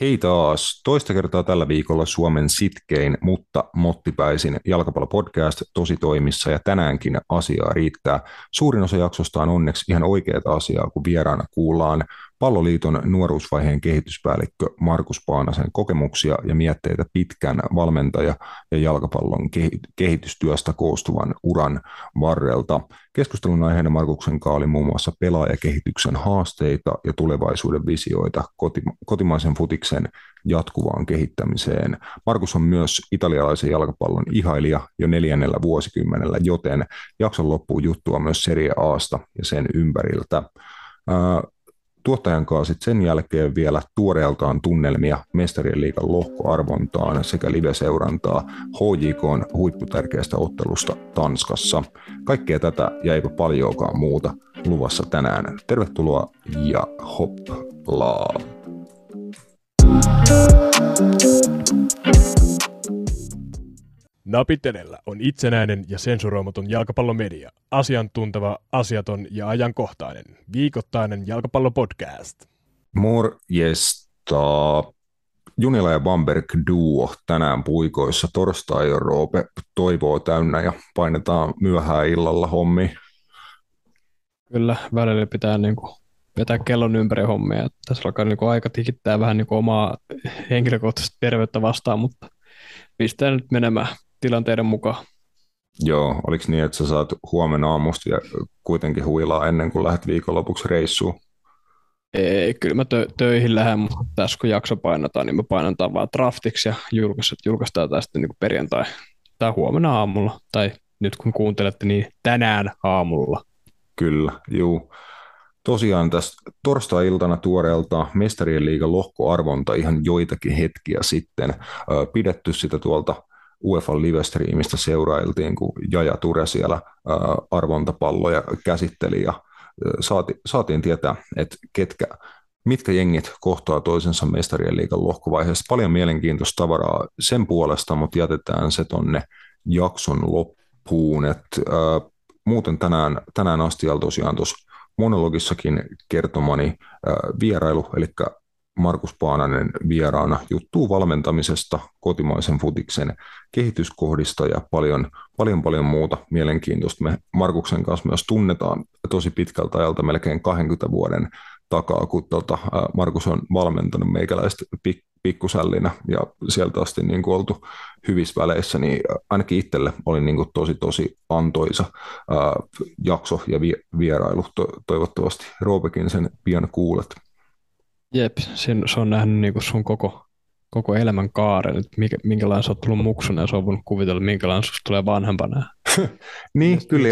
Hei taas, toista kertaa tällä viikolla Suomen sitkein, mutta mottipäisin jalkapallopodcast tositoimissa ja tänäänkin asiaa riittää. Suurin osa jaksosta on onneksi ihan oikeat asiaa, kun vieraana kuullaan Palloliiton nuoruusvaiheen kehityspäällikkö Markus Paanasen kokemuksia ja mietteitä pitkän valmentaja- ja jalkapallon kehitystyöstä koostuvan uran varrelta. Keskustelun aiheena Markuksen kanssa oli muun muassa pelaajakehityksen haasteita ja tulevaisuuden visioita kotimaisen futiksen jatkuvaan kehittämiseen. Markus on myös italialaisen jalkapallon ihailija jo 4. vuosikymmenellä, joten jakson loppuun juttua myös Serie A:sta ja sen ympäriltä. Tuottajan kanssa sen jälkeen vielä tuoreeltaan tunnelmia Mestarien liigan lohkoarvontaan sekä live-seurantaa HJK:n huipputärkeästä ottelusta Tanskassa. Kaikkea tätä ja eipä paljoakaan muuta luvassa tänään. Tervetuloa ja hoplaa! Napitelellä on itsenäinen ja sensuroimaton jalkapallomedia, asiantunteva, asiaton ja ajankohtainen, viikoittainen jalkapallopodcast. Morjesta. Junila ja Bamberg duo tänään puikoissa. Torstai on Roope toivoa täynnä ja painetaan myöhään illalla hommi. Kyllä, välillä pitää vetää kellon ympäri hommia. Tässä alkaa aika tikittää vähän omaa henkilökohtaista terveyttä vastaan, mutta pistää nyt menemään tilanteiden mukaan. Joo, oliko niin, että sä saat huomenna aamusta ja kuitenkin huilaa ennen kuin lähdet viikonlopuksi reissuun? Ei, kyllä mä töihin lähden, mutta tässä kun jakso painataan, niin me painataan vaan draftiksi ja julkaistaan tämä sitten niin perjantai tai huomenna aamulla. Tai nyt kun kuuntelette, niin tänään aamulla. Kyllä, juu. Tosiaan tässä torstai-iltana tuoreelta Mestarien liigan lohkoarvonta ihan joitakin hetkiä sitten pidetty sitä tuolta UEFA Livestriimistä seurailtiin, kun Jaja Ture siellä arvontapalloja käsitteli ja saatiin tietää, että mitkä jengit kohtaa toisensa Mestarien liigan lohkovaiheessa. Paljon mielenkiintoista tavaraa sen puolesta, mutta jätetään se tonne jakson loppuun. Muuten tänään astialla tosiaan tuossa monologissakin kertomani vierailu, eli Markus Paananen vieraana juttuu valmentamisesta, kotimaisen futiksen kehityskohdista ja paljon muuta mielenkiintoista. Me Markuksen kanssa myös tunnetaan tosi pitkältä ajalta, melkein 20 vuoden takaa, kun Markus on valmentanut meikäläistä pikkusällinä ja sieltä asti oltu hyvissä väleissä, niin ainakin itselle oli tosi antoisa jakso ja vierailu. Toivottavasti Roopekin sen pian kuulet. Jep, se on nähnyt sun koko elämän kaaren, että minkälainen sä oot tullut muksuna ja sä oot voinut kuvitella, minkälainen susta tulee vanhempana. Niin, ja kyllä.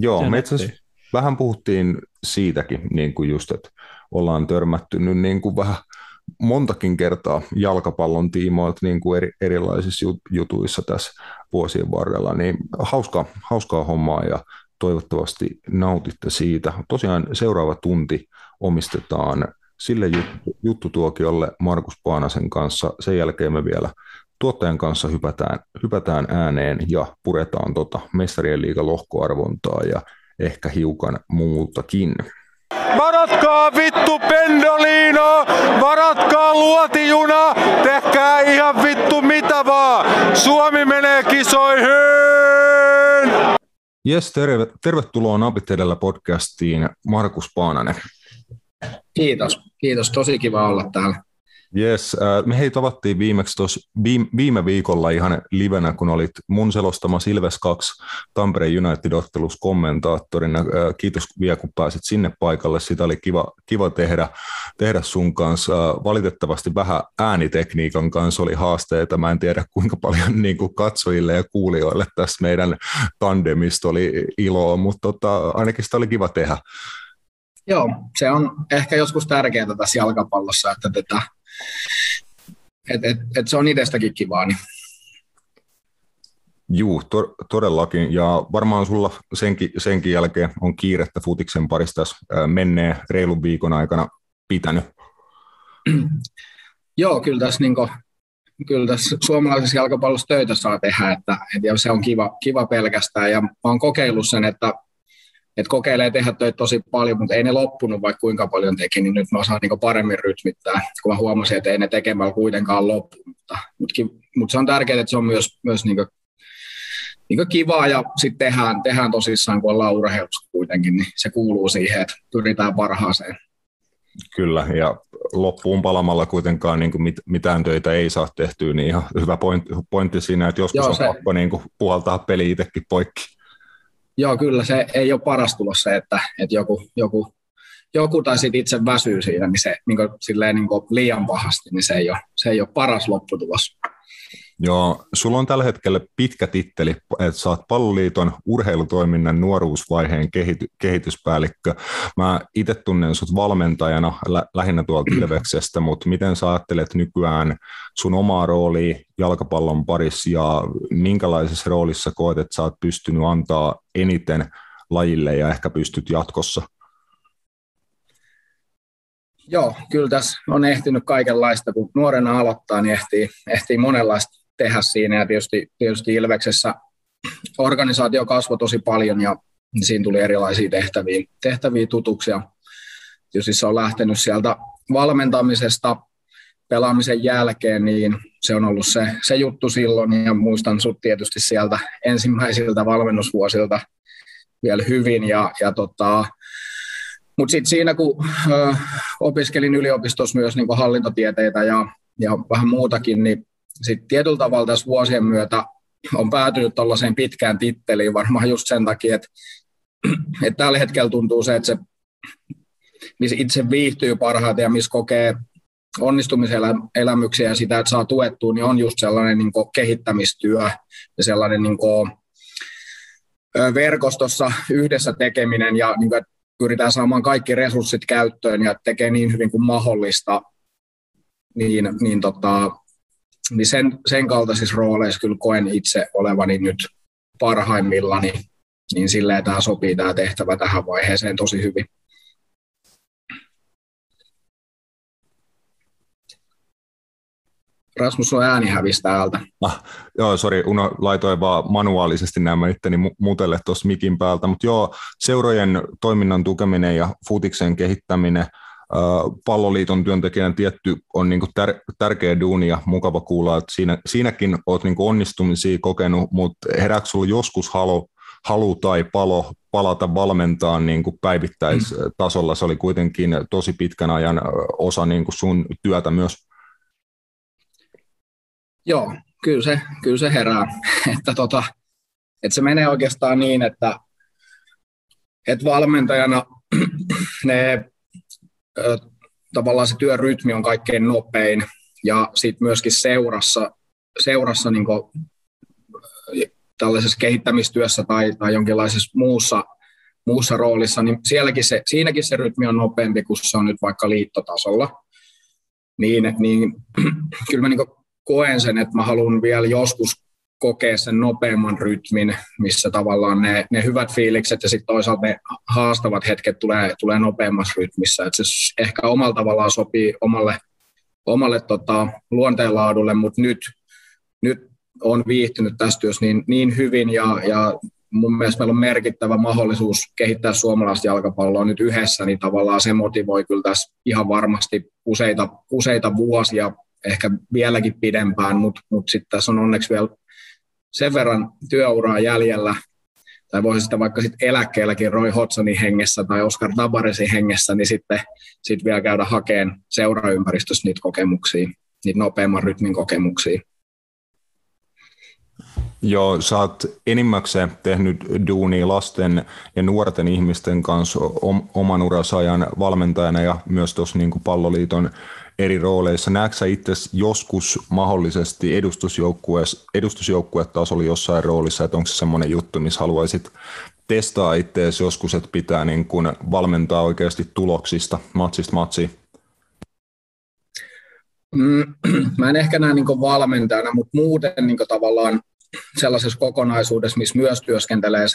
Joo, me itse asiassa vähän puhuttiin siitäkin, just, että ollaan törmättynyt vähän montakin kertaa jalkapallon tiimoilta erilaisissa jutuissa tässä vuosien varrella, niin hauskaa hommaa ja toivottavasti nautitte siitä. Tosiaan seuraava tunti omistetaan sille juttutuokiolle Markus Paanasen kanssa. Sen jälkeen me vielä tuottajan kanssa hypätään ääneen ja puretaan Mestarien liigan lohkoarvontaa ja ehkä hiukan muutakin. Varatkaa vittu Pendolino, varatkaa luotijuna, tehkää ihan vittu mitä vaan, Suomi menee kisoihin! Jes, tervetuloa Napit edellä podcastiin, Markus Paananen. Kiitos, tosi kiva olla täällä. Jes, me tavattiin viimeksi viime viikolla ihan livenä, kun olit mun selostama Ilves 2 Tampereen United-ottelussa kommentaattorina. Kiitos vielä, kun pääsit sinne paikalle. Sitä oli kiva tehdä sun kanssa. Valitettavasti vähän äänitekniikan kanssa oli haasteita. Mä en tiedä, kuinka paljon katsojille ja kuulijoille tässä meidän tandemista oli iloa, mutta ainakin sitä oli kiva tehdä. Joo, se on ehkä joskus tärkeää tässä jalkapallossa, että se on itsestäkin kivaa. Niin. Juu, todellakin. Ja varmaan sulla senkin jälkeen on kiirettä futiksen parissa tässä menneen reilun viikon aikana pitänyt. Joo, kyllä tässä suomalaisessa jalkapallossa töitä saa tehdä, että se on kiva pelkästään. Ja olen kokeillut sen, että Et kokeilee tehdä töitä tosi paljon, mutta ei ne loppunut, vaikka kuinka paljon teki, niin nyt mä osaan niinku paremmin rytmittää, kun mä huomasin, että ei ne tekemällä kuitenkaan lopu. Mutta se on tärkeää, että se on myös niinku kivaa ja sitten tehdään tosissaan, kun ollaan urheilussa kuitenkin, niin se kuuluu siihen, että pyritään parhaaseen. Kyllä, ja loppuun palamalla kuitenkaan niin kuin mitään töitä ei saa tehtyä, niin ihan hyvä pointti siinä, että joskus on pakko niin kuin puhaltaa peli itsekin poikki. Joo, kyllä se ei ole paras tulos se, että joku tai sitten itse väsyy siinä, niin se niin kuin liian pahasti, niin se ei ole paras lopputulos. Joo, sulla on tällä hetkellä pitkä titteli, että sä oot Palloliiton urheilutoiminnan nuoruusvaiheen kehityspäällikkö. Mä itse tunnen sut valmentajana lähinnä tuolta Ilveksestä, mutta miten sä ajattelet nykyään sun omaa roolia jalkapallon parissa ja minkälaisessa roolissa koet, että sä oot pystynyt antaa eniten lajille ja ehkä pystyt jatkossa? Joo, kyllä tässä on ehtinyt kaikenlaista, kun nuorena aloittaa, niin ehtii monenlaista tehdä siinä, ja tietysti Ilveksessä organisaatio kasvoi tosi paljon, ja siinä tuli erilaisia tehtäviä tutuksia. Tietysti se on lähtenyt sieltä valmentamisesta pelaamisen jälkeen, niin se on ollut se juttu silloin, ja muistan sut tietysti sieltä ensimmäisiltä valmennusvuosilta vielä hyvin, mutta sitten siinä, kun opiskelin yliopistossa myös niin kuin hallintotieteitä ja vähän muutakin, niin sitten tietyllä tavalla tässä vuosien myötä on päätynyt tuollaiseen pitkään titteliin varmaan just sen takia, että tällä hetkellä tuntuu se, että se missä itse viihtyy parhaiten ja missä kokee onnistumiselämyksiä ja sitä, että saa tuettua, niin on just sellainen niin kuin kehittämistyö ja sellainen niin kuin verkostossa yhdessä tekeminen ja niin kuin, pyritään saamaan kaikki resurssit käyttöön ja tekee niin hyvin kuin mahdollista, niin sen kaltaisissa rooleissa kyllä koen itse olevani nyt parhaimmillani, niin silleen tämä sopii tämä tehtävä tähän vaiheeseen tosi hyvin. Rasmus, on ääni hävisi täältä. Joo, sori, laitoin vaan manuaalisesti nämä itteni mutelle tuossa mikin päältä, mutta joo, seurojen toiminnan tukeminen ja futiksen kehittäminen, Palloliiton työntekijän tietty on niinku tärkeä duuni ja mukava kuulla, että siinäkin olet niinku onnistumisia kokenut, mutta herääkö sinulla joskus halu tai palo palata valmentaan niin kuin päivittäistasolla? Se oli kuitenkin tosi pitkän ajan osa niin kuin sun työtä myös. Joo, kyllä se herää, että se menee oikeastaan niin, että valmentajana tavallaan se työrytmi on kaikkein nopein ja sitten myöskin seurassa niin kuin tällaisessa kehittämistyössä tai jonkinlaisessa muussa roolissa, niin siinäkin se rytmi on nopeampi kuin se on nyt vaikka liittotasolla, niin kyllä mä niin kuin koen sen, että mä haluan vielä joskus kokea sen nopeamman rytmin, missä tavallaan ne hyvät fiilikset ja sitten toisaalta ne haastavat hetket tulee nopeammassa rytmissä. Et se ehkä omalla tavallaan sopii omalle luonteenlaadulle, mutta nyt on viihtynyt tässä työssä niin hyvin ja mun mielestä meillä on merkittävä mahdollisuus kehittää suomalaista jalkapalloa nyt yhdessä, niin tavallaan se motivoi kyllä tässä ihan varmasti useita vuosia, ehkä vieläkin pidempään, mutta sitten tässä on onneksi vielä sen verran työuraa jäljellä, tai voisi sitä vaikka sitten eläkkeelläkin Roy Hodgsonin hengessä tai Oscar Tabaresin hengessä, niin sitten vielä käydä hakemaan seuraympäristössä niitä kokemuksia, niitä nopeamman rytmin kokemuksia. Joo, sä oot enimmäkseen tehnyt duunia lasten ja nuorten ihmisten kanssa oman urasajan valmentajana ja myös tuossa niin Palloliiton eri rooleissa. Näetkö sä itse joskus mahdollisesti edustusjoukkuetasolla jossain roolissa, että onko se semmoinen juttu, missä haluaisit testaa itseäsi joskus, että pitää niin kuin valmentaa oikeasti tuloksista, matsista matsiin? Mä en ehkä näe niin kuin valmentajana, mutta muuten niin kuin tavallaan sellaisessa kokonaisuudessa, missä myös työskentelee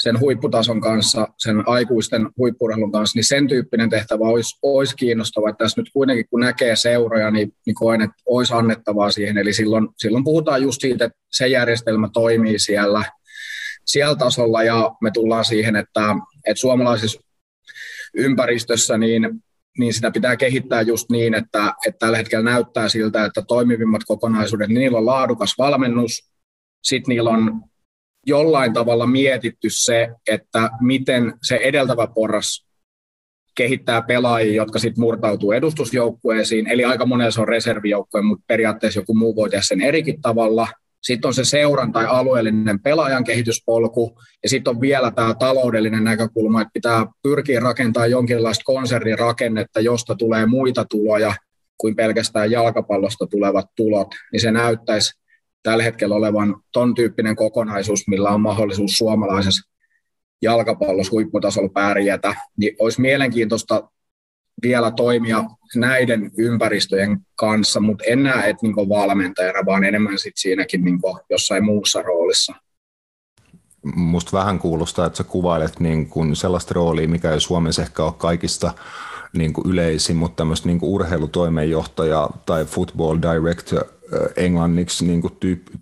sen huipputason kanssa, sen aikuisten huippu-urheilun kanssa, niin sen tyyppinen tehtävä olisi kiinnostava. Että tässä nyt kuitenkin, kun näkee seuroja, niin koen, että olisi annettavaa siihen. Eli silloin puhutaan just siitä, että se järjestelmä toimii siellä, siellä tasolla, ja me tullaan siihen, että suomalaisessa ympäristössä niin sitä pitää kehittää just niin, että tällä hetkellä näyttää siltä, että toimivimmat kokonaisuudet, niin niillä on laadukas valmennus, sitten niillä on jollain tavalla mietitty se, että miten se edeltävä porras kehittää pelaajia, jotka sitten murtautuu edustusjoukkueisiin, eli aika monella se on reservijoukkue, mutta periaatteessa joku muu voi tehdä sen erikin tavalla. Sitten on se seuran tai alueellinen pelaajan kehityspolku, ja sitten on vielä tämä taloudellinen näkökulma, että pitää pyrkiä rakentamaan jonkinlaista konsernirakennetta, josta tulee muita tuloja kuin pelkästään jalkapallosta tulevat tulot, niin se näyttäisi tällä hetkellä olevan ton tyyppinen kokonaisuus, millä on mahdollisuus suomalaisessa jalkapallossa huipputasolla pärjätä, niin olisi mielenkiintoista vielä toimia näiden ympäristöjen kanssa, mutta en näe, että niin valmentajana, vaan enemmän sit siinäkin niin jossain muussa roolissa. Musta vähän kuulostaa, että sä kuvailet niin kuin sellaista roolia, mikä ei Suomessa ehkä ole kaikista niin kuin yleisin, mutta tämmöistä niin kuin urheilutoimenjohtaja tai football director englanniksi niin kuin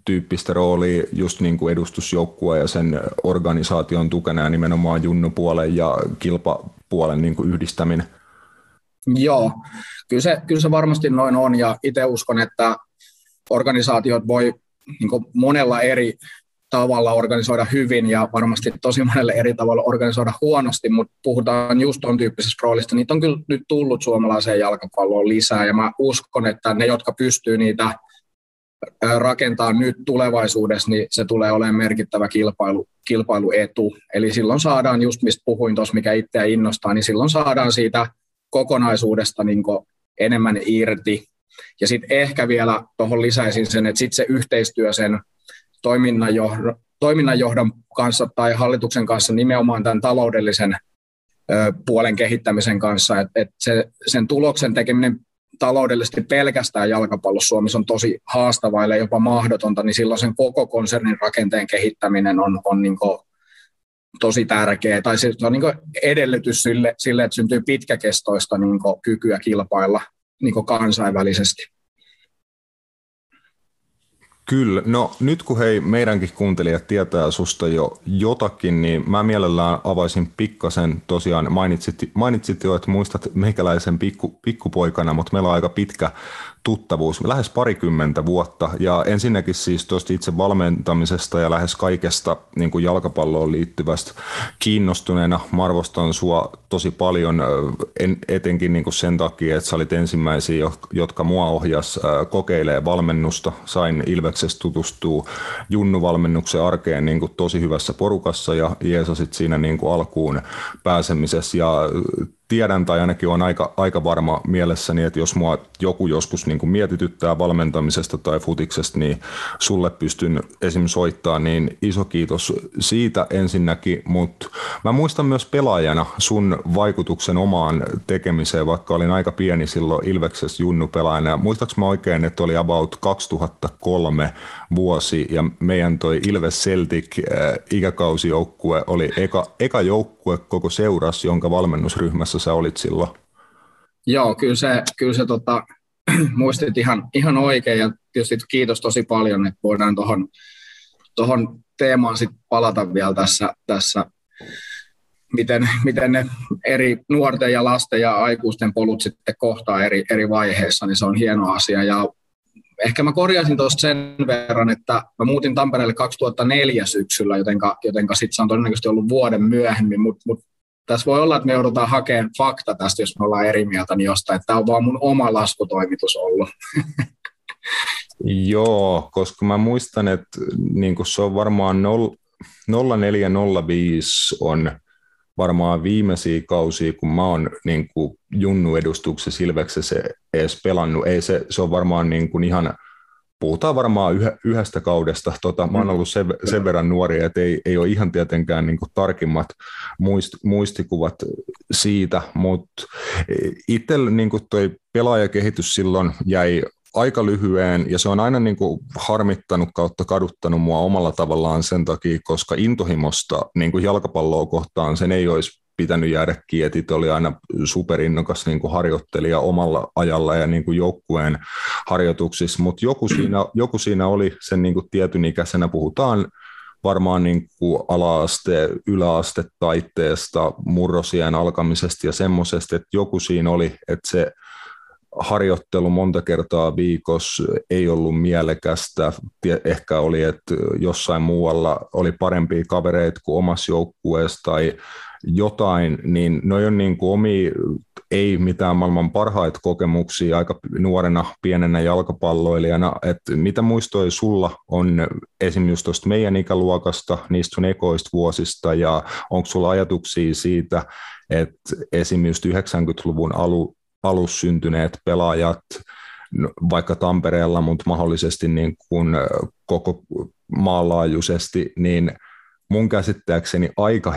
tyyppistä roolia just niin kuin edustusjoukkue ja sen organisaation tukena ja nimenomaan junnupuolen ja kilpapuolen niin kuin yhdistäminen. Joo, kyllä se varmasti noin on, ja itse uskon, että organisaatiot voi niin kuin monella eri tavalla organisoida hyvin ja varmasti tosi monelle eri tavalla organisoida huonosti, mutta puhutaan just tuon tyyppisestä roolista. Niitä on kyllä nyt tullut suomalaiseen jalkapalloon lisää, ja mä uskon, että ne, jotka pystyy niitä rakentaa nyt tulevaisuudessa, niin se tulee olemaan merkittävä kilpailuetu. Eli silloin saadaan just, mistä puhuin tuossa, mikä itseä innostaa, niin silloin saadaan siitä kokonaisuudesta niin kuin enemmän irti. Ja sitten ehkä vielä tuohon lisäisin sen, että sitten se yhteistyö sen toiminnanjohdon kanssa tai hallituksen kanssa nimenomaan tämän taloudellisen puolen kehittämisen kanssa, että sen tuloksen tekeminen taloudellisesti pelkästään jalkapallossa Suomessa on tosi haastavaa ja jopa mahdotonta, niin silloin sen koko konsernin rakenteen kehittäminen on niin kuin tosi tärkeä, tai se on niin kuin edellytys sille, että syntyy pitkäkestoista niin kuin kykyä kilpailla niin kuin kansainvälisesti. Kyllä. No nyt kun hei, meidänkin kuuntelijat tietää susta jo jotakin, niin mä mielellään avaisin pikkasen, tosiaan mainitsit jo, että muistat meikäläisen pikkupoikana, mutta meillä on aika pitkä tuttavuus, lähes 20 vuotta, ja ensinnäkin siis tuosta itse valmentamisesta ja lähes kaikesta niin kuin jalkapalloon liittyvästä kiinnostuneena. Mä arvostan sua tosi paljon, etenkin niin kuin sen takia, että sä olit ensimmäisiä, jotka mua ohjas kokeilee valmennusta. Sain Ilveksessä tutustua junnuvalmennuksen arkeen niin kuin tosi hyvässä porukassa ja jeesasit siinä niin kuin alkuun pääsemisessä, ja tiedän tai ainakin on aika varma mielessäni, että jos mua joku joskus niin kuin mietityttää valmentamisesta tai futiksesta, niin sulle pystyn esim. Soittamaan, niin iso kiitos siitä ensinnäkin, mutta mä muistan myös pelaajana sun vaikutuksen omaan tekemiseen, vaikka olin aika pieni silloin Ilveksessä junnupelaajana. Muistaaks mä oikein, että oli about 2003 vuosi ja meidän toi Ilves Celtic ikäkausijoukkue oli eka joukkue koko seuras, jonka valmennusryhmässä sä olit silloin. Joo, kyllä se muistit ihan oikein, ja tietysti kiitos tosi paljon, että voidaan tuohon teemaan sit palata vielä tässä miten ne eri nuorten ja lasten ja aikuisten polut sitten kohtaa eri vaiheissa, niin se on hieno asia. Ja ehkä mä korjaisin tuosta sen verran, että mä muutin Tampereelle 2004 syksyllä, jotenka sitten se on todennäköisesti ollut vuoden myöhemmin, mutta tässä voi olla, että me joudutaan hakemaan fakta tästä, jos me ollaan eri mieltä, niin jostain, että tämä on vaan mun oma laskutoimitus ollut. Joo, koska mä muistan, että niin kun se on varmaan 0405 on varmaan viimeisiä kausia, kun mä oon niin kun junnuedustuksessa Ilveksessä edes pelannut. Ei se on varmaan niin kun ihan, puhutaan varmaan yhdestä kaudesta. Mä oon ollut sen verran nuori, että ei ole ihan tietenkään niin kuin tarkimmat muistikuvat siitä, mutta itsellä niin kuin toi pelaajakehitys silloin jäi aika lyhyen, ja se on aina niin kuin harmittanut kautta kaduttanut mua omalla tavallaan sen takia, koska intohimosta niin kuin jalkapalloa kohtaan sen ei olisi pitänyt jäädä kieti, oli aina superinnokas niin kuin harjoittelija omalla ajalla ja niin kuin joukkueen harjoituksissa, mutta joku siinä oli sen niin kuin tietyn ikäisenä, puhutaan varmaan niin kuin ala-aste, yläaste taitteesta, murrosien alkamisesta ja semmoisesta, että joku siinä oli, että se harjoittelu monta kertaa viikossa ei ollut mielekästä. Ehkä oli, että jossain muualla oli parempia kavereita kuin omassa joukkueessa tai jotain, niin ne on niin kuin omia, ei mitään maailman parhaita kokemuksia aika nuorena, pienenä jalkapalloilijana, että mitä muistoja sulla on esimerkiksi tuosta meidän ikäluokasta, niistä sun ekoista vuosista, ja onko sulla ajatuksia siitä, että esimerkiksi 90-luvun alussa syntyneet pelaajat, vaikka Tampereella, mutta mahdollisesti niin kuin koko maanlaajuisesti, niin mun käsittääkseni aika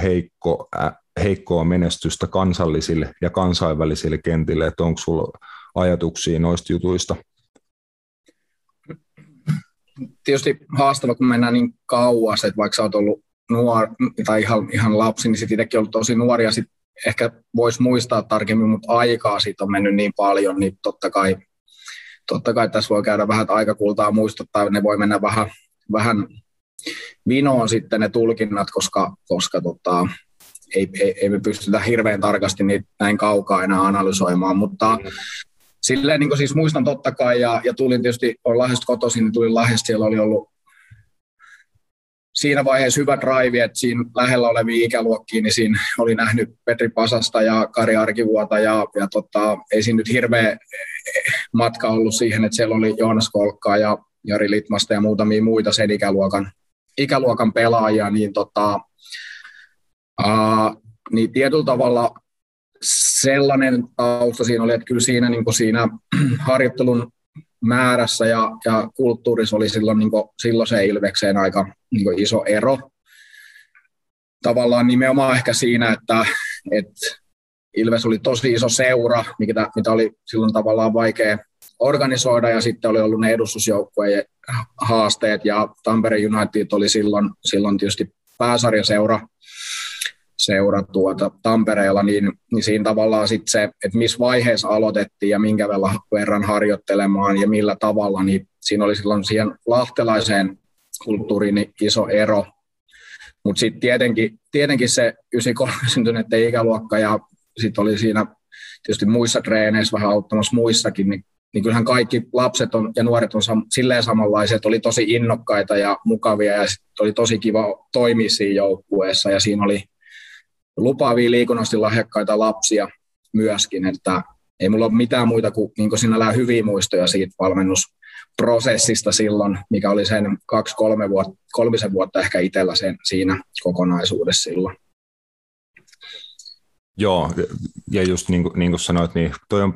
heikkoa menestystä kansallisille ja kansainvälisille kentille, että onko sulla ajatuksia noista jutuista? Tietysti haastava, kun mennään niin kauas, että vaikka sä oot ollut nuori tai ihan lapsi, niin sitten itsekin ollut tosi nuoria, sit ehkä voisi muistaa tarkemmin, mutta aikaa siitä on mennyt niin paljon, niin totta kai tässä voi käydä vähän aikakultaa muistuttaa, ne voi mennä vähän vinoon sitten ne tulkinnat, koska ei me pystytä hirveän tarkasti niitä näin kaukaa enää analysoimaan, mutta silleen niin kuin siis muistan totta kai, ja tulin tietysti, olen Lahdesta kotoisin, niin tulin Lahdesta, siellä oli ollut siinä vaiheessa hyvä drive, että siinä lähellä olevia ikäluokkia, niin siinä oli nähnyt Petri Pasasta ja Kari Arkivuota, ja ei siinä nyt hirveä matka ollut siihen, että siellä oli Joonas Kolkkaa ja Jari Litmasta ja muutamia muita sen ikäluokan pelaajia, niin niin tietyllä tavalla sellainen tausta siinä oli, että kyllä siinä, niin kuin siinä harjoittelun määrässä ja kulttuurissa oli silloin se Ilvekseen aika niin kuin iso ero. Tavallaan nimenomaan ehkä siinä, että Ilves oli tosi iso seura, mitä oli silloin tavallaan vaikea organisoida, ja sitten oli ollut ne edustusjoukkueen haasteet, ja Tampere United oli silloin tietysti pääsarjaseura Tampereella, niin siinä tavallaan sitten se, että missä vaiheessa aloitettiin ja minkä verran harjoittelemaan ja millä tavalla, niin siinä oli silloin siihen lahtelaiseen kulttuuriin iso ero. Mutta sitten tietenkin se 93 syntyneiden ikäluokka, ja sitten oli siinä tietysti muissa treeneissä vähän auttamassa muissakin, niin kyllähän kaikki lapset ja nuoret on silleen samanlaiset, oli tosi innokkaita ja mukavia, ja oli tosi kiva toimia siinä joukkueessa, ja siinä oli lupaavia liikunnallisesti lahjakkaita lapsia myöskin, että ei mulla ole mitään muuta kuin niin sinällään hyviä muistoja siitä valmennusprosessista silloin, mikä oli sen 2-3 vuotta ehkä itsellä siinä kokonaisuudessa silloin. Joo, ja just niin kuin sanoit, niin toi on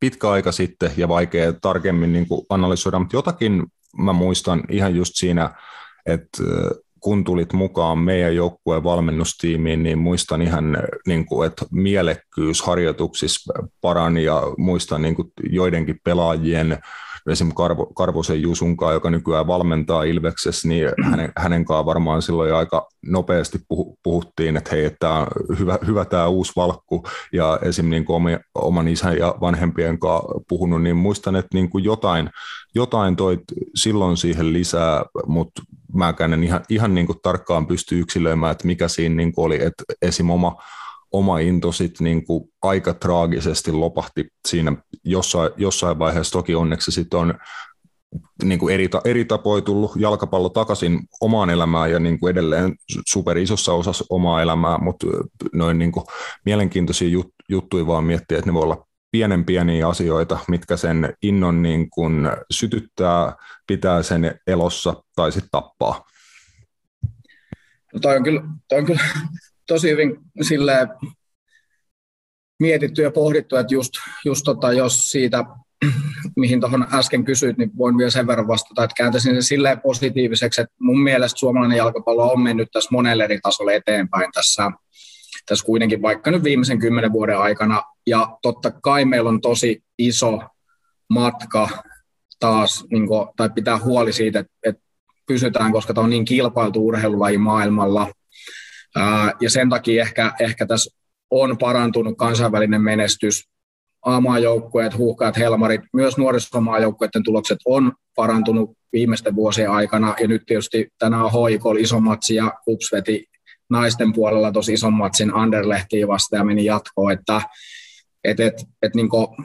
pitkä aika sitten ja vaikea tarkemmin niin kuin analysoida, mutta jotakin mä muistan ihan just siinä, että kun tulit mukaan meidän joukkueen valmennustiimiin, niin muistan ihan, niin kuin, että mielekkyys harjoituksissa parani, ja muistan niin kuin joidenkin pelaajien, esimerkiksi Karvosen Jusunkaan, joka nykyään valmentaa Ilveksessä, niin hänenkaan varmaan silloin aika nopeasti puhuttiin, että hei, että tämä on hyvä tämä uusi valkku, ja esimerkiksi niin oman isän ja vanhempien kanssa puhunut, niin muistan, että niin kuin jotain toi silloin siihen lisää, mutta mäkään en ihan niin kuin tarkkaan pysty yksilöimään, että mikä siinä niin kuin oli, että esim. oma into sitten niin kuin aika traagisesti lopahti siinä jossain vaiheessa. Toki onneksi sitten on niin kuin eri tapoja tullut jalkapallo takaisin omaan elämään ja niin kuin edelleen superisossa osassa omaa elämää, mutta noin niin kuin mielenkiintoisia juttuja vaan miettiä, että ne voi olla pienen pieniä asioita, mitkä sen innon niin kuin sytyttää, pitää sen elossa tai sitten tappaa. No toi on kyllä tosi hyvin silleen mietitty ja pohdittu, että just jos siitä, mihin tuohon äsken kysyit, niin voin vielä sen verran vastata, että kääntäisin sen silleen positiiviseksi, että mun mielestä suomalainen jalkapallo on mennyt tässä monelle eri tasolle eteenpäin tässä kuitenkin vaikka nyt viimeisen 10 vuoden aikana, ja totta kai meillä on tosi iso matka taas, niin kuin, tai pitää huoli siitä, että pysytään, koska tämä on niin kilpailtu urheilulaji maailmalla, ja sen takia ehkä tässä on parantunut kansainvälinen menestys A-maajoukkueet, Huuhkaat, Helmarit, myös nuorisomaajoukkueiden tulokset on parantunut viimeisten vuosien aikana. Ja nyt tietysti tänään HJK oli iso matsi ja HUPS veti naisten puolella tosi ison matsin Anderlehtiin vastaan ja meni jatkoon. Niinku,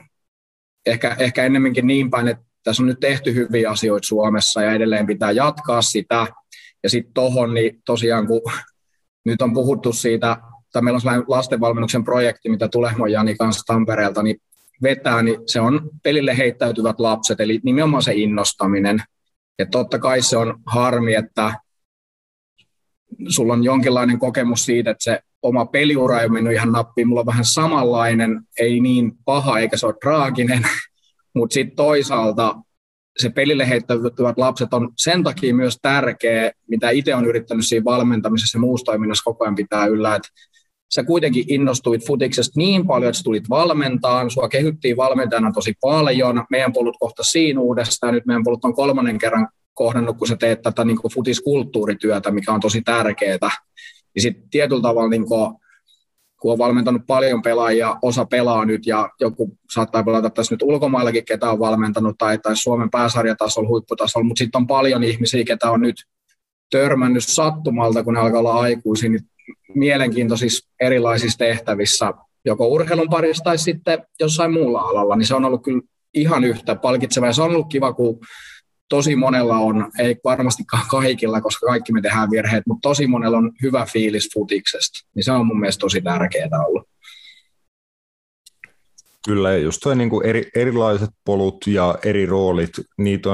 ehkä ennemminkin niin päin, että tässä on nyt tehty hyviä asioita Suomessa ja edelleen pitää jatkaa sitä. Ja sitten tuohon, niin tosiaan kun nyt on puhuttu siitä, tai meillä on sellainen lastenvalmennuksen projekti, mitä Tulehmon Jani kanssa Tampereelta niin vetää, niin se on pelille heittäytyvät lapset, eli nimenomaan se innostaminen. Ja totta kai se on harmi, että sulla on jonkinlainen kokemus siitä, että se oma peliura ei ole mennyt ihan nappiin. Mulla on vähän samanlainen, ei niin paha eikä se ole traaginen, mutta sitten toisaalta se pelille heittäytyvät lapset on sen takia myös tärkeä, mitä itse on yrittänyt siinä valmentamisessa ja muussa toiminnassa koko ajan pitää yllä, että sä kuitenkin innostuit futiksesta niin paljon, että tulit valmentaan, sua kehyttiin valmentajana tosi paljon, meidän polut kohta siinä uudestaan, nyt meidän polut on 3. kerran kohdannut, kun sä teet tätä niin kuin futiskulttuurityötä, mikä on tosi tärkeää. Ja sitten tietyllä tavalla, niin kun on valmentanut paljon pelaajia, osa pelaa nyt ja joku saattaa pelata tässä nyt ulkomaillakin, ketä on valmentanut tai Suomen pääsarjatasolla, huipputasolla, mutta sitten on paljon ihmisiä, ketä on nyt törmännyt sattumalta, kun ne alkaa olla aikuisia, niin mielenkiintoisissa erilaisissa tehtävissä, joko urheilun parissa tai sitten jossain muulla alalla, niin se on ollut kyllä ihan yhtä palkitseva ja se on ollut kiva, kun tosi monella on, ei varmastikaan kaikilla, koska kaikki me tehdään virheet, mutta tosi monella on hyvä fiilis futiksesta. Niin se on mun mielestä tosi tärkeää ollut. Kyllä, ja just toi niin kuin erilaiset polut ja eri roolit, niitä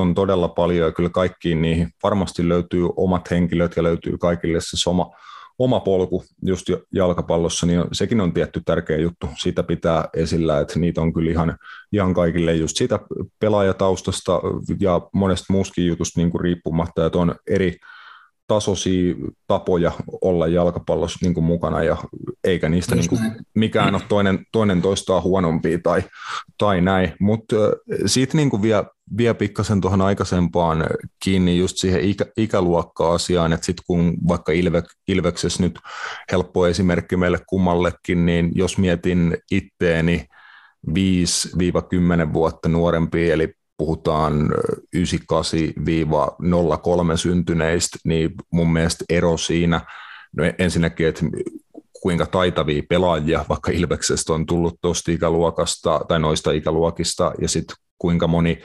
on todella paljon ja kyllä kaikkiin niihin varmasti löytyy omat henkilöt ja löytyy kaikille se oma polku just jalkapallossa, niin sekin on tietty tärkeä juttu. Sitä pitää esillä, että niitä on kyllä ihan kaikille just siitä pelaajataustasta ja monesta muuskin jutusta niin kuin riippumatta, että on eri tasoisia tapoja olla jalkapallossa niin kuin mukana, ja eikä niistä niin kuin mikään ole toinen toistaa huonompia tai näin. Mutta sitten niin vielä pikkasen tuohon aikaisempaan kiinni just siihen ikäluokka-asiaan, että sitten kun vaikka Ilveksessä nyt helppo esimerkki meille kummallekin, niin jos mietin itteeni 5-10 vuotta nuorempia, eli puhutaan 98-03 syntyneistä, niin mun mielestä ero siinä, no ensinnäkin, että kuinka taitavia pelaajia vaikka Ilveksestä on tullut tuosta ikäluokasta tai noista ikäluokista, ja sitten kuinka moni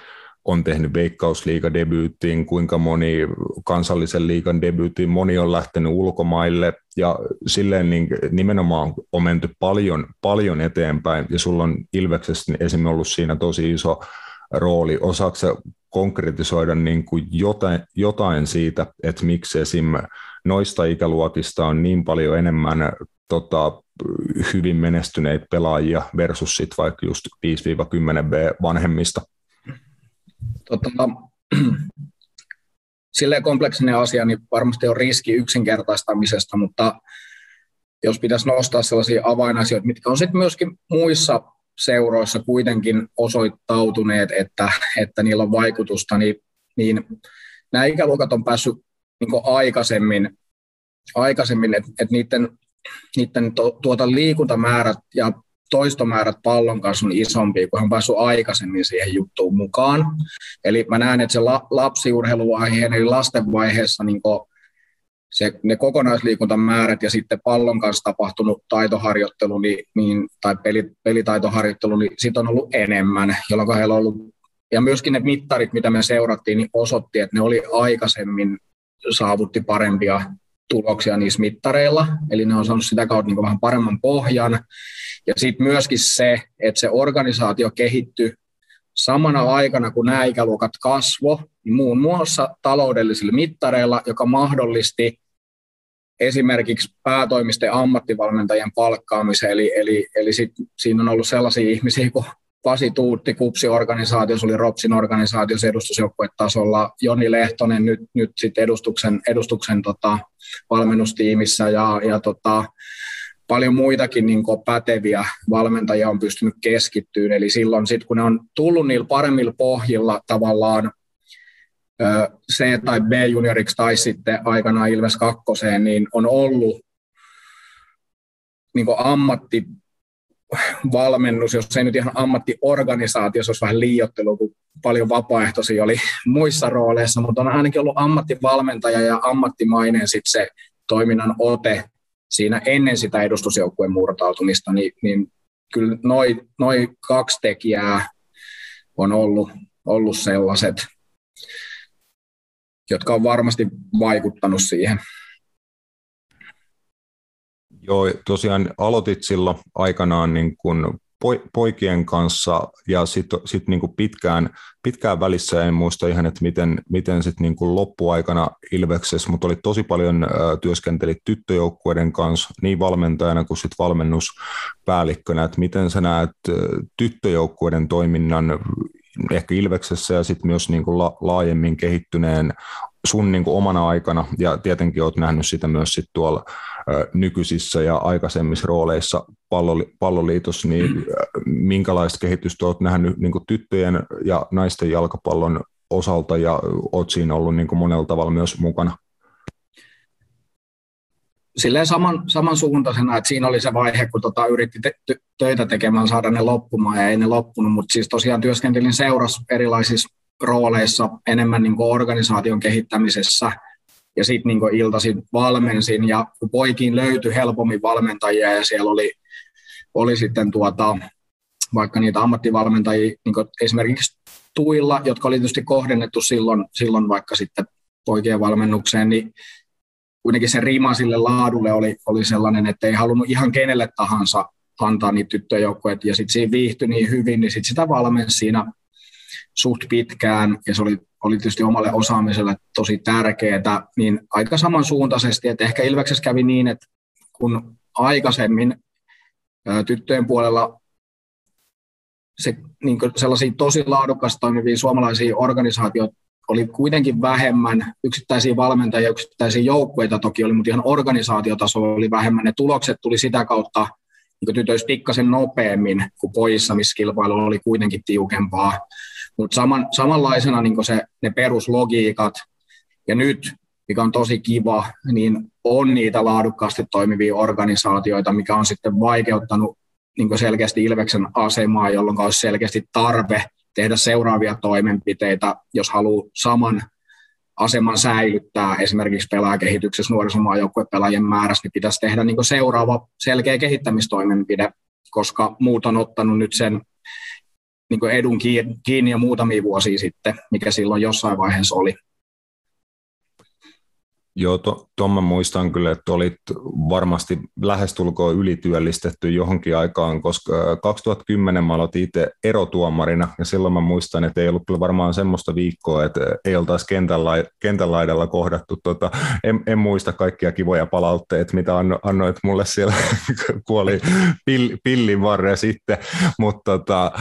on tehnyt Veikkausliigadebyyttiin, kuinka moni kansallisen liigan debyyttiin, moni on lähtenyt ulkomaille, ja silleen niin nimenomaan on menty paljon eteenpäin, ja sulla on Ilveksessä esimerkiksi ollut siinä tosi iso rooli. Osaatko sä konkretisoida niin kuin jotain siitä, että miksi esim. Noista ikäluokista on niin paljon enemmän hyvin menestyneitä pelaajia versus sit vaikka just 5-10B vanhemmista? Silleen kompleksinen asia, niin varmasti on riski yksinkertaistamisesta, mutta jos pitäisi nostaa sellaisia avainasioita, mitkä on sitten myöskin muissa seuroissa kuitenkin osoittautuneet, että niillä on vaikutusta, niin nämä ikäluokat on päässyt niin kuin aikaisemmin että niiden liikuntamäärät ja toistomäärät pallon kanssa on isompia, kun on päässyt aikaisemmin siihen juttuun mukaan. Eli mä näen, että se lapsiurheiluvaiheen eli lasten vaiheessa niin kuin ne kokonaisliikuntamäärät ja sitten pallon kanssa tapahtunut taitoharjoittelu tai pelitaitoharjoittelu, niin siitä on ollut enemmän, jolloin heillä on ollut, ja myöskin ne mittarit, mitä me seurattiin, niin osoitti, että ne oli aikaisemmin saavutti parempia tuloksia niissä mittareilla, eli ne on saanut sitä kautta niin vähän paremman pohjan, ja sitten myöskin se, että se organisaatio kehittyi samana aikana, kun nämä ikäluokat kasvoi, niin muun muassa taloudellisilla mittareilla, joka mahdollisti esimerkiksi päätoimisten ammattivalmentajien palkkaamisen. Eli siinä on ollut sellaisia ihmisiä kuin Pasi Tuutti, KUPSin organisaatiossa, oli Ropsin organisaatiossa edustusjoukkuetasolla, Joni Lehtonen nyt sit edustuksen valmennustiimissä ja paljon muitakin niin kuin päteviä valmentajia on pystynyt keskittyyn, eli silloin sit, kun ne on tullut niillä paremmilla pohjilla tavallaan C- tai B-junioriksi tai sitten aikanaan Ilves 2, niin on ollut niin kuin ammatti valmennus, jos ei nyt ihan ammattiorganisaatiossa, olisi vähän liioittelu, kun paljon vapaaehtoisia oli muissa rooleissa, mutta on ainakin ollut ammattivalmentaja ja ammattimainen sit se toiminnan ote siinä ennen sitä edustusjoukkueen murtautumista, niin kyllä noi kaksi tekijää on ollut sellaiset, jotka on varmasti vaikuttanut siihen. Joo, tosiaan aloitit silloin aikanaan niin kuin poikien kanssa ja sit niin kuin pitkään välissä, en muista ihan, että miten sit niin kuin loppuaikana Ilveksessä, mutta oli tosi paljon työskentelit tyttöjoukkueiden kanssa niin valmentajana kuin sit valmennuspäällikkönä, että miten sä näet tyttöjoukkueiden toiminnan ehkä Ilveksessä ja sit myös niin kuin laajemmin kehittyneen sun niin kuin omana aikana, ja tietenkin olet nähnyt sitä myös sit tuolla nykyisissä ja aikaisemmissa rooleissa palloliitossa, niin minkälaista kehitystä olet nähnyt niin kuin tyttöjen ja naisten jalkapallon osalta, ja olet siinä ollut niin kuin monella tavalla myös mukana? Silleen samansuuntaisena, että siinä oli se vaihe, kun yritti töitä tekemään saada ne loppumaan, ja ei ne loppunut, mutta siis tosiaan työskentelin seurassa erilaisissa rooleissa enemmän niin kuin organisaation kehittämisessä, ja sitten niin kuin iltaisin valmensin, ja kun poikiin löytyi helpommin valmentajia, ja siellä oli sitten vaikka niitä ammattivalmentajia niin kuin esimerkiksi tuilla, jotka oli tietysti kohdennettu silloin vaikka sitten poikien valmennukseen, niin kuitenkin se rima sille laadulle oli sellainen, että ei halunnut ihan kenelle tahansa antaa niitä tyttöjoukkoja, ja sitten siinä viihtyi niin hyvin, niin sitten sitä valmensi siinä suht pitkään, ja se oli tietysti omalle osaamiselle tosi tärkeää, niin aika samansuuntaisesti, että ehkä Ilveksessä kävi niin, että kun aikaisemmin tyttöjen puolella se, niin kuin sellaisia tosi laadukkaasti toimivia suomalaisia organisaatioita oli kuitenkin vähemmän, yksittäisiä valmentajia, yksittäisiä joukkueita toki oli, mutta ihan organisaatiotasolla oli vähemmän, ne tulokset tuli sitä kautta niin tytöissä pikkasen nopeammin kuin pojissa, missä kilpailu oli kuitenkin tiukempaa. Mutta samanlaisena niin ne peruslogiikat, ja nyt, mikä on tosi kiva, niin on niitä laadukkaasti toimivia organisaatioita, mikä on sitten vaikeuttanut niin selkeästi Ilveksen asemaa, jolloin olisi selkeästi tarve tehdä seuraavia toimenpiteitä, jos haluaa saman aseman säilyttää esimerkiksi pelaajakehityksessä, nuorisomaajoukkuepelaajien määrässä, niin pitäisi tehdä niin seuraava selkeä kehittämistoimenpide, koska muut on ottanut nyt sen niin kuin edun kiinni jo muutamia vuosia sitten, mikä silloin jossain vaiheessa oli. Joo, tuon mä muistan kyllä, että olit varmasti lähestulkoon ylityöllistetty johonkin aikaan, koska 2010 mä aloitin itse erotuomarina, ja silloin mä muistan, että ei ollut kyllä varmaan semmoista viikkoa, että ei oltaisi kentän laidalla kohdattu. En muista kaikkia kivoja palautteita, mitä annoit mulle siellä, kun oli pillin varre sitten, mutta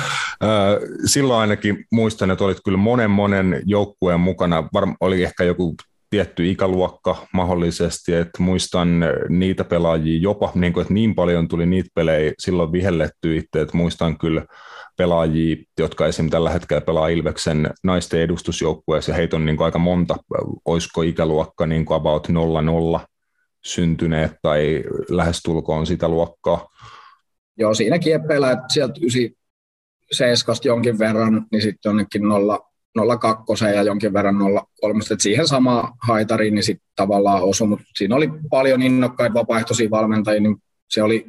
silloin ainakin muistan, että olit kyllä monen joukkueen mukana, oli ehkä joku tietty ikäluokka mahdollisesti, että muistan niitä pelaajia jopa, niin kuin, että niin paljon tuli niitä pelejä silloin vihelletty itse, että muistan kyllä pelaajia, jotka esimerkiksi tällä hetkellä pelaa Ilveksen naisten edustusjoukkueessa, ja heitä on niin kuin aika monta, olisiko ikäluokka niin kuin about 00 syntyneet tai lähestulkoon sitä luokkaa. Joo, siinä kieppeillä, että sieltä 97 jonkin verran, niin sitten jonnekin 02 ja jonkin verran 03, että siihen samaan haitariin niin sitten tavallaan osui, mutta siinä oli paljon innokkaita vapaaehtoisia valmentajia, niin se oli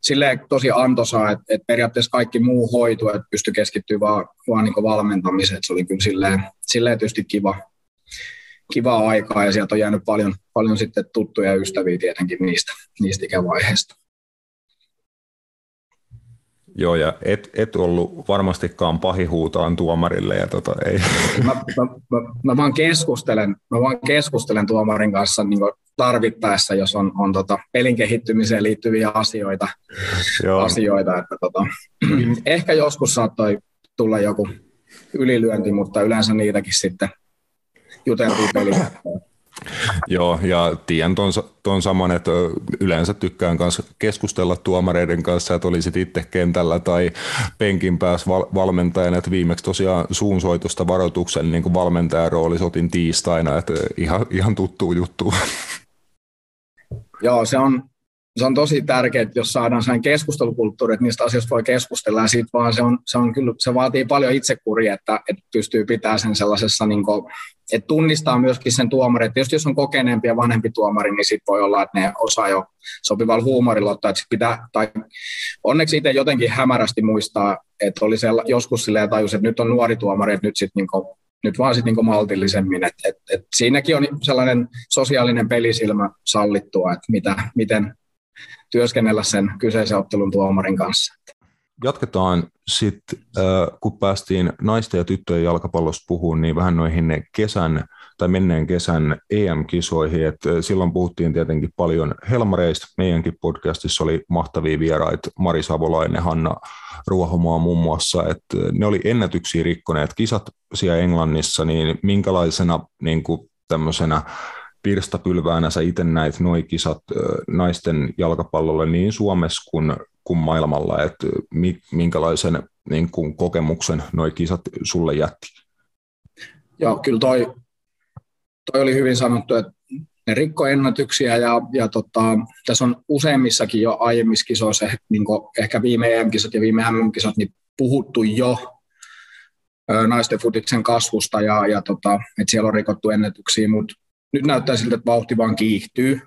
silleen tosi antoisaa, että periaatteessa kaikki muu hoitu, että pystyi keskittyä vaan niin kuin valmentamiseen, se oli kyllä silleen tietysti kivaa aikaa, ja sieltä on jäänyt paljon sitten tuttuja ystäviä tietenkin niistä ikävaiheista. Joo, ja et ollut varmastikaan pahihuutaan tuomarille. Ja ei. Mä vaan keskustelen tuomarin kanssa niin tarvittaessa, jos on pelin kehittymiseen liittyviä asioita, että ehkä joskus saattoi tulla joku ylilyönti, mutta yleensä niitäkin sitten juteltiin pelin. Joo, ja tiedän tuon saman, että yleensä tykkään kanssa keskustella tuomareiden kanssa, että olisit itse kentällä tai penkin päässä valmentajana, että viimeksi tosiaan suunsoitosta varoituksen niin kuin valmentajan roolissa otin tiistaina, että ihan tuttuu juttu. Joo, se on se on tosi tärkeää, että jos saadaan sellainen keskustelukulttuuri, että niistä asioista voi keskustella, ja siitä vaan se on kyllä, se vaatii paljon itsekuria, että pystyy pitämään sen sellaisessa, niin kuin, että tunnistaa myöskin sen tuomari, että jos on kokeneempi ja vanhempi tuomari, niin sitten voi olla, että ne osaa jo sopivalla huumorilla ottaa, että pitää, tai onneksi itse jotenkin hämärästi muistaa, että oli joskus silleen tajus, että nyt on nuori tuomari, että nyt sitten niin kuin, nyt vaan sitten niin maltillisemmin, että et siinäkin on sellainen sosiaalinen pelisilmä sallittua, että miten työskennellä sen kyseisen ottelun tuomarin kanssa. Jatketaan sitten, kun päästiin naisten ja tyttöjen jalkapallosta puhumaan, niin vähän noihin menneen kesän EM-kisoihin. Et silloin puhuttiin tietenkin paljon helmareista. Meidänkin podcastissa oli mahtavia vieraita, Mari Savolainen, Hanna Ruohomaa muun muassa. Et ne oli ennätyksiä rikkoneet kisat siellä Englannissa, niin minkälaisena niin kuin tämmöisenä pirstapylväänä sä itse näit nuo kisat naisten jalkapallolle niin Suomessa kuin maailmalla, että minkälaisen niin kuin kokemuksen nuo kisat sulle jätti? Joo, kyllä toi oli hyvin sanottu, että ne rikkoi ennätyksiä ja tässä on useimmissakin jo aiemmissa kisoissa, niin ehkä viime EM-kisat ja viime MM-kisat, niin puhuttu jo naisten futiksen kasvusta ja että siellä on rikottu ennätyksiä, mutta nyt näyttää siltä, että vauhti vaan kiihtyy.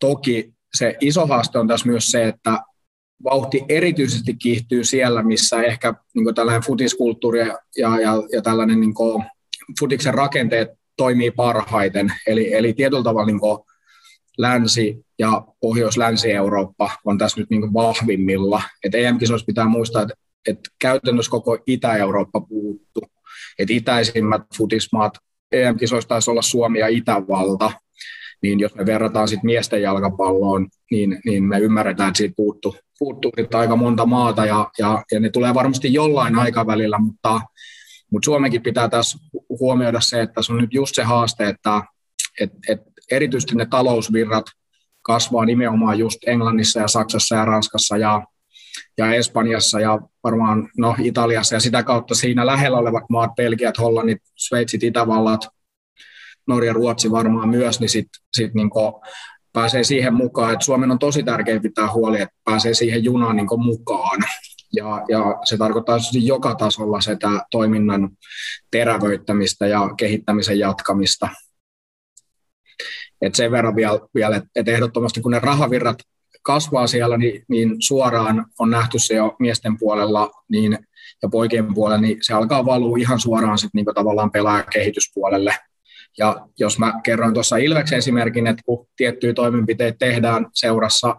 Toki se iso haaste on tässä myös se, että vauhti erityisesti kiihtyy siellä, missä ehkä niin tällainen futiskulttuuri ja tällainen niin futiksen rakenteet toimii parhaiten. Eli tietyllä tavalla niin länsi- ja pohjois-länsi-Eurooppa on tässä nyt niin vahvimmilla. Et EM-kisoissa pitää muistaa, että käytännössä koko Itä-Eurooppa puuttu. Et itäisimmät futismaat, EM-kisoissa taisi olla Suomi ja Itävalta, niin jos me verrataan sitten miesten jalkapalloon, niin me ymmärretään, että siitä puuttuu aika monta maata, ja ne tulee varmasti jollain aikavälillä, mutta Suomenkin pitää tässä huomioida se, että se on nyt just se haaste, että erityisesti ne talousvirrat kasvaa nimenomaan just Englannissa ja Saksassa ja Ranskassa ja Espanjassa ja varmaan Italiassa, ja sitä kautta siinä lähellä olevat maat, Belgiat, Hollannit, Sveitsit, Itävallat, Norja, Ruotsi varmaan myös, niin sit niin pääsee siihen mukaan, että Suomen on tosi tärkeää pitää huoli, että pääsee siihen junaan niin mukaan. Ja se tarkoittaa joka tasolla sitä toiminnan terävöittämistä ja kehittämisen jatkamista. Et sen verran vielä että ehdottomasti kun ne rahavirrat kasvaa siellä, niin suoraan on nähty se jo miesten puolella niin, ja poikien puolella, niin se alkaa valua ihan suoraan sit, niin tavallaan pelaa kehityspuolelle. Ja jos mä kerroin tuossa Ilveksen esimerkin, että kun tiettyjä toimenpiteitä tehdään seurassa,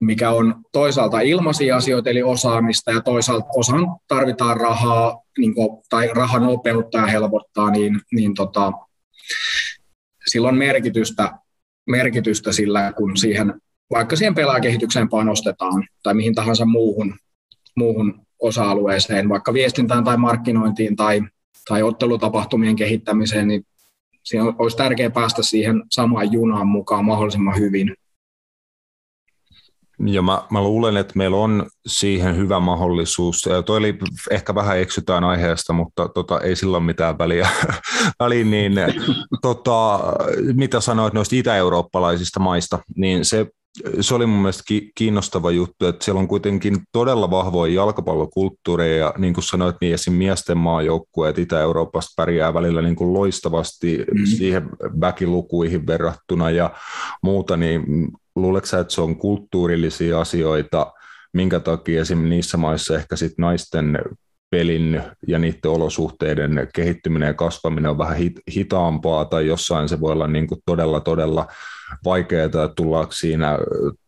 mikä on toisaalta ilmaisia asioita eli osaamista ja toisaalta osaan tarvitaan rahaa niin kuin, tai rahan nopeuttaa ja helpottaa, niin sillä on merkitystä sillä, kun siihen vaikka siihen pelaajakehitykseen panostetaan tai mihin tahansa muuhun osa-alueeseen, vaikka viestintään tai markkinointiin tai ottelutapahtumien kehittämiseen, niin siinä olisi tärkeää päästä siihen samaan junaan mukaan mahdollisimman hyvin. Ja mä luulen, että meillä on siihen hyvä mahdollisuus. Toi oli, ehkä vähän eksytään aiheesta, mutta ei sillä ole mitään väliä. Niin, mitä sanoit noista itä-eurooppalaisista maista, niin se oli mun mielestä kiinnostava juttu, että siellä on kuitenkin todella vahvoja jalkapallokulttuureja, ja niin kuin sanoit, niin esim. Miesten maajoukkueet Itä-Euroopasta pärjää välillä niin kuin loistavasti siihen väkilukuihin verrattuna ja muuta, niin luuletko sä, että se on kulttuurillisia asioita, minkä takia esim. Niissä maissa ehkä sit naisten pelin ja niiden olosuhteiden kehittyminen ja kasvaminen on vähän hitaampaa, tai jossain se voi olla niin kuin todella, todella vaikeaa, että tullaanko siinä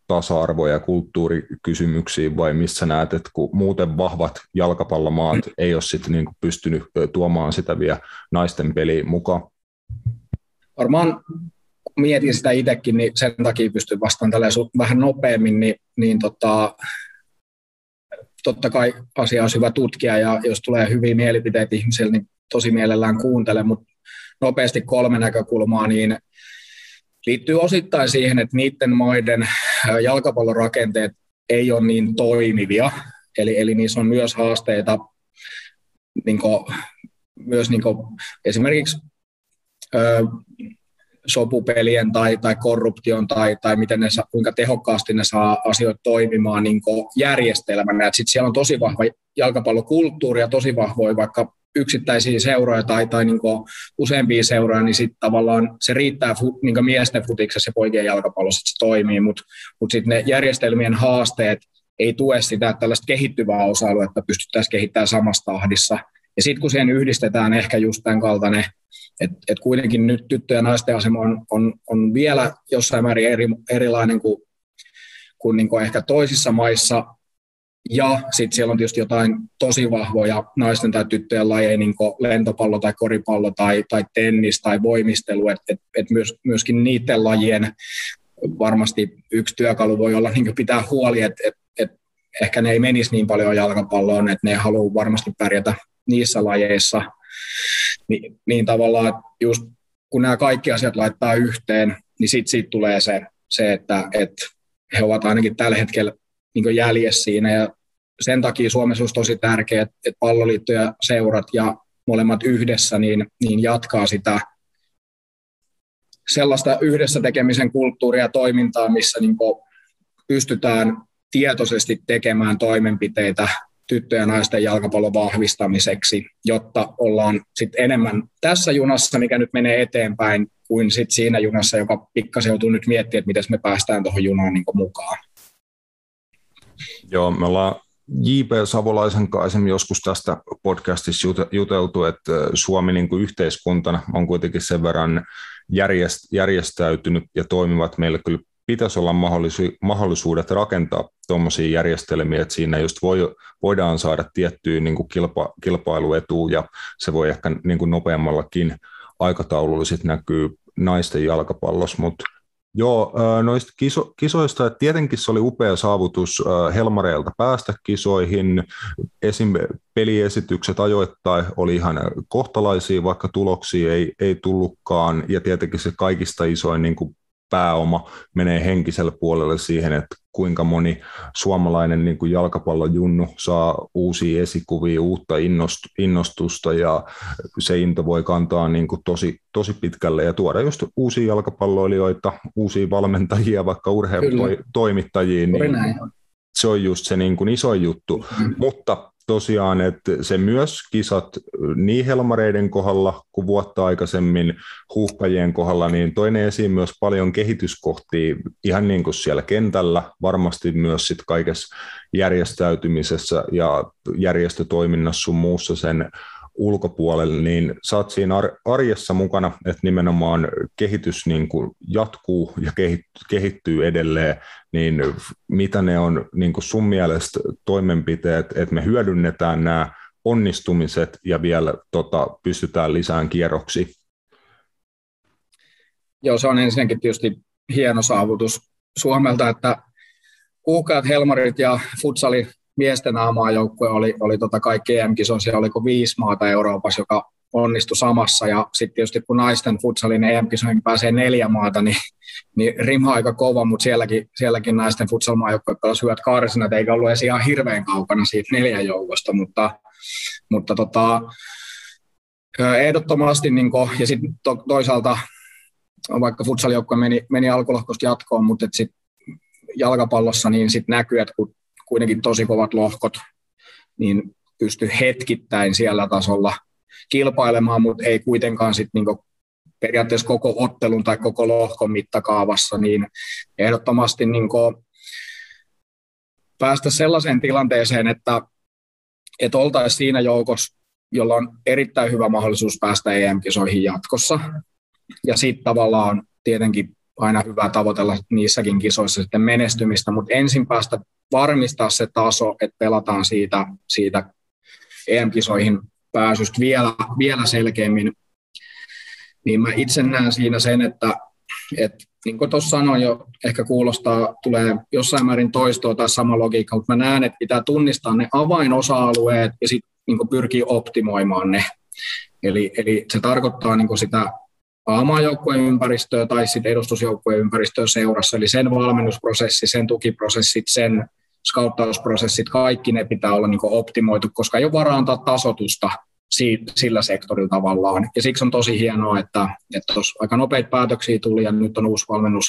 tasa-arvo- ja kulttuurikysymyksiin, vai missä näet, että kun muuten vahvat jalkapallomaat ei ole sitten niin kuin pystynyt tuomaan sitä vielä naisten peliin mukaan? Varmaan mietin sitä itsekin, niin sen takia pystyn vastaan vähän nopeammin, totta kai asia on hyvä tutkia, ja jos tulee hyviä mielipiteitä ihmisille, niin tosi mielellään kuuntele, mutta nopeasti 3 näkökulmaa, niin liittyy osittain siihen, että niiden maiden jalkapallorakenteet ei ole niin toimivia, eli niissä on myös haasteita, myös esimerkiksi sopupelien tai korruption tai miten ne, kuinka tehokkaasti ne saa asioita toimimaan niin järjestelmänä. Sitten siellä on tosi vahva jalkapallokulttuuri ja tosi vahvoja vaikka yksittäisiä seuroja tai niin useampia seuroja, niin sitten tavallaan se riittää niin miesten futiksessa ja poikien jalkapallossa, että se toimii, mutta sitten ne järjestelmien haasteet ei tue sitä, että tällaista kehittyvää osa-aluetta pystyttäisiin kehittämään samassa tahdissa. Ja sitten kun siihen yhdistetään ehkä just tämän kaltainen, että kuitenkin nyt tyttöjen ja naisten asema on vielä jossain määrin erilainen kuin niin ehkä toisissa maissa, ja sitten siellä on tietysti jotain tosi vahvoja naisten tai tyttöjen lajeja, niin kuin lentopallo tai koripallo tai tennis tai voimistelu, että myöskin niiden lajien varmasti yksi työkalu voi olla niin pitää huoli, että ehkä ne ei menisi niin paljon jalkapalloon, että ne haluaa varmasti pärjätä niissä lajeissa. Niin tavallaan just kun nämä kaikki asiat laittaa yhteen, niin siitä tulee se että he ovat ainakin tällä hetkellä niin jäljessä siinä, ja sen takia Suomessa on tosi tärkeää, että palloliitto ja seurat ja molemmat yhdessä niin jatkaa sitä sellaista yhdessä tekemisen kulttuuria ja toimintaa, missä niin pystytään tietoisesti tekemään toimenpiteitä tyttöjen ja naisten jalkapallon vahvistamiseksi, jotta ollaan sit enemmän tässä junassa, mikä nyt menee eteenpäin, kuin sit siinä junassa, joka pikkasen joutuu nyt miettimään, että miten me päästään tuohon junaan niin mukaan. Joo, me ollaan J.P. Savolaisen kanssa joskus tästä podcastissa juteltu, että Suomi niin kuin yhteiskuntana on kuitenkin sen verran järjestäytynyt ja toimivat. Meillä kyllä pitäisi olla mahdollisuudet rakentaa tuommoisia järjestelmiä, että siinä just voidaan saada tiettyä niin kuin kilpailuetua, ja se voi ehkä niin kuin nopeammallakin aikataululla sitten näkyy naisten jalkapallossa, mutta joo, noista kisoista, että tietenkin se oli upea saavutus Helmareilta päästä kisoihin. Esim. Peliesitykset ajoittain oli ihan kohtalaisia, vaikka tuloksia ei tullutkaan. Ja tietenkin se kaikista isoin niin kuin pääoma menee henkisellä puolella siihen, että kuinka moni suomalainen niin kuin jalkapallojunnu saa uusia esikuvia, uutta innostusta, ja se into voi kantaa niin kuin tosi pitkälle ja tuoda just uusia jalkapalloilijoita, uusia valmentajia, vaikka urheilutoimittajia, niin se on just se niin kuin iso juttu, mutta tosiaan, että se myös kisat niin Helmareiden kohdalla kuin vuotta aikaisemmin huuhkajien kohdalla, niin toinen esiin myös paljon kehityskohtia ihan niin kuin siellä kentällä, varmasti myös sit kaikessa järjestäytymisessä ja järjestötoiminnassa sun muussa sen ulkopuolelle, niin sä oot siinä arjessa mukana, että nimenomaan kehitys niin kuin jatkuu ja kehittyy edelleen, niin mitä ne on niin kuin sun mielestä toimenpiteet, että me hyödynnetään nämä onnistumiset ja vielä pystytään lisään kierroksi? Joo, se on ensinnäkin tietysti hieno saavutus Suomelta, että uhkaat, Helmarit ja futsali miesten A-maajoukkue oli kaikki EM-kisoissa, oliko 5 maata Euroopassa, joka onnistui samassa, ja sitten tietysti kun naisten futsalin EM-kisoihin pääsee 4 maata, niin rima aika kova, mutta sielläkin naisten futsalmaajoukkue pelasi hyvät karsinat, eikä ollut edes ihan hirveän kaukana siitä 4 joukosta, mutta ehdottomasti, niin ja sitten toisaalta vaikka futsalijoukkue meni alkulohkosta jatkoon, mutta sitten jalkapallossa niin sit näkyy, että kun kuitenkin tosi kovat lohkot, niin pysty hetkittäin siellä tasolla kilpailemaan, mutta ei kuitenkaan sit niinku periaatteessa koko ottelun tai koko lohkon mittakaavassa, niin ehdottomasti niinku päästä sellaiseen tilanteeseen, että oltaisiin siinä joukossa, jolla on erittäin hyvä mahdollisuus päästä EM-kisoihin jatkossa, ja sitten tavallaan tietenkin aina hyvä tavoitella niissäkin kisoissa sitten menestymistä, mutta ensin päästä varmistaa se taso, että pelataan siitä EM-kisoihin pääsystä vielä selkeämmin, niin mä itse näen siinä sen, että niin kuin tuossa sanoin jo, ehkä kuulostaa, tulee jossain määrin toistoa tai sama logiikka, mutta mä näen, että pitää tunnistaa ne avainosa-alueet ja sitten niin pyrkii optimoimaan ne. Eli se tarkoittaa niin sitä A-maajoukkueen ympäristöä tai sitten edustusjoukkueen ympäristöä seurassa, eli sen valmennusprosessi, sen tukiprosessit, sen skauttausprosessit, kaikki ne pitää olla niin optimoitu, koska ei ole varaa antaa tasotusta sillä sektorilla tavallaan. Ja siksi on tosi hienoa, että aika nopeita päätöksiä tuli ja nyt on uusi valmennus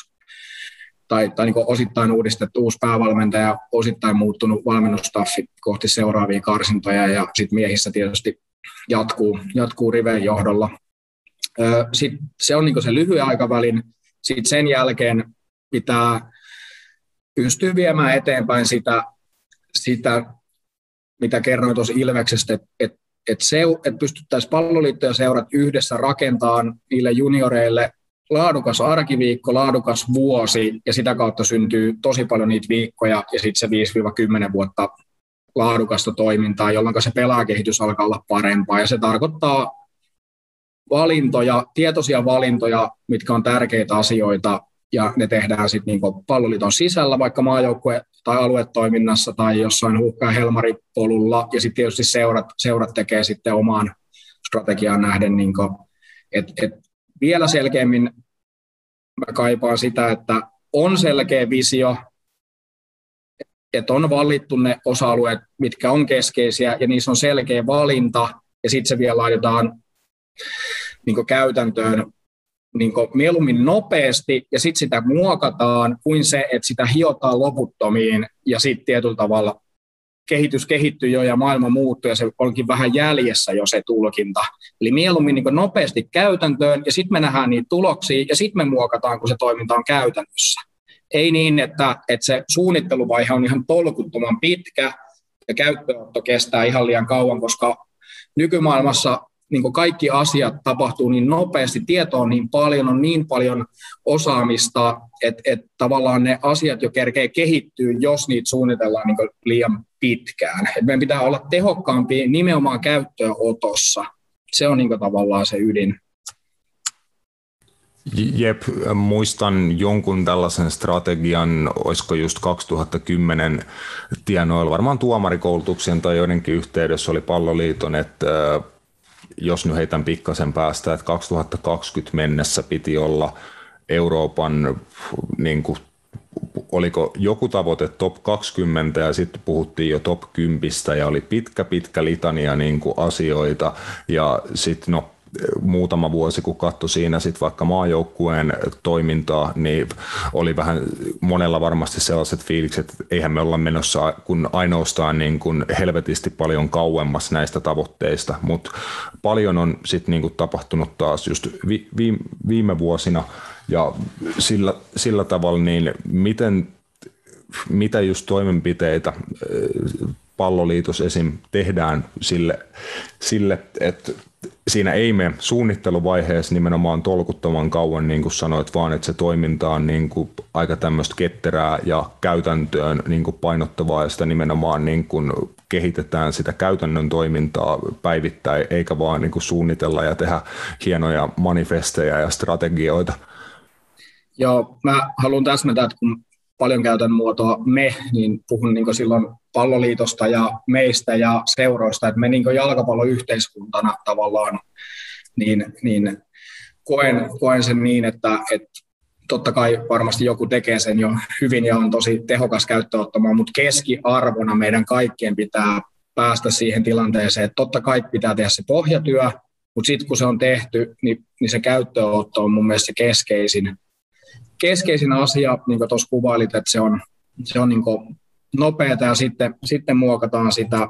tai niin kuin osittain uudistettu uusi päävalmentaja, osittain muuttunut valmennustaffi kohti seuraavia karsintoja ja sitten miehissä tietysti jatkuu riveen johdolla. Sitten se on niin kuin se lyhyen aikavälin. Sitten sen jälkeen pitää pystyä viemään eteenpäin sitä mitä kerroin tuossa Ilveksestä, että pystyttäisiin palloliitto ja seurat yhdessä rakentamaan niille junioreille laadukas arkiviikko, laadukas vuosi, ja sitä kautta syntyy tosi paljon niitä viikkoja, ja sitten se 5-10 vuotta laadukasta toimintaa, jolloin se pelaajakehitys alkaa olla parempaa, ja se tarkoittaa valintoja, tietoisia valintoja, mitkä on tärkeitä asioita, ja ne tehdään sitten niin palloliiton sisällä, vaikka maajoukkue- tai aluetoiminnassa tai jossain Huuhka- ja Helmari-polulla, ja sitten tietysti seurat tekee sitten omaan strategiaan nähden, niin vielä selkeämmin mä kaipaan sitä, että on selkeä visio, että on valittu ne osa-alueet, mitkä on keskeisiä, ja niissä on selkeä valinta, ja sitten se vielä laitetaan niin käytäntöön niin mieluummin nopeasti, ja sitten sitä muokataan, kuin se, että sitä hiotaan loputtomiin, ja sitten tietyllä tavalla kehitys kehittyy jo ja maailma muuttuu ja se onkin vähän jäljessä jo se tulkinta. Eli mieluummin niin nopeasti käytäntöön ja sitten me nähdään niitä tuloksia ja sitten me muokataan, kun se toiminta on käytännössä. Ei niin, että se suunnitteluvaihe on ihan tolkuttoman pitkä ja käyttöönotto kestää ihan liian kauan, koska nykymaailmassa niin kaikki asiat tapahtuu niin nopeasti, tietoa on niin paljon, on niin paljon osaamista, että tavallaan ne asiat jo kerkee kehittyy, jos niitä suunnitellaan niin liian pitkään. Et meidän pitää olla tehokkaampia nimenomaan käyttöönotossa. Se on niin tavallaan se ydin. Jep, muistan jonkun tällaisen strategian, olisiko just 2010 tienoilla, varmaan tuomarikoulutuksen tai joidenkin yhteydessä oli Palloliiton, että jos nyt heitän pikkasen päästä, että 2020 mennessä piti olla Euroopan, niin kuin, oliko joku tavoite top 20 ja sitten puhuttiin jo top 10 ja oli pitkä litania niin kuin asioita ja sitten muutama vuosi, kun katsoi siinä sit vaikka maajoukkueen toimintaa, niin oli vähän monella varmasti sellaiset fiilikset, että eihän me olla menossa kun ainoastaan niin kun helvetisti paljon kauemmas näistä tavoitteista, mutta paljon on sit niin kun tapahtunut taas just viime vuosina ja sillä tavalla, niin mitä just toimenpiteitä Palloliitos esim. Tehdään sille, että siinä ei mene suunnitteluvaiheessa nimenomaan tolkuttoman kauan, niin kuin sanoit, vaan että se toiminta on niin kuin aika tämmöistä ketterää ja käytäntöön niin kuin painottavaa, ja sitä nimenomaan niin kuin kehitetään sitä käytännön toimintaa päivittäin, eikä vaan niin kuin suunnitella ja tehdä hienoja manifesteja ja strategioita. Joo, mä haluan täsmentää, että kun paljon käytän muotoa me, niin puhun niin kuin silloin Palloliitosta ja meistä ja seuroista, että me niin kuin jalkapalloyhteiskuntana tavallaan niin koen sen niin, että totta kai varmasti joku tekee sen jo hyvin ja on tosi tehokas käyttöönottamaan, mutta keskiarvona meidän kaikkien pitää päästä siihen tilanteeseen, että totta kai pitää tehdä se pohjatyö, mutta sitten kun se on tehty, niin se käyttöönotto on mun mielestä se keskeisin asia, niin kuin tuossa kuvailit, että se on niin kuin nopeata ja sitten muokataan sitä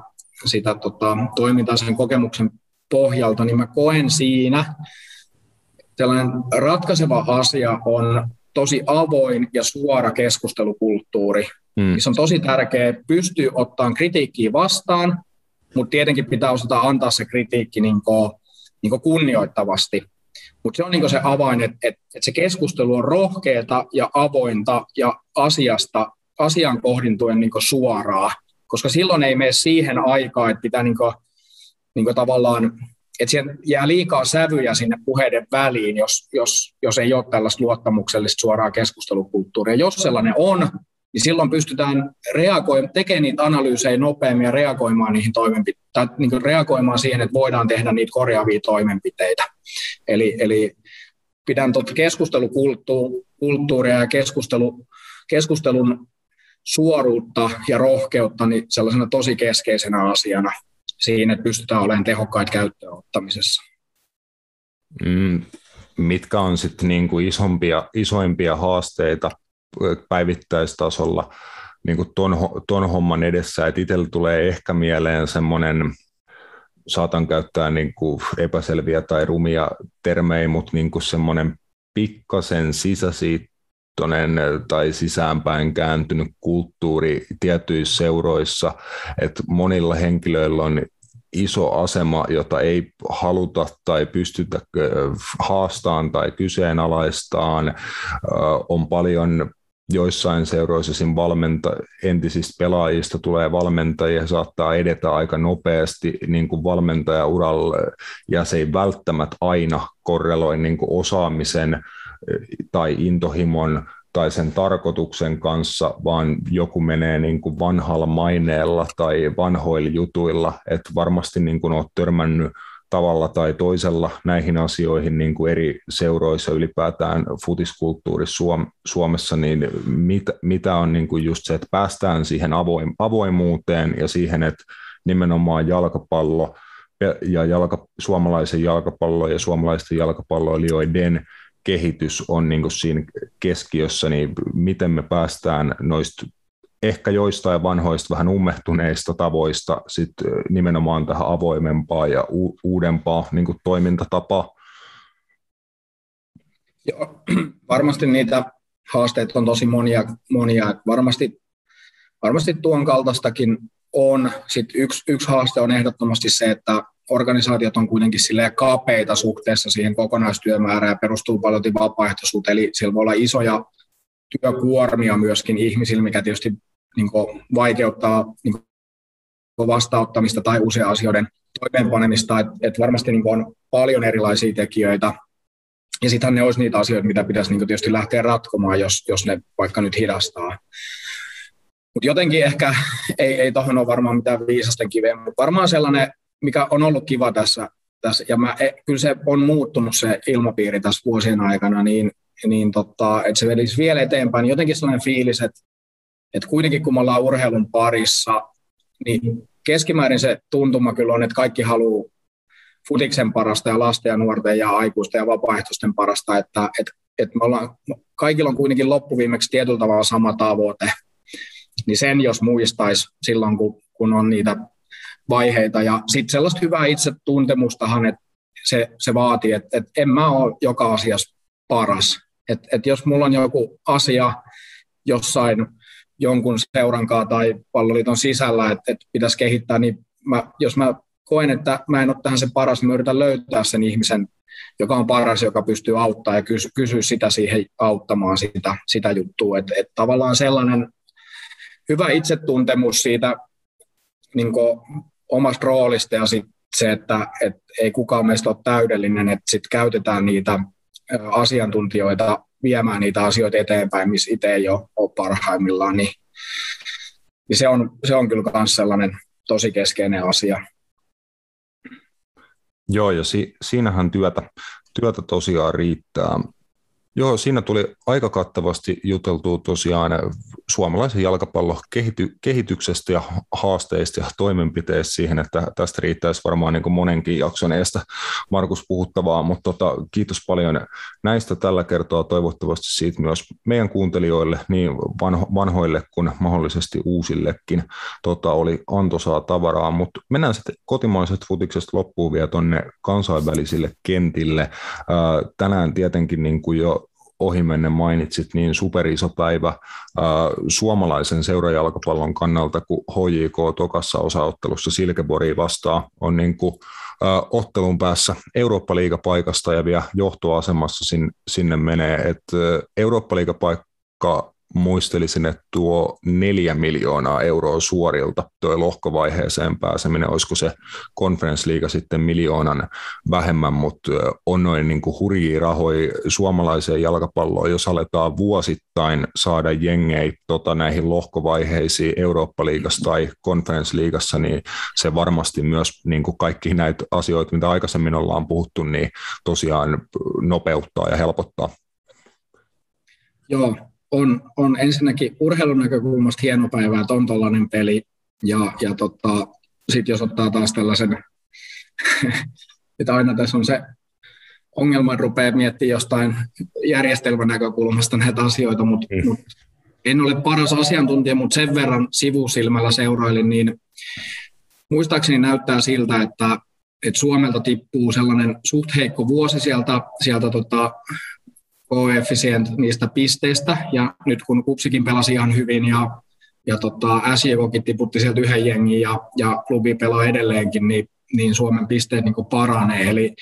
toimintaa sen kokemuksen pohjalta, niin mä koen siinä sellainen ratkaiseva asia on tosi avoin ja suora keskustelukulttuuri. Se on tosi tärkeää, pystyy ottamaan kritiikkiä vastaan, mutta tietenkin pitää osata antaa se kritiikki niin kuin kunnioittavasti. Mutta se on niin se avain, että se keskustelu on rohkeata ja avointa ja asian kohdintuen niin suoraan, koska silloin ei mene siihen aikaan, että pitää niin tavallaan, että siihen jää liikaa sävyjä sinne puheiden väliin, jos ei ole tällaista luottamuksellista suoraa keskustelukulttuuria. Jos sellainen on, niin silloin pystytään tekemään niitä analyysejä nopeammin ja reagoimaan niihin tai niin reagoimaan siihen, että voidaan tehdä niitä korjaavia toimenpiteitä. Eli pidän totta keskustelukulttuuria ja keskustelun suoruutta ja rohkeutta niin sellaisena tosi keskeisenä asiana. siinä, että pystytään olemaan tehokkaita käyttöönottamisessa. Mitkä on sitten niin kuin isoimpia haasteita päivittäistasolla niin kuin ton homman edessä, että itsellä tulee ehkä mieleen semmoinen, saatan käyttää niin kuin epäselviä tai rumia termejä, mutta niin kuin semmoinen pikkasen sisäsiittoinen tai sisäänpäin kääntynyt kulttuuri tietyissä seuroissa, että monilla henkilöillä on iso asema, jota ei haluta tai pystytä haastaan tai kyseenalaistaan. On paljon joissain seuroissa entisistä pelaajista tulee valmentajia, saattaa edetä aika nopeasti niin kuin valmentajauralle, ja se ei välttämättä aina korreloi niin kuin osaamisen tai intohimon tai sen tarkoituksen kanssa, vaan joku menee niin kuin vanhalla maineella tai vanhoilla jutuilla, että varmasti niin kuin olet törmännyt tavalla tai toisella näihin asioihin niin kuin eri seuroissa ylipäätään futiskulttuurissa Suomessa, niin mitä on niin kuin just se, että päästään siihen avoimuuteen ja siihen, että nimenomaan jalkapallo ja suomalaisen jalkapallon ja suomalaisten jalkapalloilijoiden kehitys on niin kuin siinä keskiössä, niin miten me päästään noista ehkä joistain vanhoista vähän ummehtuneista tavoista sit nimenomaan tähän avoimempaan ja uudempaan niin kuin toimintatapaan? Joo, varmasti niitä haasteita on tosi monia. Varmasti tuon kaltaistakin on. Sitten yksi haaste on ehdottomasti se, että organisaatiot on kuitenkin silleen kapeita suhteessa siihen kokonaistyömäärään ja perustuu paljon vapaaehtoisuuteen, eli sillä voi olla isoja työkuormia myöskin ihmisillä, mikä tietysti niin kuin vaikeuttaa niin kuin vastaanottamista tai usean asioiden toimeenpanemista, että varmasti niin kuin on paljon erilaisia tekijöitä, ja sittenhän ne olisi niitä asioita, mitä pitäisi niin kuin tietysti lähteä ratkomaan, jos ne vaikka nyt hidastaa. Mutta jotenkin ehkä ei tuohon ole varmaan mitään viisasten kiveä, mutta varmaan sellainen, mikä on ollut kiva tässä ja kyllä se on muuttunut se ilmapiiri tässä vuosien aikana, niin, että se vedisi vielä eteenpäin. Jotenkin sellainen fiilis, että kuitenkin kun me ollaan urheilun parissa, niin keskimäärin se tuntuma kyllä on, että kaikki haluaa futiksen parasta ja lasten ja nuorten ja aikuisten ja vapaaehtoisten parasta, että kaikilla on kuitenkin loppuviimeksi tietyllä tavalla sama tavoite. Niin sen jos muistaisi silloin, kun on niitä vaiheita. Ja sitten sellaista hyvää itsetuntemustahan, että se vaatii, että en mä ole joka asiassa paras. Et jos mulla on joku asia jossain jonkun seurankaa tai palloliiton sisällä, että pitäisi kehittää, niin jos mä koen, että mä en ole tähän se paras, niin mä yritän löytää sen ihmisen, joka on paras, joka pystyy auttamaan ja kysyä sitä siihen auttamaan sitä juttua. Et tavallaan sellainen hyvä itsetuntemus siitä niin kuin omasta roolista ja sit se, että ei kukaan meistä ole täydellinen, että sitten käytetään niitä asiantuntijoita viemään niitä asioita eteenpäin, missä itse ei ole parhaimmillaan, niin se on kyllä myös sellainen tosi keskeinen asia. Joo, ja siinähän työtä tosiaan riittää. Joo, siinä tuli aika kattavasti juteltua tosiaan suomalaisen jalkapallon kehityksestä ja haasteista ja toimenpiteistä siihen, että tästä riittäisi varmaan niin kuin monenkin jakson eestä Markus puhuttavaa, mutta kiitos paljon näistä tällä kertaa, toivottavasti siitä myös meidän kuuntelijoille, niin vanhoille kuin mahdollisesti uusillekin, oli antoisaa tavaraa, mutta mennään sitten kotimaiset futiksesta loppuun vielä tuonne kansainvälisille kentille. Tänään tietenkin niin kuin jo ohimennen mainitsit, niin superiso päivä suomalaisen seurajalkapallon kannalta, kun HJK tokassa osaottelussa Silkeborgia vastaan on niin kuin ottelun päässä Eurooppa-liigapaikasta ja vielä johtoasemassa sinne menee. Eurooppa-liigapaikka muistelisin, että tuo 4 miljoonaa euroa suorilta tuo lohkovaiheeseen pääseminen, olisiko se konferenssliiga sitten miljoonan vähemmän, mutta on noin niin kuin hurjia rahoja suomalaiseen jalkapalloon, jos aletaan vuosittain saada jengejä näihin lohkovaiheisiin Eurooppa-liigassa tai konferenssliigassa, niin se varmasti myös niin kuin kaikki näitä asioita, mitä aikaisemmin ollaan puhuttu, niin tosiaan nopeuttaa ja helpottaa. Joo. On ensinnäkin urheilun näkökulmasta hieno päivä, että on tällainen peli, ja sitten jos ottaa taas tällaisen, että aina tässä on se ongelma, että rupeaa miettimään jostain järjestelmän näkökulmasta näitä asioita, mutta en ole paras asiantuntija, mutta sen verran sivusilmällä seurailin, niin muistaakseni näyttää siltä, että Suomelta tippuu sellainen suht heikko vuosi sieltä koefficient niistä pisteistä, ja nyt kun Kupsikin pelasi ihan hyvin, ja SJK:kin tiputti sieltä yhden jengin, ja klubi pelaa edelleenkin, niin Suomen pisteet niin kuin paranee, eli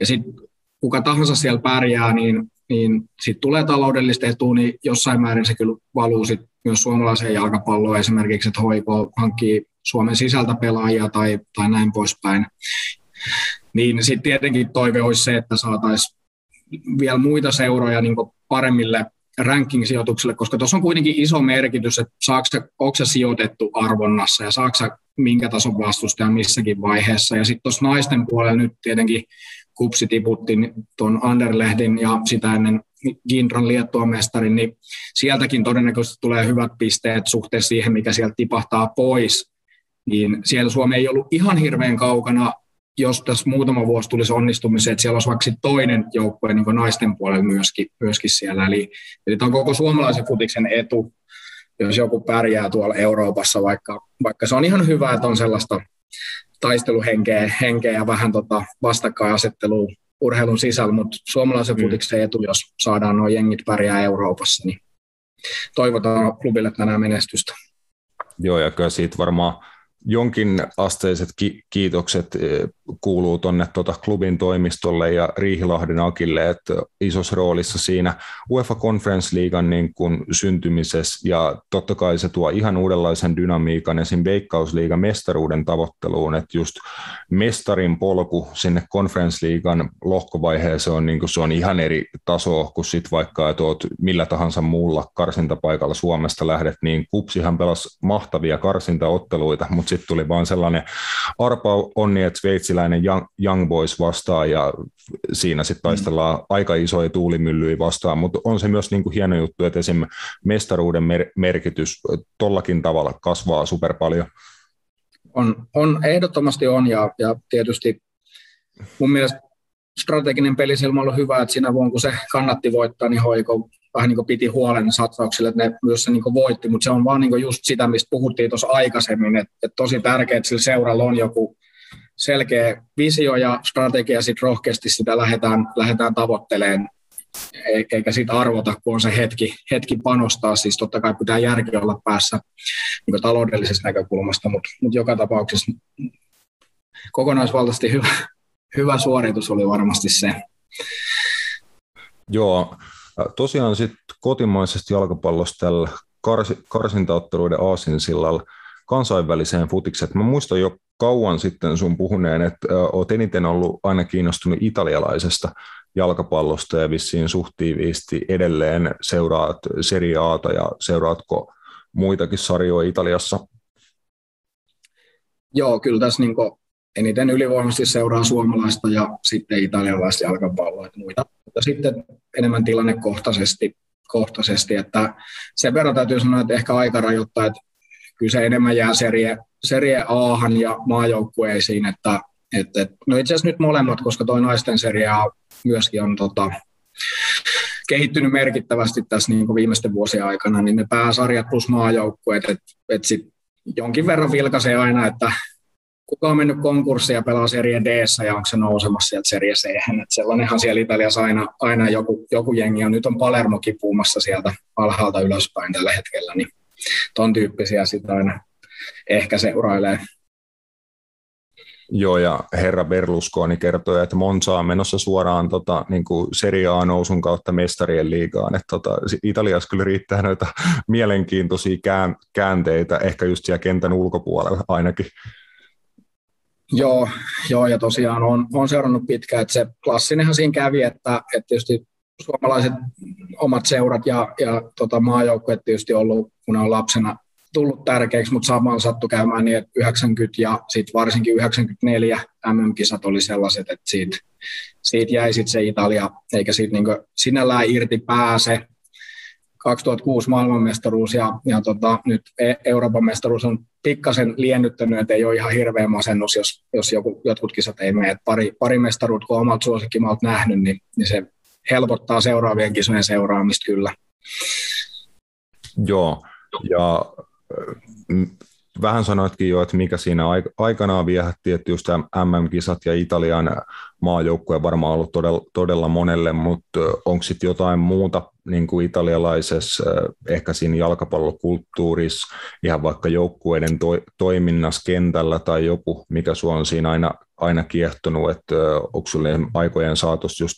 ja sitten kuka tahansa siellä pärjää, niin sitten tulee taloudellista etua, niin jossain määrin se kyllä valuu sit myös suomalaiseen jalkapalloon, esimerkiksi, että HIK hankkii Suomen sisältä pelaajia tai näin poispäin. Niin sitten tietenkin toive olisi se, että saataisiin vielä muita seuroja niin paremmille ranking-sijoituksille, koska tuossa on kuitenkin iso merkitys, että onko se sijoitettu arvonnassa ja saako se minkä tason vastustaja missäkin vaiheessa. Ja sitten tuossa naisten puolella nyt tietenkin Kupsi tiputti tuon Anderlehtin ja sitä ennen Gintran Liettuan mestarin, niin sieltäkin todennäköisesti tulee hyvät pisteet suhteessa siihen, mikä sieltä tipahtaa pois. Niin siellä Suomi ei ollut ihan hirveän kaukana, jos tässä muutama vuosi tulisi onnistumiseen, että siellä olisi vaikka toinen joukkue niin kuin naisten puolella myöskin siellä. Eli tämä on koko suomalaisen futiksen etu, jos joku pärjää tuolla Euroopassa, vaikka se on ihan hyvä, että on sellaista taisteluhenkeä ja vähän vastakkainasettelua urheilun sisällä, mutta suomalaisen futiksen etu, jos saadaan nuo jengit pärjää Euroopassa, niin toivotaan klubille tänään menestystä. Joo, ja kyllä siitä varmaan jonkin asteiset kiitokset kuuluu tuonne klubin toimistolle ja Riihilahden Akille, että isossa roolissa siinä UEFA Conference Leaguean niin kuin syntymisessä, ja totta kai se tuo ihan uudenlaisen dynamiikan esim. Veikkausliigan mestaruuden tavoitteluun, että just mestarin polku sinne Conference Leaguean lohkovaiheeseen on, niin kuin se on ihan eri tasoa kuin sit vaikka, että oot millä tahansa muulla karsintapaikalla Suomesta lähdet, niin Kupsihan pelasi mahtavia karsintaotteluita, mutta sitten tuli vaan sellainen arpa-onni, että sveitsiläinen Young Boys vastaa ja siinä sitten taistellaan aika isoja tuulimyllyjä vastaan, mutta on se myös niinku hieno juttu, että esim. Mestaruuden merkitys tollakin tavalla kasvaa super paljon. On ehdottomasti on, ja tietysti mun mielestä strateginen pelisilmä on ollut hyvä, että siinä vuonna kun se kannatti voittaa, niin Hoiko vähän niin kuin piti huolen satsauksille, että ne myös se niin kuin voitti, mutta se on vaan niin kuin just sitä, mistä puhuttiin tuossa aikaisemmin, että tosi tärkeää, että sillä seuralla on joku selkeä visio ja strategia, sitten rohkeasti sitä lähdetään tavoittelemaan, eikä siitä arvota, kun on se hetki panostaa, siis totta kai pitää järki olla päässä niin kuin taloudellisesta näkökulmasta, mutta joka tapauksessa kokonaisvaltaisesti hyvä suoritus oli varmasti se. Joo. Tosiaan sitten kotimaisesta jalkapallosta tällä karsintaotteluiden aasinsillalla kansainväliseen futikset. Mä muistan jo kauan sitten sun puhuneen, että olet eniten ollut aina kiinnostunut italialaisesta jalkapallosta ja vissiin suht tiiviisti edelleen seuraat Serie A:ta ja seuraatko muitakin sarjoja Italiassa? Joo, kyllä tässä niin kuin eniten ylivoimaisesti seuraa suomalaista ja sitten italialaista jalkapalloa ja muita. Mutta sitten enemmän tilannekohtaisesti, että sen verran täytyy sanoa, että ehkä aika rajoittaa, että kyllä se enemmän jää serie A:han ja maajoukkueisiin, että no itse asiassa nyt molemmat, koska toi naisten serie A myöskin on kehittynyt merkittävästi tässä niin kuin viimeisten vuosien aikana, niin ne pääsarjat plus maajoukkueet, että sitten jonkin verran vilkaisee aina, että kuka on mennyt konkurssiin ja pelaa Serie D:ssä ja onko se nousemassa sieltä Serie C:hän. Että sellainenhan siellä Italiassa aina joku jengi on. Nyt on Palermo kipuumassa sieltä alhaalta ylöspäin tällä hetkellä, niin ton tyyppisiä sitä aina ehkä seurailee. Joo, ja herra Berlusconi kertoi, että Monza on menossa suoraan niin kuin Serie A-nousun kautta mestarien liigaan. Että Italiassa kyllä riittää noita mielenkiintoisia käänteitä, ehkä just siellä kentän ulkopuolella ainakin. Joo, ja tosiaan on seurannut pitkään, että se klassinenhan siinä kävi, että tietysti suomalaiset omat seurat ja maajoukkueet tietysti ollut, kun on lapsena tullut tärkeäksi, mutta samaan sattui käymään niin, että 90 ja sitten varsinkin 94 MM-kisat oli sellaiset, että siitä jäi sitten se Italia, eikä siitä niin sinällään irti pääse. 2006 maailmanmestaruus ja nyt Euroopan mestaruus on pikkasen liennyttänyt, että ei ole ihan hirveä masennus, jos jotkut kisat ei mene. Pari mestaruutta, kun omalta suosikkimalta nähnyt, niin se helpottaa seuraavien kisojen seuraamista kyllä. Joo, ja vähän sanoitkin jo, että mikä siinä aikanaan viehätti, että just MM-kisat ja Italian maajoukkue varmaan ollut todella monelle, mutta onko sitten jotain muuta niin kuin italialaisessa, ehkä siinä jalkapallokulttuurissa, ihan vaikka joukkueiden toiminnassa kentällä tai joku, mikä sinua on siinä aina kiehtonut, että onko sinulle aikojen saatossa just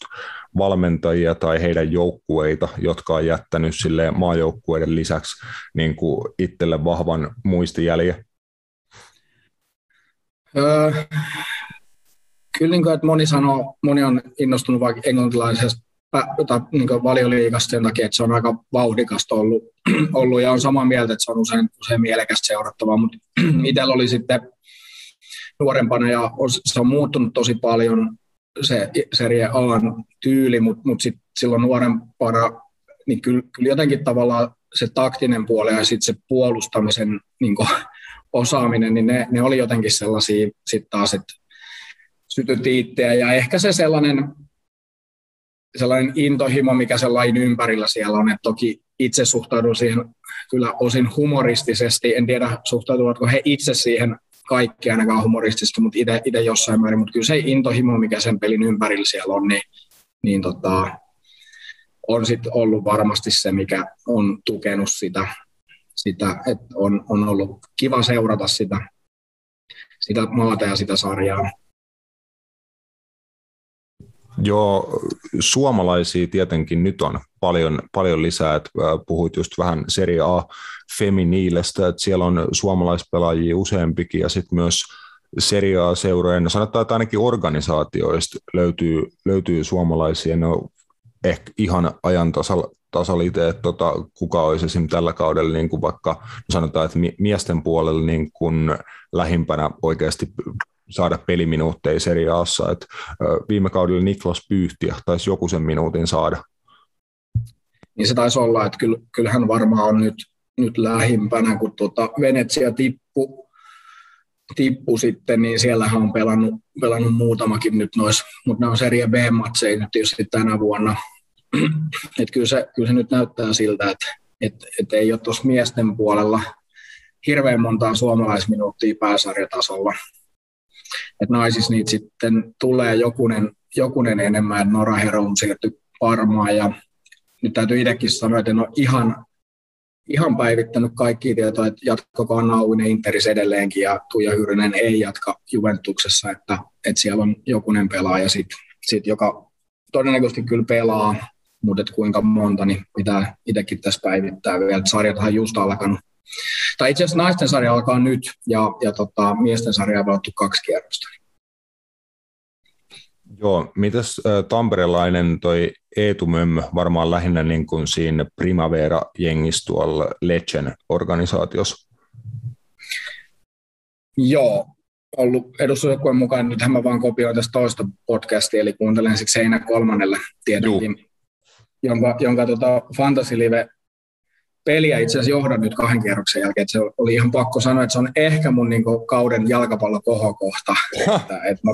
valmentajia tai heidän joukkueita, jotka on jättänyt maajoukkueiden lisäksi niin kuin itselle vahvan muistijäljen? Kyllä niin kuin, että moni on innostunut vaikka englantilaisesta niin kuin Valioliigasta sen takia, että se on aika vauhdikasta ollut ja on samaa mieltä, että se on usein mielekästä seurattavaa, mutta itsellä oli sitten nuorempana ja se on muuttunut tosi paljon se Serie A:n tyyli, mutta sit silloin nuorempana niin kyllä jotenkin tavallaan se taktinen puoli ja sitten se puolustamisen niin kuin osaaminen, niin ne oli jotenkin sellaisia sitten taas, että sytytti itseä ja ehkä se sellainen intohimo, mikä sen lajin ympärillä siellä on, että toki itse suhtaudun siihen kyllä osin humoristisesti, en tiedä suhtautuvatko he itse siihen kaikki ainakaan humoristisesti, mutta itse jossain määrin, mutta kyllä se intohimo, mikä sen pelin ympärillä siellä on, niin on sitten ollut varmasti se, mikä on tukenut sitä että on ollut kiva seurata sitä maata ja sitä sarjaa. Joo, suomalaisia tietenkin nyt on paljon lisää, että puhuit just vähän Serie A-feminiilestä, että siellä on suomalaispelaajia useampikin ja sitten myös Serie A-seurojen, sanotaan, että ainakin organisaatioista löytyy suomalaisia, ne on ehkä ihan ajan tasalla itse, että kuka olisi esimerkiksi tällä kaudella niin kuin vaikka, sanotaan, että miesten puolella niin kuin lähimpänä oikeasti saada peliminuutteja Serie A:ssa. Et viime kaudella Niklas Pyyhtiä taisi joku sen minuutin saada. Niin se taisi olla, että kyllähän varmaan on nyt lähimpänä, kun Venetsia tippu sitten, niin siellähän on pelannut muutamakin nyt noissa, mutta ne on Serie B-matseja nyt tietysti tänä vuonna. Et kyllä se nyt näyttää siltä, että et ei ole tuossa miesten puolella hirveän montaa suomalaisminuuttia pääsarjatasolla. Että naisissa niitä sitten tulee jokunen enemmän, että Nora Heron siirtyi Parmaan ja nyt täytyy itsekin sanoa, että en ole ihan päivittänyt kaikkia tietoja, että jatkokaa Nauvinen Interis edelleenkin ja Tuija Hyrynen ei jatka Juventuksessa, että siellä on jokunen pelaaja sit, joka todennäköisesti kyllä pelaa, mutta et kuinka monta, niin pitää itsekin tässä päivittää vielä, että sarjathan just alkanut. Tai itse asiassa naisten sarja alkaa nyt ja miesten sarja on pelattu 2 kierrosta. Joo, mitäs tamperelainen toi Eetu Mömmö, varmaan lähinnä niin kuin siinä Primavera-jengissä tuolla Lecchen organisaatiossa? Joo, ollut edustusjoukkueen mukaan, nythän mä vaan kopioin tästä toista podcastia, eli kuuntelen siksi Seinä kolmannella tietenkin, jonka Fantasy Live peliä itse asiassa johdan nyt 2 kierroksen jälkeen, että se oli ihan pakko sanoa, että se on ehkä mun niinku kauden jalkapallokohokohta. Että mä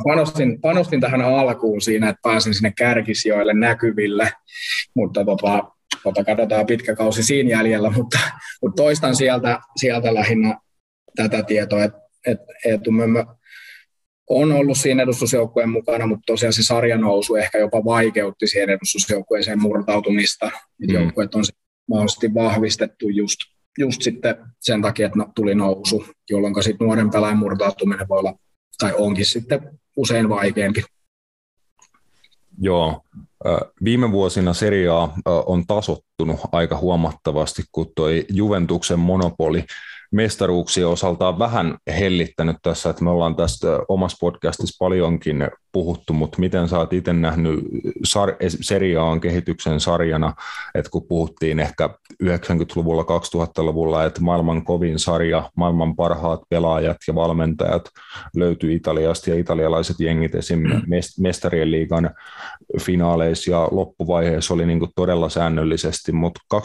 panostin tähän alkuun siinä, että pääsin sinne kärkisijoille näkyville, mutta katsotaan pitkä kausi siinä jäljellä, mutta toistan sieltä lähinnä tätä tietoa, että Eetu Mömmö on ollut siinä edustusjoukkueen mukana, mutta tosiaan se sarjanousu ehkä jopa vaikeutti siihen edustusjoukkueeseen murtautumista, että joukkueet on mahdollisesti vahvistettu just sitten sen takia, että tuli nousu, jolloin sitten nuoren pelaajan murtautuminen voi olla, tai onkin sitten usein vaikeampi. Joo. Viime vuosina Serie A on tasottunut aika huomattavasti, kun tuo Juventuksen monopoli mestaruuksien osaltaan vähän hellittänyt tässä, että me ollaan tästä omassa podcastissa paljonkin puhuttu, mutta miten sä oot itse nähnyt seriaan kehityksen sarjana, että kun puhuttiin ehkä 90-luvulla, 2000-luvulla, että maailman kovin sarja, maailman parhaat pelaajat ja valmentajat löytyi Italiasta ja italialaiset jengit esim. Mestarien liigan finaaleissa ja loppuvaiheessa oli niin kuin todella säännöllisesti, mutta 2010-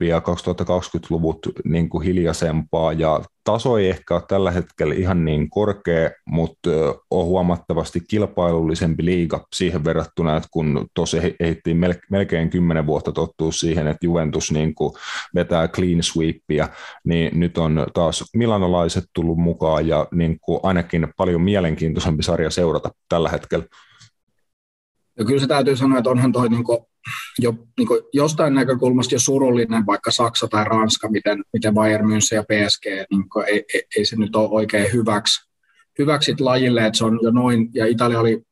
ja 2020-luvut niin kuin hiljaisempaa ja taso ei ehkä ole tällä hetkellä ihan niin korkea, mutta on huomattavasti kilpailullisempi liiga siihen verrattuna, että kun tuossa ehdittiin melkein 10 vuotta tottua siihen, että Juventus niin kuin vetää clean sweepia, niin nyt on taas milanolaiset tullut mukaan ja niin kuin ainakin paljon mielenkiintoisempi sarja seurata tällä hetkellä. Ja kyllä se täytyy sanoa, että onhan toi niin kuin jostain näkökulmasta jo surullinen, vaikka Saksa tai Ranska, miten Bayern München ja PSG, niin ei se nyt ole oikein hyväksi lajille, että se on jo noin, ja Italia oli,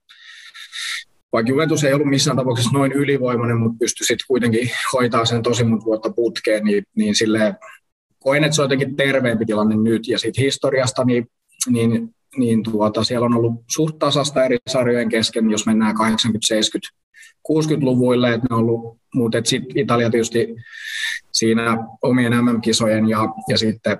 vaikka Juventus ei ollut missään tapauksessa noin ylivoimainen, mutta pystyi sitten kuitenkin hoitaa sen tosi monta vuotta putkeen, niin silleen koen, että se on jotenkin terveempi tilanne nyt, ja sitten historiasta, niin siellä on ollut suht tasasta eri sarjojen kesken, jos mennään 80-70 60-luvuille, että ne on ollut, mutta sitten Italia tietysti siinä omien MM-kisojen ja sitten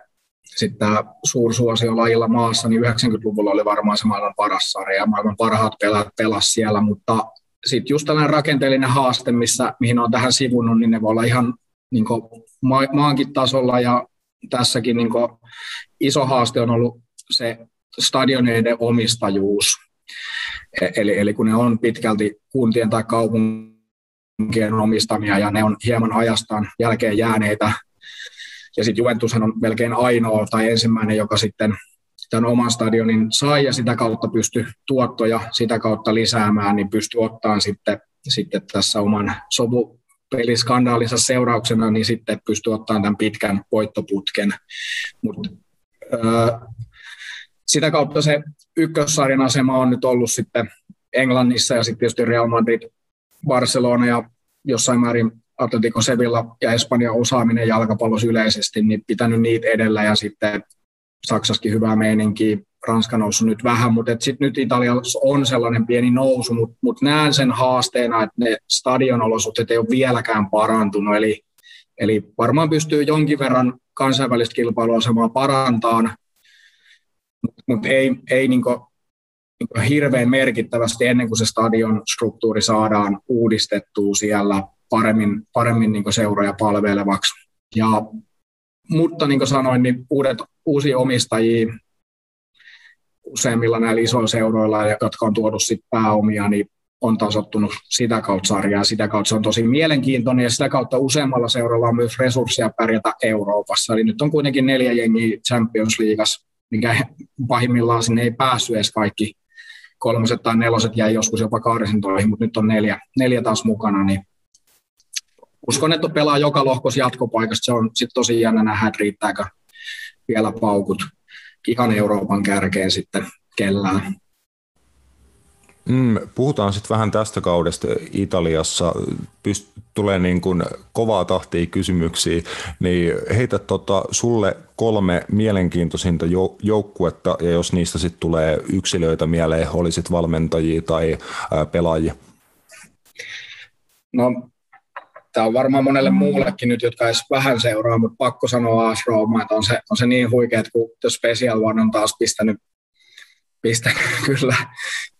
tämä suursuosiolajilla maassa, niin 90-luvulla oli varmaan se maailman paras sarja ja maailman parhaat pelasi siellä, mutta sitten just tällainen rakenteellinen haaste, mihin on tähän sivunut, niin ne voi olla ihan niin kuin maankin tasolla ja tässäkin niin kuin iso haaste on ollut se stadioneiden omistajuus. Eli kun ne on pitkälti kuntien tai kaupunkien omistamia ja ne on hieman ajastaan jälkeen jääneitä. Ja sitten Juventushan on melkein ainoa tai ensimmäinen, joka sitten tämän oman stadionin sai ja sitä kautta pystyi tuottoja sitä kautta lisäämään, niin pystyi ottamaan sitten tässä oman sopupeiliskandaalinsa seurauksena, niin sitten pystyi ottamaan tämän pitkän voittoputken. Sitä kautta se ykkössarjan asema on nyt ollut sitten Englannissa ja sitten tietysti Real Madrid, Barcelona ja jossain määrin Atletico Sevilla ja Espanjan osaaminen jalkapallossa yleisesti, niin pitänyt niitä edellä ja sitten Saksassakin hyvää meininkiä, Ranska noussut nyt vähän, mutta sitten nyt Italiassa on sellainen pieni nousu, mutta näen sen haasteena, että ne stadionolosuhteet ei ole vieläkään parantunut, eli varmaan pystyy jonkin verran kansainvälistä kilpailuasemaa parantamaan, mutta ei niinku hirveän merkittävästi ennen kuin se stadion struktuuri saadaan uudistettua siellä paremmin niinku seuroja palvelevaksi. Mutta niin kuin sanoin, niin uusia omistajia useimmilla näillä isoilla seuroilla, jotka on tuodut sit pääomia, niin on tasottunut sitä kautta sarjaa. Sitä kautta se on tosi mielenkiintoinen ja sitä kautta useammalla seuralla on myös resursseja pärjätä Euroopassa. Eli nyt on kuitenkin 4 jengiä Champions Leagueassa, mikä pahimmillaan sinne ei päässyt edes kaikki 3. tai 4. jäi joskus jopa karsintoihin, mutta nyt on 4 taas mukana. Niin uskon, että pelaa joka lohkossa jatkopaikasta. Se on sitten tosi jännä nähdä, että riittääkö vielä paukut ihan Euroopan kärkeen sitten kellään. Puhutaan sitten vähän tästä kaudesta Italiassa. Tulee niin kuin kovaa tahtia kysymyksiä, niin heitä sulle 3 mielenkiintoisinta joukkuetta, ja jos niistä sitten tulee yksilöitä mieleen, olisit valmentajia tai pelaajia. No, tämä on varmaan monelle muullekin nyt, jotka edes vähän seuraa, mutta pakko sanoa AS Rooma, että on se niin huikea, että kun The Special One on taas pistänyt kyllä.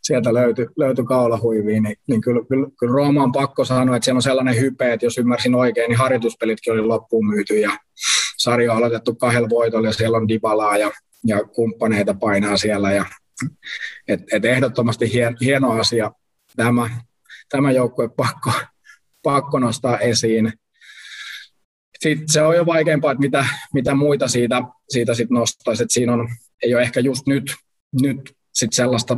Sieltä löytyi kaulahuivia, niin kyllä Rooma on pakko sanoa, että siellä on sellainen hype, että jos ymmärsin oikein, niin harjoituspelitkin oli loppuun myyty ja sarja on aloitettu 2 voitolla ja siellä on Dybalaa ja kumppaneita painaa siellä. Et ehdottomasti hieno asia tämä joukkue pakko nostaa esiin. Sitten se on jo vaikeampaa, että mitä muita siitä sit nostaisi, että siinä ei ole ehkä just nyt sit sellaista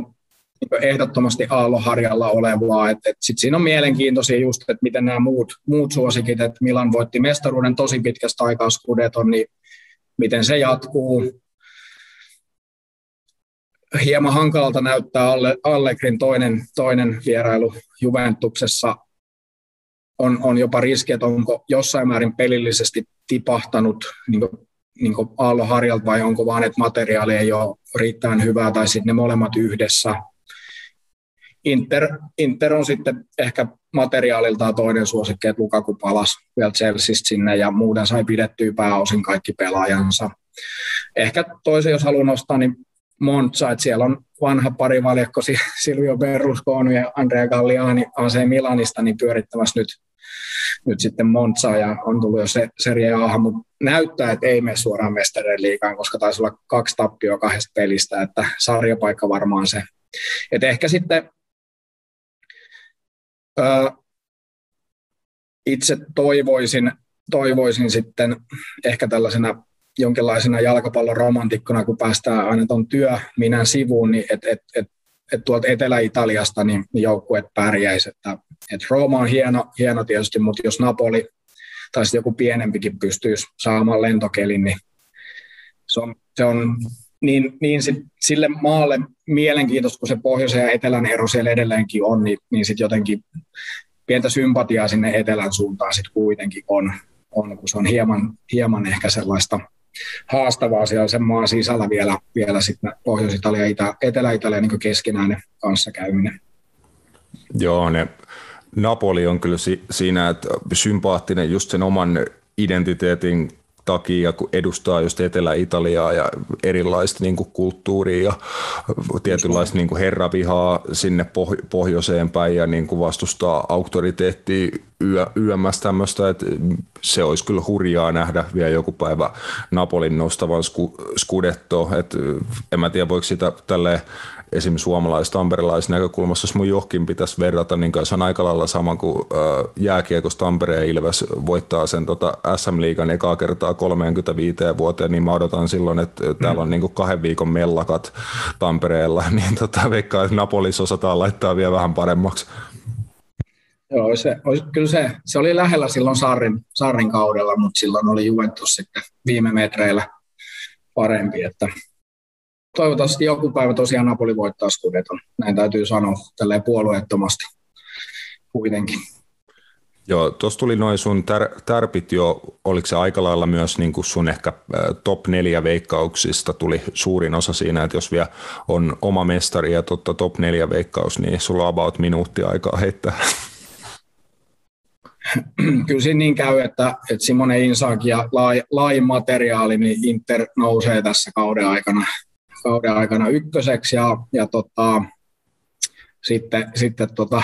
ehdottomasti aalloharjalla olevaa. Et sit siinä on mielenkiintoisia just, että miten nämä muut suosikit, että Milan voitti mestaruuden tosi pitkästä aikaa Scudetton, niin miten se jatkuu. Hieman hankalalta näyttää Allegrin toinen vierailu Juventuksessa. On jopa riski, että onko jossain määrin pelillisesti tipahtanut niin niin kuin aallonharjalta vai onko vaan, että materiaali ei ole riittävän hyvää tai sitten ne molemmat yhdessä. Inter on sitten ehkä materiaaliltaan toinen suosikki, että Lukaku palasi vielä Chelseasta sinne ja muuten sai pidettyä pääosin kaikki pelaajansa. Ehkä toisen, jos haluan nostaa, niin Monza, että siellä on vanha parivaljakko Silvio Berlusconi ja Andrea Galliani AC Milanista niin pyörittämässä nyt sitten Monzaa ja on tullut jo Serie A, mutta näyttää, että ei mene suoraan Mestarien liigaan, koska taisi olla 2 tappioa 2 pelistä, että sarjapaikka varmaan se. Et ehkä sitten itse toivoisin sitten ehkä tällaisena jonkinlaisena jalkapallon romantikkona, kun päästään aina tuon minän sivuun, niin että tuolta Etelä-Italiasta niin joukkueet pärjäisi. Että Rooma on hieno tietysti, mutta jos Napoli tai sitten joku pienempikin pystyisi saamaan lentokelin, niin se on niin sille maalle mielenkiintoista, kun se pohjoisen ja etelän ero siellä edelleenkin on, niin sitten jotenkin pientä sympatiaa sinne etelän suuntaan sitten kuitenkin on, kun se on hieman ehkä sellaista haastavaa siellä sen maan sisällä vielä sitten Pohjois-Italia ja Etelä-Italia niin keskinäinen kanssakäyminen. Joo, Napoli on kyllä siinä, että sympaattinen just sen oman identiteetin takia, kun edustaa just Etelä-Italiaa ja erilaista niin kuin kulttuuria ja tietynlaista niin kuin herravihaa sinne pohjoiseen päin ja niin kuin vastustaa auktoriteettia YMS tämmöistä, että se olisi kyllä hurjaa nähdä vielä joku päivä Napolin nostavan Scudettoa, että en mä tiedä voiko sitä tälleen esimerkiksi suomalais-tamperelaisen näkökulmassa, jos mun johonkin pitäisi verrata, niin se on aika lailla sama kuin jääkiekos Tampereen Ilves voittaa sen SM-liigan ekaa kertaa 35 vuoteen, niin mä odotan silloin, että täällä on niin kuin 2 viikon mellakat Tampereella, niin veikkaa, että Napolissa osataan laittaa vielä vähän paremmaksi. Joo, se oli lähellä silloin Sarrin kaudella, mutta silloin oli Juventus sitten viime metreillä parempi, että toivottavasti joku päivä tosiaan Napoli voittaa Scudeton. Näin täytyy sanoa tälleen puolueettomasti kuitenkin. Joo, tuossa tuli noin sun tärpit jo, oliko se aika lailla myös niin kuin sun ehkä top 4 veikkauksista tuli suurin osa siinä, että jos vielä on oma mestari ja top 4 veikkaus, niin sulla on about minuutti aikaa heittää. Kyllä siinä niin käy, että Simone Inzaghi ja laajin materiaali, niin Inter nousee tässä kauden aikana ykköseksi ja sitten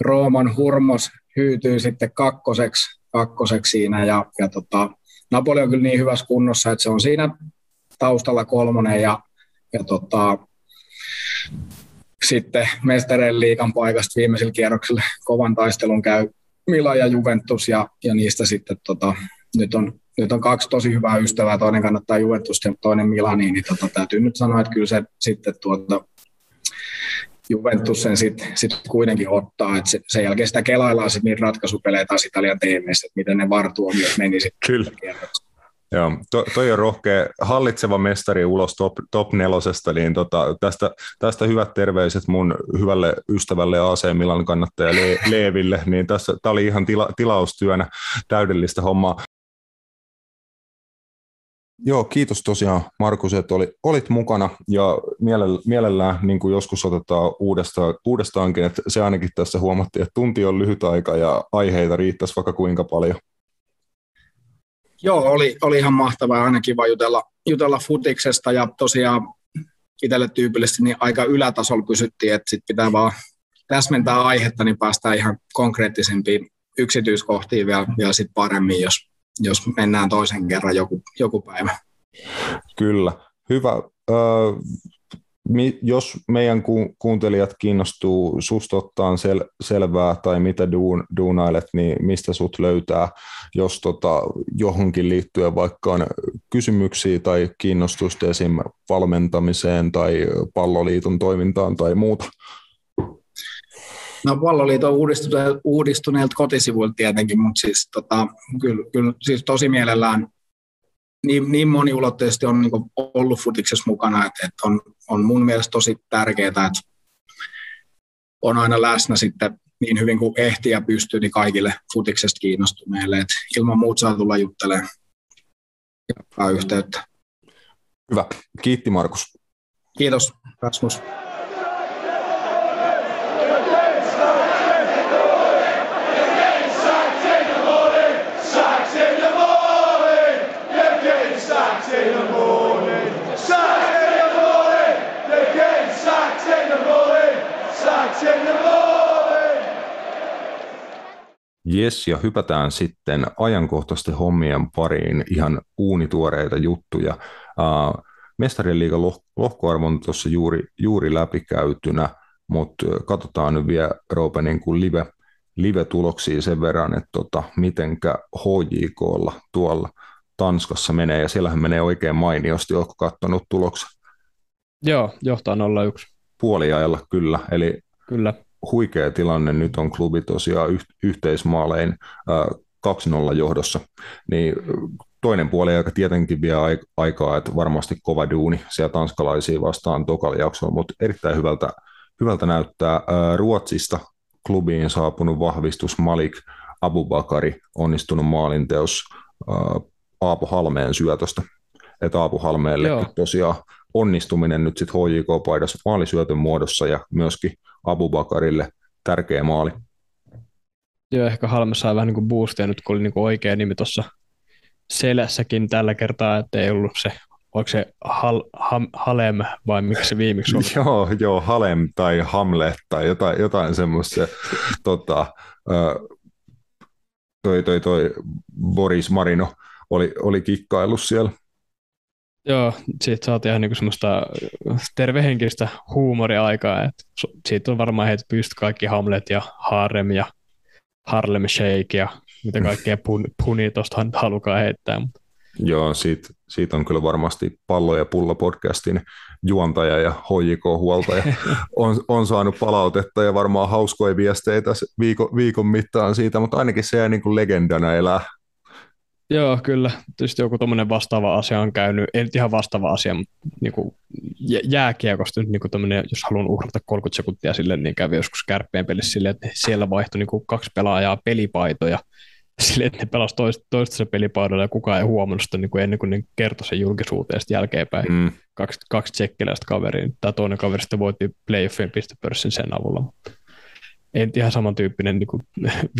Rooman Hurmos hyytyy sitten kakkoseksi siinä ja Napoli on kyllä niin hyvässä kunnossa, että se on siinä taustalla 3. ja sitten Mestarien liigan paikasta viimeisellä kierroksella kovan taistelun käy Milan ja Juventus ja niistä sitten nyt on 2 tosi hyvää ystävää, toinen kannattaa Juventusta ja toinen Milaniin, niin täytyy nyt sanoa, että kyllä se sitten Juventus sen sit kuitenkin ottaa, että sen jälkeen sitä kelaillaan sitten niitä ratkaisupelejä taas Italian teemeissä, että miten ne vartuomiot meni sitten. Kyllä. Joo, toi on rohkea hallitseva mestari ulos top 4, niin tästä hyvät terveiset mun hyvälle ystävälle AC Milan kannattaja Leeville, niin tässä tää oli ihan tilaustyönä täydellistä hommaa. Joo, kiitos tosiaan Markus, että olit mukana ja mielellään niin kuin joskus otetaan uudestaankin, että se ainakin tässä huomattiin, että tunti on lyhyt aika ja aiheita riittäisi vaikka kuinka paljon. Joo, oli ihan mahtavaa, aina kiva jutella futiksesta ja tosiaan itselle tyypillisesti niin aika ylätasolla pysyttiin, että sit pitää vaan täsmentää aihetta, niin päästään ihan konkreettisempiin yksityiskohtiin vielä sit paremmin, jos mennään toisen kerran joku päivä. Kyllä, hyvä. Jos meidän kuuntelijat kiinnostuu susta ottaan selvää tai mitä duunailet, niin mistä sut löytää, jos johonkin liittyen vaikka on kysymyksiä tai kiinnostusta esim. Valmentamiseen tai palloliiton toimintaan tai muuta? No palloliiton uudistuneelta kotisivuilta tietenkin, mutta siis, kyllä, siis tosi mielellään niin moniulotteisesti on niin kuin ollut futiksessa mukana, että on mun mielestä tosi tärkeää, että on aina läsnä sitten niin hyvin kuin ehtii ja pystyy niin kaikille futiksesta kiinnostuneille, että ilman muuta saa tulla juttelemaan. jatkaa yhteyttä. Hyvä. Kiitti Markus. Kiitos Rasmus. Jes, ja hypätään sitten ajankohtaisten hommien pariin, ihan uunituoreita juttuja. Mestarien liigan lohkoarvo on tuossa juuri läpikäytynä, mutta katsotaan nyt vielä Roope niin kuin live-tuloksia sen verran, että mitenkä HJK:lla tuolla Tanskassa menee, ja siellähän menee oikein mainiosti. Oletko katsonut tuloksen? Joo, johtaa 0-1. Puoliajalla kyllä, eli huikea tilanne nyt on klubi tosiaan yhteismaalein 2-0 johdossa, niin toinen puoliaika tietenkin vie aikaa, että varmasti kova duuni siellä tanskalaisia vastaan tokalla jaksolla, mutta erittäin hyvältä näyttää. Ruotsista klubiin saapunut vahvistus Malik Abubakari onnistunut maalinteos Aapo Halmeen syötöstä, että Aapo Halmeelle tosiaan onnistuminen nyt sitten HJK-paidassa maalisyötön muodossa ja myöskin Abubakarille tärkeä maali. Joo, ehkä Halme sai vähän niin kuin boostia nyt, kun oli niin kuin oikea nimi tuossa selässäkin tällä kertaa, että ei ollut se, oliko se Halem vai miksi se viimeksi oli? Joo, Halem tai Hamlet tai jotain semmoista. Toi Boris Marino oli kikkaillut siellä. Joo, siitä saatiin ihan niinku semmoista tervehenkistä huumoriaikaa, että siitä on varmaan heitä pystyt kaikki Hamlet ja Harem ja Harlem Shake ja mitä kaikkea punia tuosta halukaan heittää. Mutta. Joo, siitä on kyllä varmasti Pallo ja Pulla -podcastin juontaja ja HJK-huoltaja on saanut palautetta ja varmaan hauskoja viestejä tässä viikon mittaan siitä, mutta ainakin se ei niin kuin legendana elää. Joo, kyllä. Tietysti joku tuommoinen vastaava asia on käynyt, ei nyt ihan vastaava asia, mutta niin kuin jääkiekosta nyt niin tämmöinen, jos haluan uhrata 30 sekuntia sille, niin kävi joskus Kärppien pelissä silleen, että siellä vaihtui niin kuin 2 pelaajaa pelipaitoja silleen, että ne pelasi toisessa pelipaidolla ja kukaan ei huomannut sitä niin kuin ennen kuin ne kertoi sen julkisuuteen jälkeenpäin. Kaksi tsekkiläistä kaveria. Tämä toinen kaveri sitten voitti playoffien pistepörssin sen avulla. Ei nyt ihan samantyyppinen niin kuin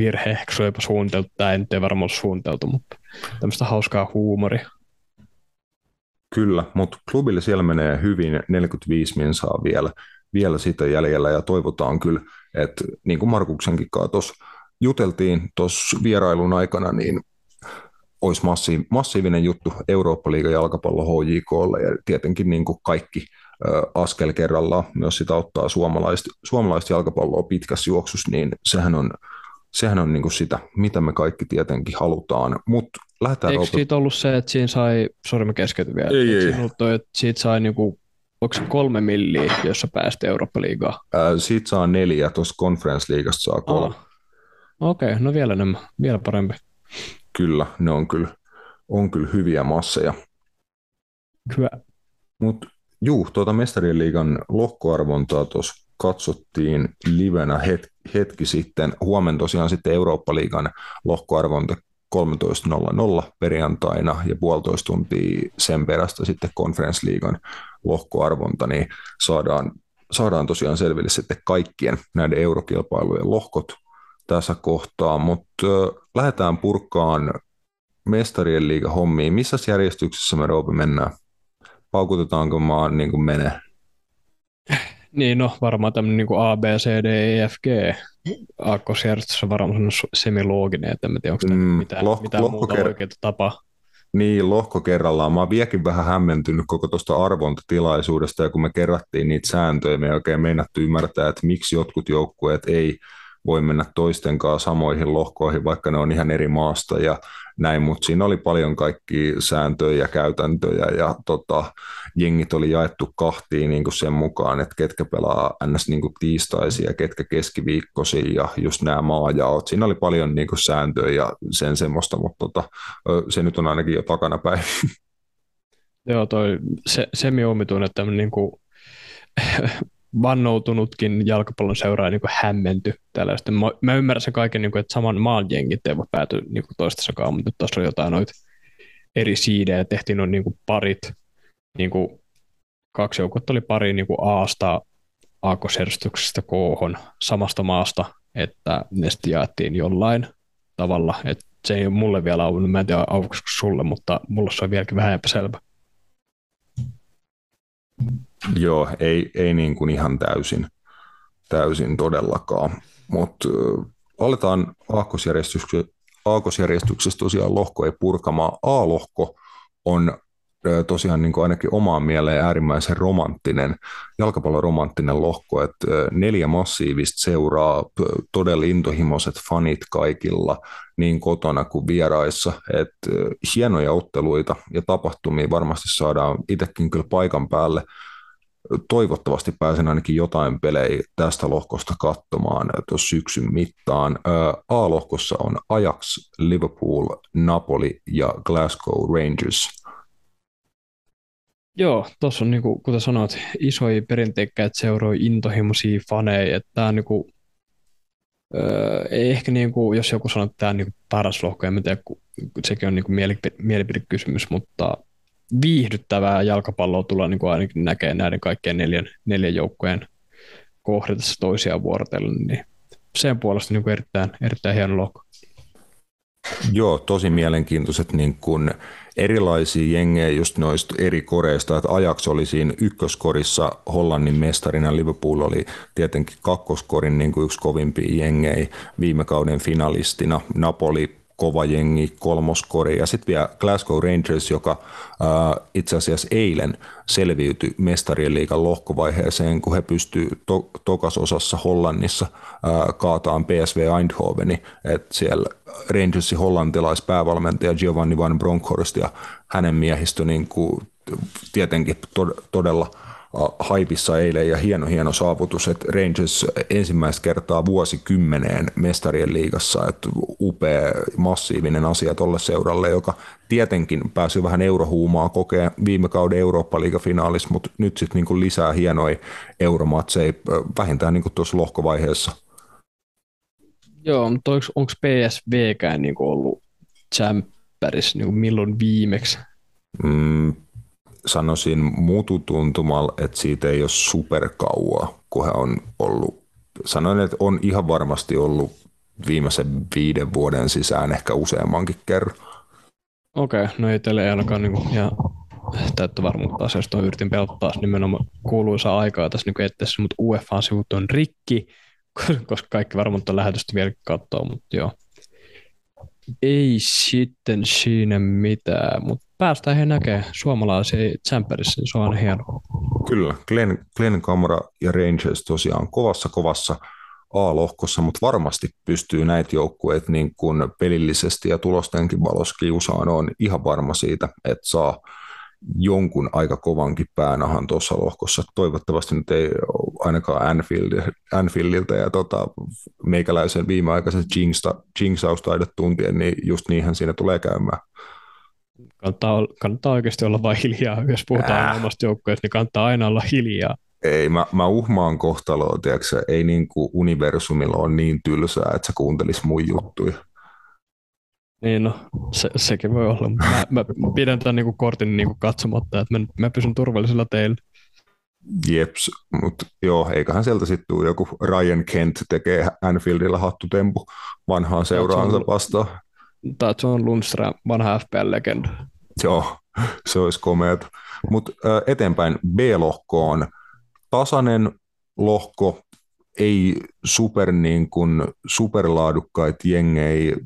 virhe, ehkä se on jopa suunniteltu, tämä ei nyt ei varmaan ole suunniteltu, mutta tämmöistä hauskaa huumoria. Kyllä, mutta klubille siellä menee hyvin, 45 min saa vielä sitä jäljellä, ja toivotaan kyllä, että niin kuin Markuksenkin kanssa tuossa juteltiin tuossa vierailun aikana, niin olisi massiivinen juttu Eurooppa-liigan jalkapallo HJK:lle, ja tietenkin niin kuin kaikki askel kerrallaan myös sitä auttaa suomalaista jalkapalloa pitkässä juoksussa, niin sehän on niin kuin sitä, mitä me kaikki tietenkin halutaan. Mut lähdetään. Eikö siitä ollut se, että siinä sai, sori mä keskeytyn vielä, että siitä sai niin kuin, onko se 3 milliä, jossa päästi Eurooppa-liigaan? Siitä saa 4, tuossa konferenssliigasta saa 3. Okei, no vielä enemmän, vielä parempi. Kyllä, ne on kyllä hyviä masseja. Kyllä. Mut juu, Mestarien liigan lohkoarvontaa tuossa katsottiin livenä hetki sitten. Huomenna tosiaan sitten Eurooppa-liigan lohkoarvonta 13.00 perjantaina ja 1,5 tuntia sen perästä sitten konferenssliigan lohkoarvonta, niin saadaan tosiaan selville sitten kaikkien näiden eurokilpailujen lohkot tässä kohtaa, mutta lähdetään purkaan Mestarien liigan hommiin. Missä järjestyksessä me, Roope, mennään? Paukutetaanko maan niin kuin menee? Niin, no varmaan tämmöinen niin kuin A, B, C, D, E, F, G. Aakkosjärjestys on varmaan semilooginen, että en tiedä, onko mitään muuta oikeaa tapaa. Niin, lohko kerrallaan. Mä oon vieläkin vähän hämmentynyt koko tuosta arvontatilaisuudesta, ja kun me kerrattiin niitä sääntöjä, me ei oikein meinattu ymmärtää, että miksi jotkut joukkueet ei voi mennä toistenkaan samoihin lohkoihin, vaikka ne on ihan eri maasta ja näin, mutta siinä oli paljon kaikkia sääntöjä ja käytäntöjä, ja jengit oli jaettu kahtiin niin kuin sen mukaan, että ketkä pelaa ns. Niin kuin tiistaisia, ketkä keskiviikkoisia ja just nämä maajaot. Siinä oli paljon niin kuin sääntöjä ja sen semmoista, mutta se nyt on ainakin jo takanapäin. Joo, toi semi-omituinen tämmöinen niin kuin vannoutunutkin jalkapallon seuraaja niin hämmenty tällaista. Mä ymmärrän sen kaiken, niin kuin, että saman maan jengit ei voi päätyä niin toistasakaan, mutta nyt taas on jotain noita eri siidejä, tehtiin noin niin kuin parit, niin kuin kaksi joukkuetta oli pari niin kuin A-sta, aakkoseristyksestä K-hon samasta maasta, että ne sitten jaettiin jollain tavalla, että se ei ole mulle vielä auennut, mä en tiedä auennut sulle, mutta mulla se on vieläkin vähän epäselvä. Joo, ei niin kuin ihan täysin todellakaan, mutta aletaan aakkosjärjestyksessä tosiaan lohkoja purkamaan. A-lohko on tosiaan niin kuin ainakin omaan mieleen äärimmäisen romanttinen, jalkapalloromanttinen lohko, että 4 massiivista seuraa, todella intohimoiset fanit kaikilla, niin kotona kuin vieraissa, että hienoja otteluita ja tapahtumia varmasti saadaan itsekin kyllä paikan päälle. Toivottavasti pääsen ainakin jotain pelejä tästä lohkosta katsomaan tuossa syksyn mittaan. A-lohkossa on Ajax, Liverpool, Napoli ja Glasgow Rangers. Joo, tuossa on, niin kuin, kuten sanoit, isoja perinteikkäitä seuroja, intohimoisia faneja. Tämä on, niin kuin, ei ehkä, niin kuin, jos joku sanoo, että tämä on niin kuin paras lohko, en tiedä, sekin on niin kuin mielipidekysymys, mutta viihdyttävää jalkapalloa tullaan niin kuin ainakin näkee näiden kaikkien neljän joukkojen kohdatessa toisiaan vuorotellen, niin sen puolesta niin kuin erittäin hieno lohko. Joo, tosi mielenkiintoiset niin kun erilaisia jengejä just noista eri koreista, että Ajax oli siinä ykköskorissa Hollannin mestarina, Liverpool oli tietenkin kakkoskorin niin kuin yksi kovimpia jengejä viime kauden finalistina, Napoli kova jengi, kolmoskori ja sitten vielä Glasgow Rangers, joka itse asiassa eilen selviytyi mestarien liigan lohkovaiheeseen, kun he pystyivät tokasosassa Hollannissa kaataan PSV Eindhoveni, että siellä Rangersin hollantilaispäävalmentaja Giovanni van Bronckhorst ja hänen miehistö niin kuin tietenkin todella haipissa eilen ja hieno saavutus, että Rangers ensimmäistä kertaa vuosikymmeneen mestarien liigassa, että upea, massiivinen asia tuolle seuralle, joka tietenkin pääsi vähän eurohuumaa kokea viime kauden Eurooppa-liigafinaalissa, mutta nyt sitten niinku lisää hienoja euromatseja, vähintään niinku tuossa lohkovaiheessa. Joo, mutta onko PSVkään niinku ollut tsemppärissä niinku milloin viimeksi? Sanoisin mututuntumalla, että siitä ei ole superkauaa, kun hän on ollut. Sanoin, että on ihan varmasti ollut viimeisen 5 vuoden sisään ehkä useammankin kerran. Okei, no ei teille ainakaan niin ihan täyttä varmuutta asiasta. Yritin pelottaa nimenomaan kuuluisaa aikaa tässä nykyetteessä, mutta UEFA-sivut on rikki, koska kaikki varmuutta lähetystä vielä katsoo, mutta joo. Ei sitten siinä mitään, mutta päästään he näkemään suomalaisia tsemppärissä, se on hieno. Kyllä, Glenn Kamara ja Rangers tosiaan kovassa A-lohkossa, mutta varmasti pystyy näitä joukkueet niin kuin pelillisesti ja tulostenkin valossa kiusaan. On ihan varma siitä, että saa jonkun aika kovankin päänahan tuossa lohkossa. Toivottavasti nyt ei ainakaan Anfieldiltä ja meikäläisen viimeaikaisen jinxaustaidet tuntien, niin just niinhän siinä tulee käymään. Kannattaa oikeasti olla vain hiljaa, jos puhutaan omasta joukkueesta, niin kannattaa aina olla hiljaa. Ei, mä uhmaan kohtaloa, tiedätkö? Ei niin kuin universumilla ole niin tylsää, että se kuuntelisi mun juttuja. Niin no, sekin voi olla. Mä pidän tämän niin kuin kortin niin kuin katsomatta, että mä pysyn turvallisella teillä. Jeps, mutta joo, eiköhän sieltä sitten tule joku Ryan Kent tekee Anfieldilla hattutempu vanhaan seuraansa vastaan. Tai John Lundström, vanha FPL-legenda. Joo, se olisi komeata. Mutta eteenpäin B-lohkoon. Tasainen lohko, ei superlaadukkaita jengejä.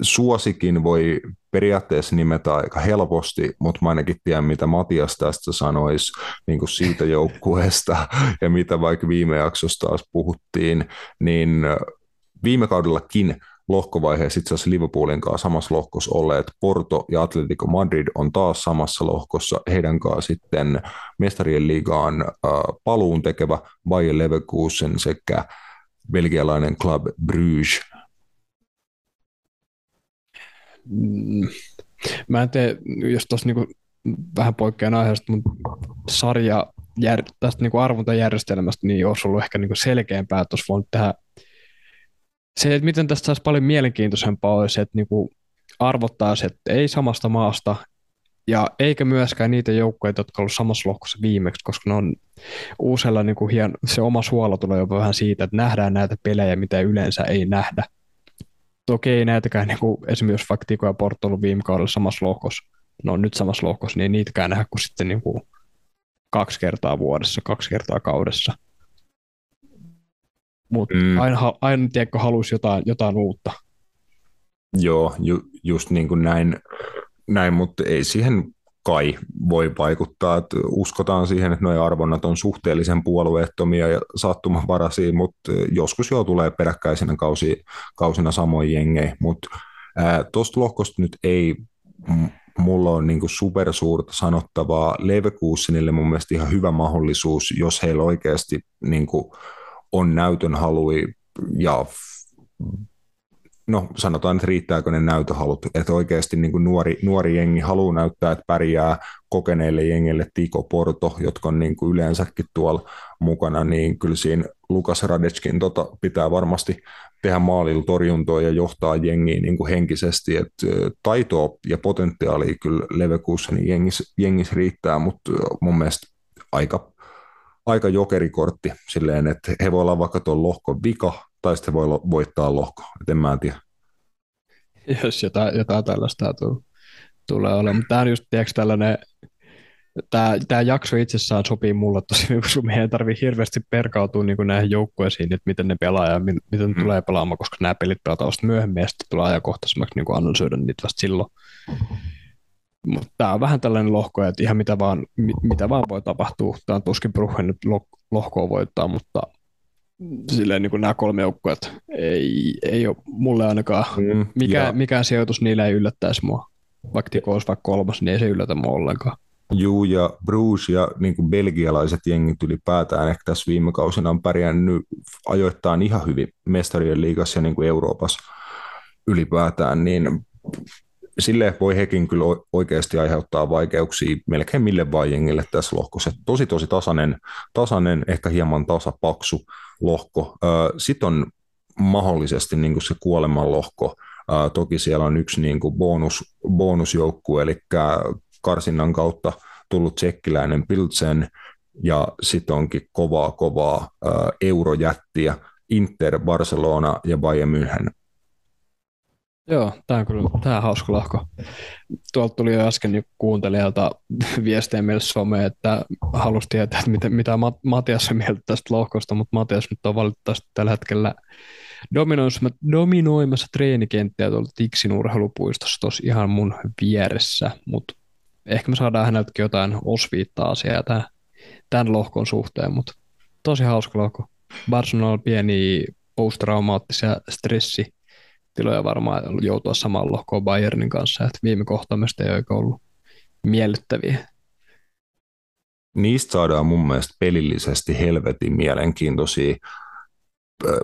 Suosikin voi periaatteessa nimetä aika helposti, mutta mä ainakin tiedän, mitä Matias tästä sanoisi niin kuin siitä joukkueesta ja mitä vaikka viime jaksossa taas puhuttiin, niin viime kaudellakin lohkovaiheessa itse asiassa Liverpoolin kanssa samassa lohkossa olleet Porto ja Atletico Madrid on taas samassa lohkossa, heidän kanssa sitten mestarien liigaan paluun tekevä Bayer Leverkusen sekä belgialainen Club Bruges. Mä en tee, jos tuossa niinku vähän poikkean aiheesta, mutta tästä niinku arvontajärjestelmästä niin olisi ollut ehkä niinku selkeämpää, että olisi voinut tehdä se, että miten tästä saisi paljon mielenkiintoisempaa olisi, että niinku arvottaisiin, että ei samasta maasta Ja eikä myöskään niitä joukkueita, jotka ovat olleet samassa lohkossa viimeksi, koska ne on uusella niin kuin se oma suola tulee jopa vähän siitä, että nähdään näitä pelejä, mitä yleensä ei nähdä. Toki ei näitäkään, niin kuin esimerkiksi Faktiko ja Porto ollut viime kaudella samassa lohkossa, ne on nyt samassa lohkossa, niin ei niitäkään nähdä kuin sitten niin kuin 2 kertaa vuodessa, 2 kertaa kaudessa. Mutta aina tiedätkö, haluaisi jotain uutta. Joo, just niin kuin näin, mutta ei siihen kai voi vaikuttaa. Että uskotaan siihen, että nuo arvonnat on suhteellisen puolueettomia ja sattumanvaraisia, mutta joskus jo tulee peräkkäisenä kausina samoin jengejä. Mutta tuosta lohkosta nyt ei mulla on niin kuin supersuurta sanottavaa. Leverkusenille mun mielestä ihan hyvä mahdollisuus, jos heillä oikeasti niin kuin on näytönhalui ja no sanotaan, että riittääkö ne näytöhalut, että oikeasti niin kuin nuori jengi haluaa näyttää, että pärjää kokeneille jengille Tico Porto, jotka on niin kuin yleensäkin tuolla mukana, niin kyllä siinä Lukas Radeckin pitää varmasti tehdä maalilla torjuntoa ja johtaa jengiä niin kuin henkisesti, että taitoa ja potentiaalia kyllä Leverkusenin jengissä riittää, mutta mun mielestä aika jokerikortti silleen, että he voi olla vaikka tuon lohkon vika, tai sitten voi voittaa lohkoa, et en mä tiedä. Jos jotain tällaista tulee olemaan, mutta tämä on just tiiäks, tällainen, tämä jakso itsessään sopii mulle tosi, kun meidän ei tarvitse hirveästi perkautua niin kuin näihin joukkueisiin, että miten ne pelaa ja miten ne tulee pelaamaan, koska nämä pelit pelataan vasta myöhemmin ja sitten tulee ajankohtaisemmaksi, niin kuin annan syödä niitä vasta silloin. Mutta tämä on vähän tällainen lohko, että ihan mitä vaan voi tapahtua. Tämä on tuskin Bruggen nyt lohkoa voittaa, mutta silleen niin kuin nämä kolme joukkoja, ei ole mulle ainakaan, mikään sijoitus niillä ei yllättäisi mua. Vaikka Tiko olisi vaikka kolmas, niin ei se yllätä mua ollenkaan. Juu, ja Bruges ja niin kuin belgialaiset jengit ylipäätään ehkä tässä viime kausina on pärjännyt ajoittain ihan hyvin mestarien liigassa ja niin kuin Euroopassa ylipäätään, niin silleen voi hekin kyllä oikeasti aiheuttaa vaikeuksia melkein mille vaan jengille tässä lohkossa. Tosi tasainen, ehkä hieman tasapaksu lohko. Sitten on mahdollisesti niin kuin se kuoleman lohko. Toki siellä on yksi niin kuin bonusjoukku, eli karsinnan kautta tullut tsekkiläinen Pilsen, ja sitten onkin kovaa eurojättiä Inter, Barcelona ja Bayern München. Joo, tämä on hauska lahko. Tuolta tuli jo äsken kuuntelijalta viestejä meille someen, että halusi tietää, että mitä Matias on mieltä tästä lohkosta, mutta Matias nyt on valitettavasti tällä hetkellä dominoimassa treenikenttiä tuolla Tiksin urheilupuistossa tuossa ihan mun vieressä, mutta ehkä me saadaan häneltäkin jotain osviittaa asiaa tämän lohkon suhteen, mutta tosi hauska lohko. Barcelona pieniä posttraumaattisia stressi tiloja varmaan joutua samaan lohkoon Bayernin kanssa, että viime kohtaamista ei oikein ollut miellyttäviä. Niistä saadaan mun mielestä pelillisesti helvetin mielenkiintoisia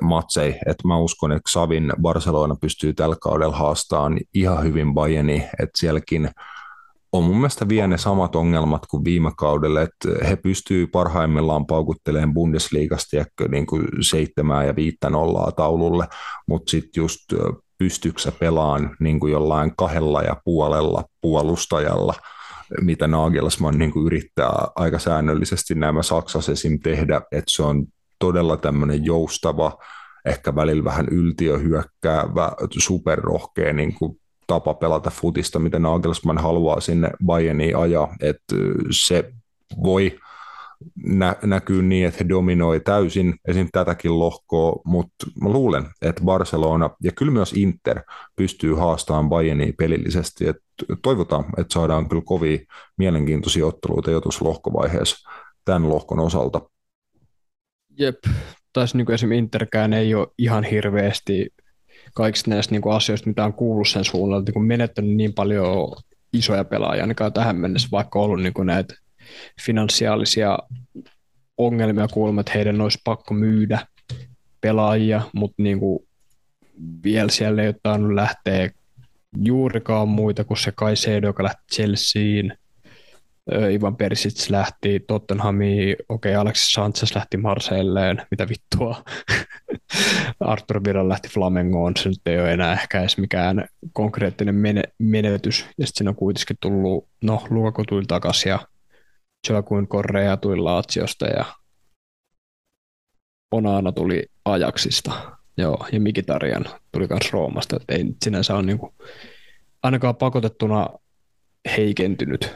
matseja, että mä uskon, että Xavin Barcelona pystyy tällä kaudella haastamaan ihan hyvin Bayerniin, että sielläkin on mun mielestä vielä ne samat ongelmat kuin viime kaudella, että he pystyy parhaimmillaan paukuttelemaan Bundesliigasta niin kuin 7-5 taululle, mutta sitten just pystyksä pelaan niin kuin jollain 2,5 puolustajalla, mitä Nagelsmann niin kuin yrittää aika säännöllisesti nämä Saksassa esim. Tehdä, että se on todella tämmöinen joustava, ehkä välillä vähän yltiöhyökkäävä, superrohkea niin kuin tapa pelata futista, mitä Nagelsmann haluaa sinne Bayerniin ajaa, että se voi näkyy niin, että he dominoi täysin esim. Tätäkin lohkoa, mutta luulen, että Barcelona ja kyllä myös Inter pystyy haastamaan Bayerniin pelillisesti, että toivotaan, että saadaan kyllä kovia mielenkiintoisia otteluita jo tuossa lohkovaiheessa tämän lohkon osalta. Jep, taisi niin kuin esim. Interkään ei ole ihan hirveästi kaikista näistä niin kuin asioista, mitä on kuullut sen suunnalta, kun menettänyt niin paljon isoja pelaajia, ainakaan tähän mennessä, vaikka on ollut niin kuin näitä finanssiaalisia ongelmia kuulemma, että heidän olisi pakko myydä pelaajia, mutta niin kuin vielä siellä ei ole tainnut lähteä juurikaan muita kuin se Caicedo, joka lähti Chelseain, Ivan Perisic lähti Tottenhamiin, okei, Alexis Sanchez lähti Marseilleen, mitä vittua. Arthur Vidal lähti Flamengoon, se nyt ei ole enää ehkä edes mikään konkreettinen menetys. Ja sitten siinä on kuitenkin tullut, no, Lukaku tuli takaisin ja Joaquin Correa tuli Laatsiosta ja Onana tuli Ajaxista. Joo, ja Mkhitaryan tuli myös Roomasta, että ei sinänsä ole niinku ainakaan pakotettuna heikentynyt,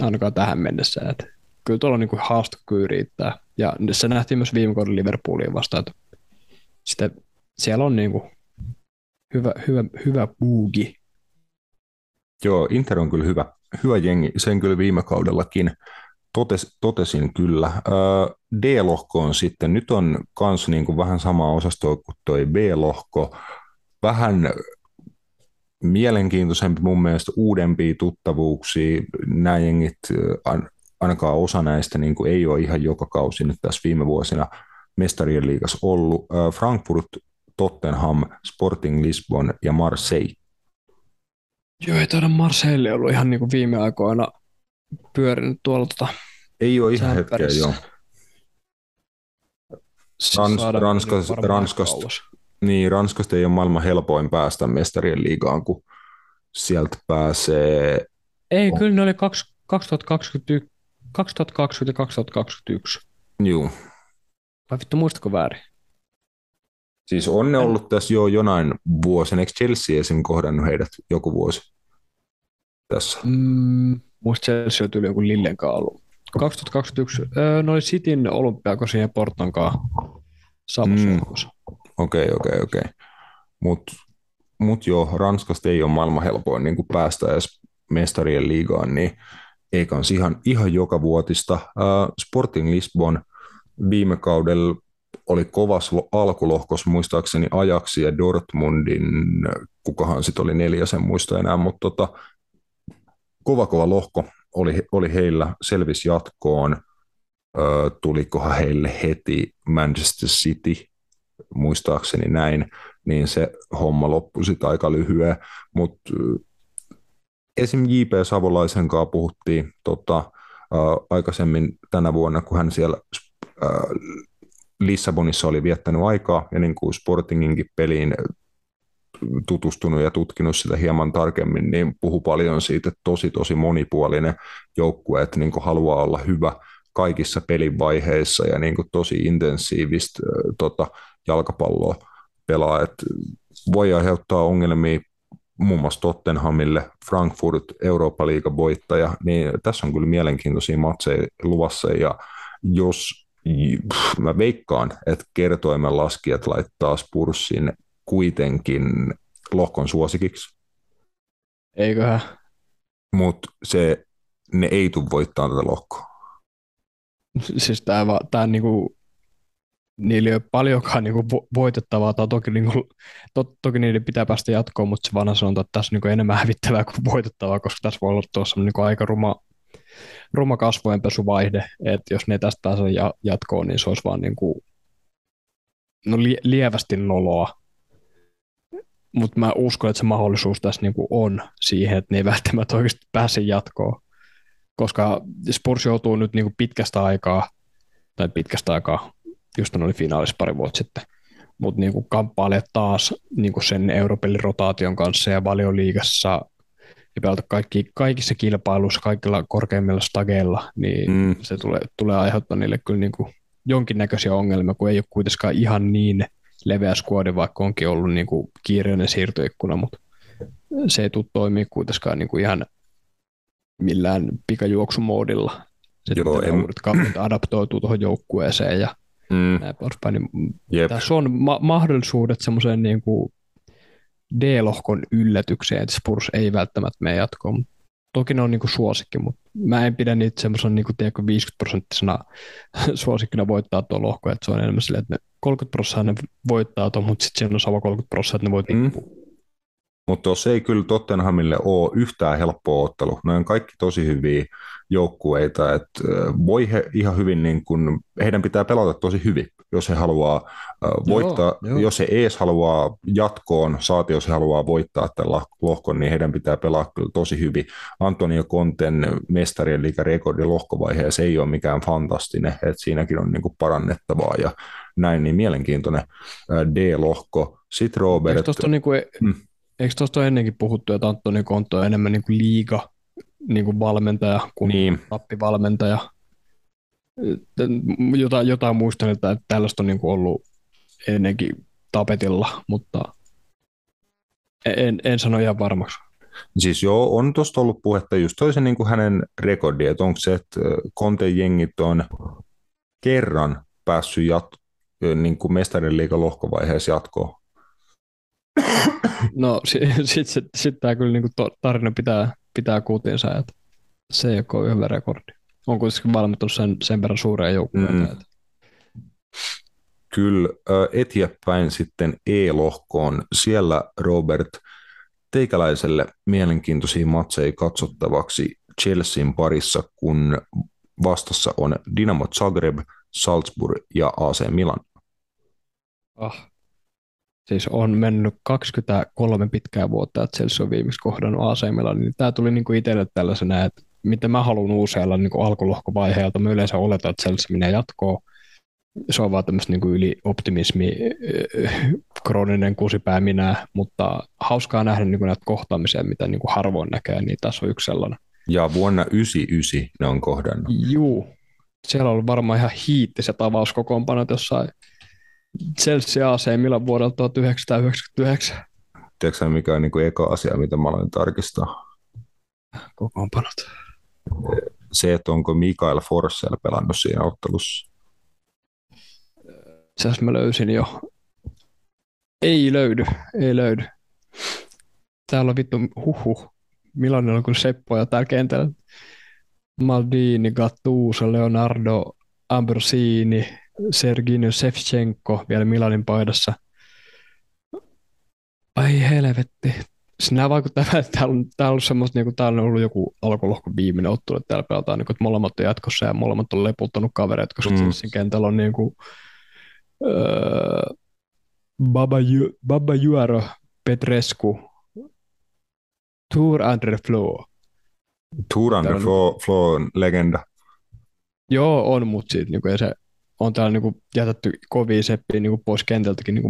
ainakaan tähän mennessä. Et kyllä tuolla niinku haaste kyllä riittää. Ja se nähtiin myös viime kauden Liverpooliin vastaan, että sitä, siellä on niinku hyvä buugi. Joo, Inter on kyllä hyvä jengi, sen kyllä viime kaudellakin totesin kyllä. D-lohkoon sitten, nyt on kans niinku vähän samaa osastoa kuin toi B-lohko, vähän mielenkiintoisempi mun mielestä, uudempia tuttavuuksia, nämä jengit, ainakaan osa näistä niinku ei ole ihan joka kausi nyt tässä viime vuosina Mestarien liigassa ollut, Frankfurt, Tottenham, Sporting Lisbon ja Marseille. Joo, ei taida Marseille ollut ihan niinku viime aikoina pyörinyt tuolla ei ole ihan hetkeä, joo. Ranskasta ei ole maailman helpoin päästä Mestarien liigaan, kun sieltä pääsee... Ei, kyllä ne oli 2020 ja 2021. Joo. Vai vittu, muistako väärin? Siis on ne ollut tässä jo jonain vuosina. Eikö Chelsea esim. Kohdannut heidät joku vuosi tässä? Muista Chelsea tuli joku Lillenkaan ollut. 2021 ne oli Cityn Olympiakosin ja Portonkaan samassa joukossa. Okei. Mut joo, Ranskasta ei ole maailman helpoin niin kuin päästä edes Mestarien liigaan, niin ei kans ihan joka vuotista. Sporting Lisbon viime kaudella oli kovas alkulohkos, muistaakseni Ajaxin ja Dortmundin, kukahan sitten oli neljäsen muista enää, mutta kova lohko oli heillä, selvisi jatkoon, tulikohan heille heti Manchester City, muistaakseni näin, niin se homma loppui sitten aika lyhyen, mutta esim. J.P. Savolaisen kanssa puhuttiin aikaisemmin tänä vuonna, kun hän siellä Lissabonissa oli viettänyt aikaa ja niin kuin Sportinginkin peliin tutustunut ja tutkinut sitä hieman tarkemmin, niin puhui paljon siitä, että tosi monipuolinen joukkue, että niin kuin haluaa olla hyvä kaikissa pelivaiheissa ja niin kuin tosi intensiivistä jalkapalloa pelaa, että voi aiheuttaa ongelmia muun muassa Tottenhamille, Frankfurt, Eurooppa-liigan voittaja, niin tässä on kyllä mielenkiintoisia matseja luvassa ja jos mä veikkaan, että kertoimen laskijat laittaa Spursin kuitenkin lohkon suosikiksi. Eiköhän. Mutta ne ei tule voittaa tätä lohkoa. Siis tää niinku, niillä ei ole paljonkaan niinku voitettavaa, tai toki niiden pitää päästä jatkoon, mutta se vanha sanonta, että tässä on niinku enemmän hävittävää kuin voitettavaa, koska tässä voi olla tuossa niinku aika ruma kasvojenpesuvaihde, että jos ne tästä pääsee jatkoon, niin se olisi vaan niinku, no, lievästi noloa. Mutta mä uskon, että se mahdollisuus tässä niinku on siihen, että ne ei välttämättä oikeasti pääse jatkoon, koska Spurs joutuu nyt niinku pitkästä aikaa, just ne oli finaalissa pari vuotta sitten, mutta niinku kamppailee taas niinku sen Euroopan rotaation kanssa ja Valioliigassa ja pelata kaikissa kilpailuissa, kaikilla korkeimmilla stageilla, niin se tulee aiheuttaa niille kyllä niinku jonkinnäköisiä ongelmia, kun ei ole kuitenkaan ihan niin leveä skuodi, vaikka onkin ollut niinku kiireinen siirtoikkuna, mutta se ei tule toimimaan kuitenkaan niinku ihan millään pikajuoksumoodilla. Joo, sitten uudet kaverit adaptoituu tuohon joukkueeseen ja näin poispäin. Niin tässä on mahdollisuudet semmoiseen niinku D-lohkon yllätykseen, että Spurs ei välttämättä mene jatkoon. Toki ne on niinku suosikki, mutta mä en pidä niitä semmoisen niinku 50% suosikkina voittaa tuo lohko, että se on enemmän silleen, että ne 30% ne voittaa tuon, mutta sitten siinä on sama 30%, että ne voit tippua. Mutta tuossa ei kyllä Tottenhamille ole yhtään helppoa ottelu. Ne on kaikki tosi hyviä joukkueita. Että voi he ihan hyvin, niin kun, heidän pitää pelata tosi hyvin, jos he haluaa voittaa. Joo. Jos he ees haluaa jatkoon, saati jos he haluaa voittaa tämän lohkon, niin heidän pitää pelata kyllä tosi hyvin. Antonio Conten mestarien liigan rekordi lohkovaiheessa ei ole mikään fantastinen, että siinäkin on niin kun parannettavaa ja näin, niin mielenkiintoinen D-lohko. Sitten Robert... Eikö tuosta ole ennenkin puhuttu, että Antoni Konto on enemmän niinku liiga niinku valmentaja kuin tappivalmentaja? Jotain muistan, että tällaista on niinku ollut ennenkin tapetilla, mutta en sano ihan varmaksi. Siis joo, on tuosta ollut puhetta just toisen niinku hänen rekordi, että onko se, että Konten jengit on kerran päässyt niinku mestarien liigan lohkovaiheessa jatkoon? No sitten tämä kyllä niinku tarina pitää kuutinsa, että se ei ole kovin hyvä rekordi. On kuitenkin valmittunut sen verran suureen joukkueeseen. Kyllä, eteenpäin sitten E-lohkoon. Siellä Robert, teikäläiselle mielenkiintoisia matseja katsottavaksi Chelsean parissa, kun vastassa on Dinamo Zagreb, Salzburg ja AC Milan. Siis on mennyt 23 pitkää vuotta, että Chelsea on viimeksi kohdannut AC Milanin, niin tämä tuli niinku itselle tällaisena, että miten mä haluan usealla niinku alkulohkovaiheelta. Mä yleensä oletan, että Chelsea menee jatkoon. Se on vaan tämmöistä niinku ylioptimismi, krooninen kusipää minä, mutta hauskaa nähdä niinku näitä kohtaamisia, mitä niinku harvoin näkee, niin tässä on yksi sellainen. Ja vuonna 1999 ne on kohdannut. Juu, siellä on ollut varmaan ihan hiittiset avauskokoonpanot jossain. Chelsea AC Milan vuodelta 1999. Tiedätkö sinä, mikä on niin kuin eka asia, mitä mä aloin tarkistaa? Kokoonpanot. Se, että onko Mikael Forsell pelannut siinä ottelussa. Itse asiassa mä löysin jo. Ei löydy. Täällä on vittu huhuh. Milanilla on kuin seppoja täällä kentällä. Maldini, Gattuso, Leonardo, Ambrosini... Sergino Shevchenko vielä Milanin paidassa. Ai helvetti. Sinä vaikuttaa, että täällä on ollut joku alkulohkon viimeinen ottelu, että täällä pelataan, että molemmat on jatkossa ja molemmat on leputtanut kavereita, koska sen kentällä on niin kuin, Baba Juaro, Petrescu, Tour Andre Flo. Tour Andre Flo on legenda. Joo, on, mutta siitä niin kuin ei se... On täällä niinku jätetty kovia seppiä niinku pois kentältäkin niinku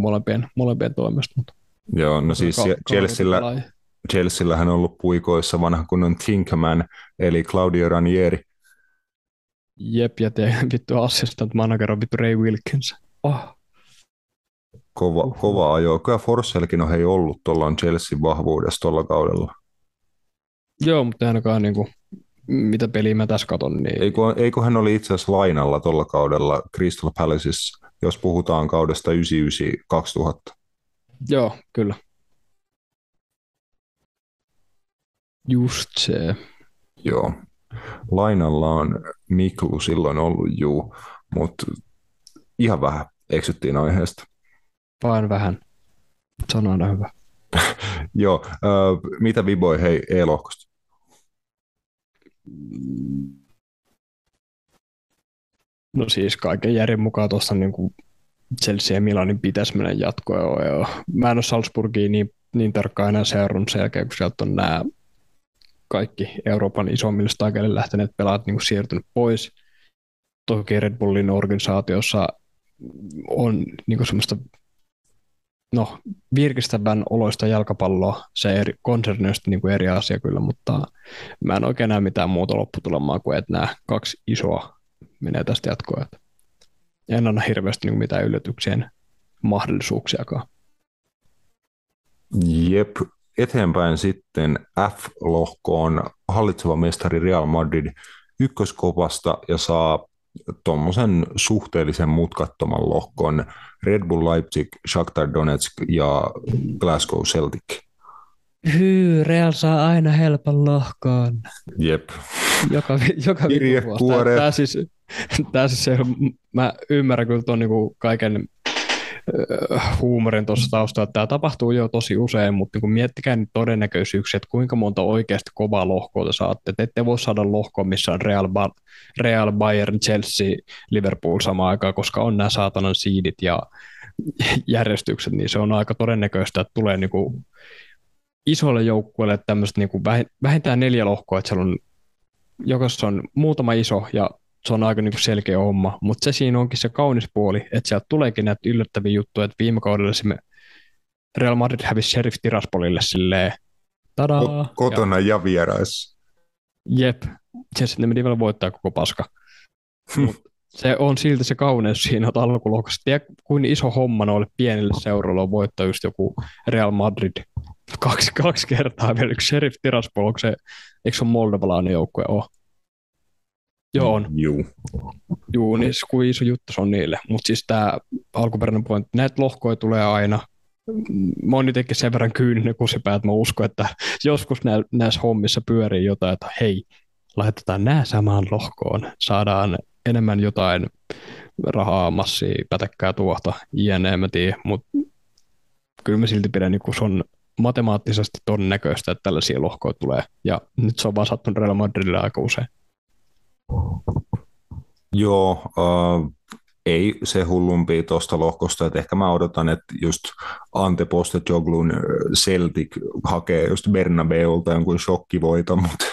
molempien toimesta. Mutta joo, no siis Chelseallähän on ollut puikoissa vanha kunnon Thinkman, eli Claudio Ranieri. Jep, ja vittu assistant manager on vittu Ray Wilkins. Kova ajoa. Kyllä Forsellkin on hei ollut tuollaan Chelsean vahvuudessa tuolla kaudella. Joo, mutta ainakaan niinku... Mitä peliä mä tässä katon? Niin... Eikö hän oli itse asiassa lainalla tuolla kaudella Crystal Palaceissa, jos puhutaan kaudesta 1999-2000? Joo, kyllä. Just se. Joo. Lainalla on Miklu silloin ollut, mutta ihan vähän eksyttiin aiheesta. Vain vähän. Sanana hyvä. Joo. Mitä viboi hei E-lohkosta? No siis kaiken järjen mukaan tuossa niin Chelsea ja Milanin pitäisi mennä jatkoon. Joo. Mä en ole Salzburgia niin tarkkaan enää seurannut sen jälkeen, kun sieltä on nämä kaikki Euroopan isommille stageille lähteneet pelaat niin siirtynyt pois. Toki Red Bullin organisaatiossa on niin semmoista virkistävän oloista jalkapalloa, se konsernista niin kuin eri asia kyllä, mutta mä en oikein näe mitään muuta lopputulemaa kuin, että nämä kaksi isoa menee tästä jatkoon. En anna hirveästi niin mitään yllätyksien mahdollisuuksiakaan. Jep, eteenpäin sitten F-lohkoon hallitseva mestari Real Madrid ykköskopasta ja saa tuommoisen suhteellisen mutkattoman lohkon Red Bull Leipzig, Shakhtar Donetsk ja Glasgow Celtic. Real saa aina helpon lohkoon. Jep. Joka kirjekuoret. Tämä siis, mä ymmärrän kyllä tuon niinku kaiken huumorin tuossa taustalla. Tämä tapahtuu jo tosi usein, mutta niin miettikää nyt todennäköisyyksiä, että kuinka monta oikeasti kovaa lohkoa te saatte. Te ette voi saada lohkoa, missä on Real Bayern, Chelsea, Liverpool samaan aikaan, koska on nämä saatanan seedit ja järjestykset, niin se on aika todennäköistä, että tulee niin kuin isolle joukkueelle tämmöiset niin kuin vähintään 4 lohkoa, että siellä on, jokaisessa on muutama iso ja se on aika niinku selkeä homma, mutta se siinä onkin se kaunis puoli, että sieltä tuleekin näitä yllättäviä juttuja, että viime kaudella Real Madrid hävisi Sheriff Tiraspolille silleen, tadaa. Kotona ja vieraissa. Jep, se sitten meni vielä voittaa koko paska. Se on silti se kauneus siinä, että alkulohkossa, tiedä kuin iso homma noille pienille seuroille on voittaa just joku Real Madrid kaksi kertaa vielä, yksi Sheriff Tiraspol, eikö se ole moldovalainen joukkue ole? Joo on. Juu, niin kuin iso juttu se on niille. Mutta siis tämä alkuperäinen pointti, näitä lohkoja tulee aina. Mä oon itsekin sen verran kyyninen kusipää, että mä uskon, että joskus näissä hommissa pyörii jotain, että hei, laitetaan nämä samaan lohkoon, saadaan enemmän jotain rahaa, massia, pätäkkää tuohta, jne, mä tiedän, mutta kyllä mä silti pidän, kun se on matemaattisesti todennäköistä, että tällaisia lohkoja tulee. Ja nyt se on vaan sattunut Real Madridille aika usein. Joo, ei se hullumpia tuosta lohkosta, että ehkä mä odotan, että just Ante Postecoglun Celtic hakee just Bernabéulta jonkun shokkivoiton, mutta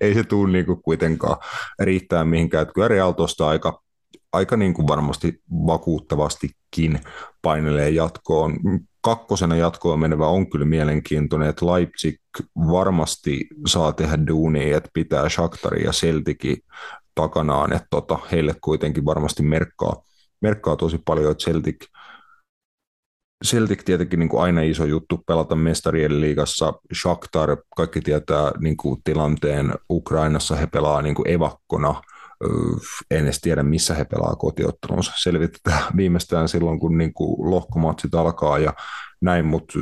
ei se tule niinku kuitenkaan riittää mihinkään, että kyllä Real tuosta aika niinku varmasti vakuuttavastikin painelee jatkoon. Kakkosena jatkoon menevä on kyllä mielenkiintoinen, että Leipzig varmasti saa tehdä duunia, että pitää Shakhtarin ja Celticin takanaan, että heille kuitenkin varmasti merkkaa tosi paljon, että Celtic tietenkin niin kuin aina iso juttu pelata mestarien liigassa, Shakhtar, kaikki tietää niin kuin tilanteen Ukrainassa, he pelaa niin kuin evakkona, en edes tiedä, missä he pelaa kotiottelunsa. Selvitetään viimeistään silloin, kun niinku lohkomatsit alkaa ja näin, mutta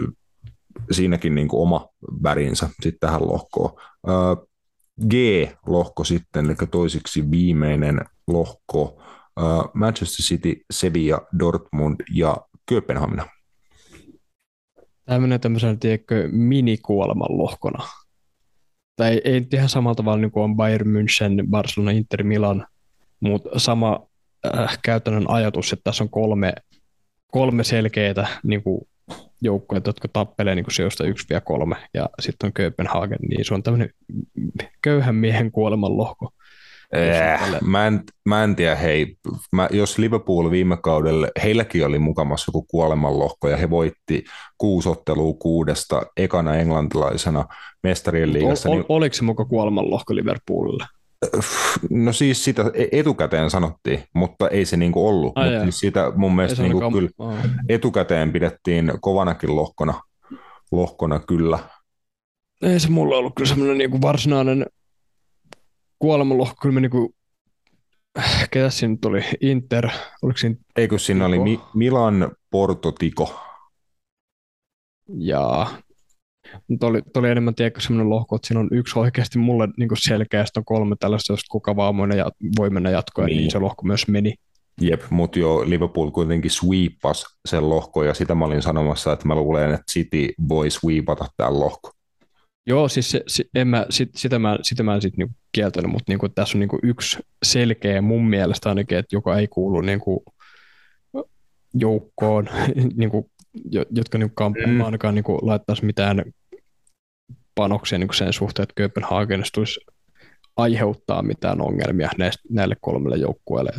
siinäkin niinku oma värinsä sitten tähän lohkoon. G-lohko sitten, eli toiseksi viimeinen lohko. Manchester City, Sevilla, Dortmund ja Kööpenhamina. Tämä menee tämmöisenä, tiedätkö, minikuoleman lohkona. Tai ei ihan samalla tavalla niin kuin on Bayern München, Barcelona, Inter, Milan, mutta sama käytännön ajatus, että tässä on kolme selkeää niin kuin joukkoja, jotka tappelee niin kuin sijoista 1-3, ja sitten on Kööpenhagen, niin se on tämmöinen köyhän miehen kuoleman lohko. Mä en tiedä, hei, jos Liverpool viime kaudella, heilläkin oli mukamassa joku kuolemanlohko ja he voitti 6 ottelua 6 ekana englantilaisena mestarien liigassa. Oliko se muka kuolemanlohko Liverpoolilla? No siis sitä etukäteen sanottiin, mutta ei se niinku ollut, mutta sitä mun mielestä niinku kyllä etukäteen pidettiin kovanakin lohkona kyllä. Ei se mulla ollut kyllä semmoinen niinku varsinainen kuolemanlohko, kyllä me niinku, ketä siinä nyt oli? Inter, oliko siinä? Eikö siinä oli Milan, Porto, Tico. Jaa. Tuo oli enemmän tiedäkö semmoinen lohko, että siinä on yksi oikeasti mulle niinku selkeä, sitten on 3 tällaista, jos kuka vaan voi mennä jatkoon, niin se lohko myös meni. Jep, mutta jo Liverpool kuitenkin sweepasi sen lohko, ja sitä mä olin sanomassa, että mä luulen, että City voi sweepata tämän lohko. Joo, siis sitä mä en sitten niinku kieltänyt, mutta niinku tässä on niinku yksi selkeä mun mielestä ainakin, että joka ei kuulu niinku joukkoon, niinku, jotka niinku kamppaamaan ainakaan niinku laittaisi mitään panoksia niinku sen suhteen, että Kööpenhagenissa tulisi aiheuttaa mitään ongelmia näille 3 joukkueelle.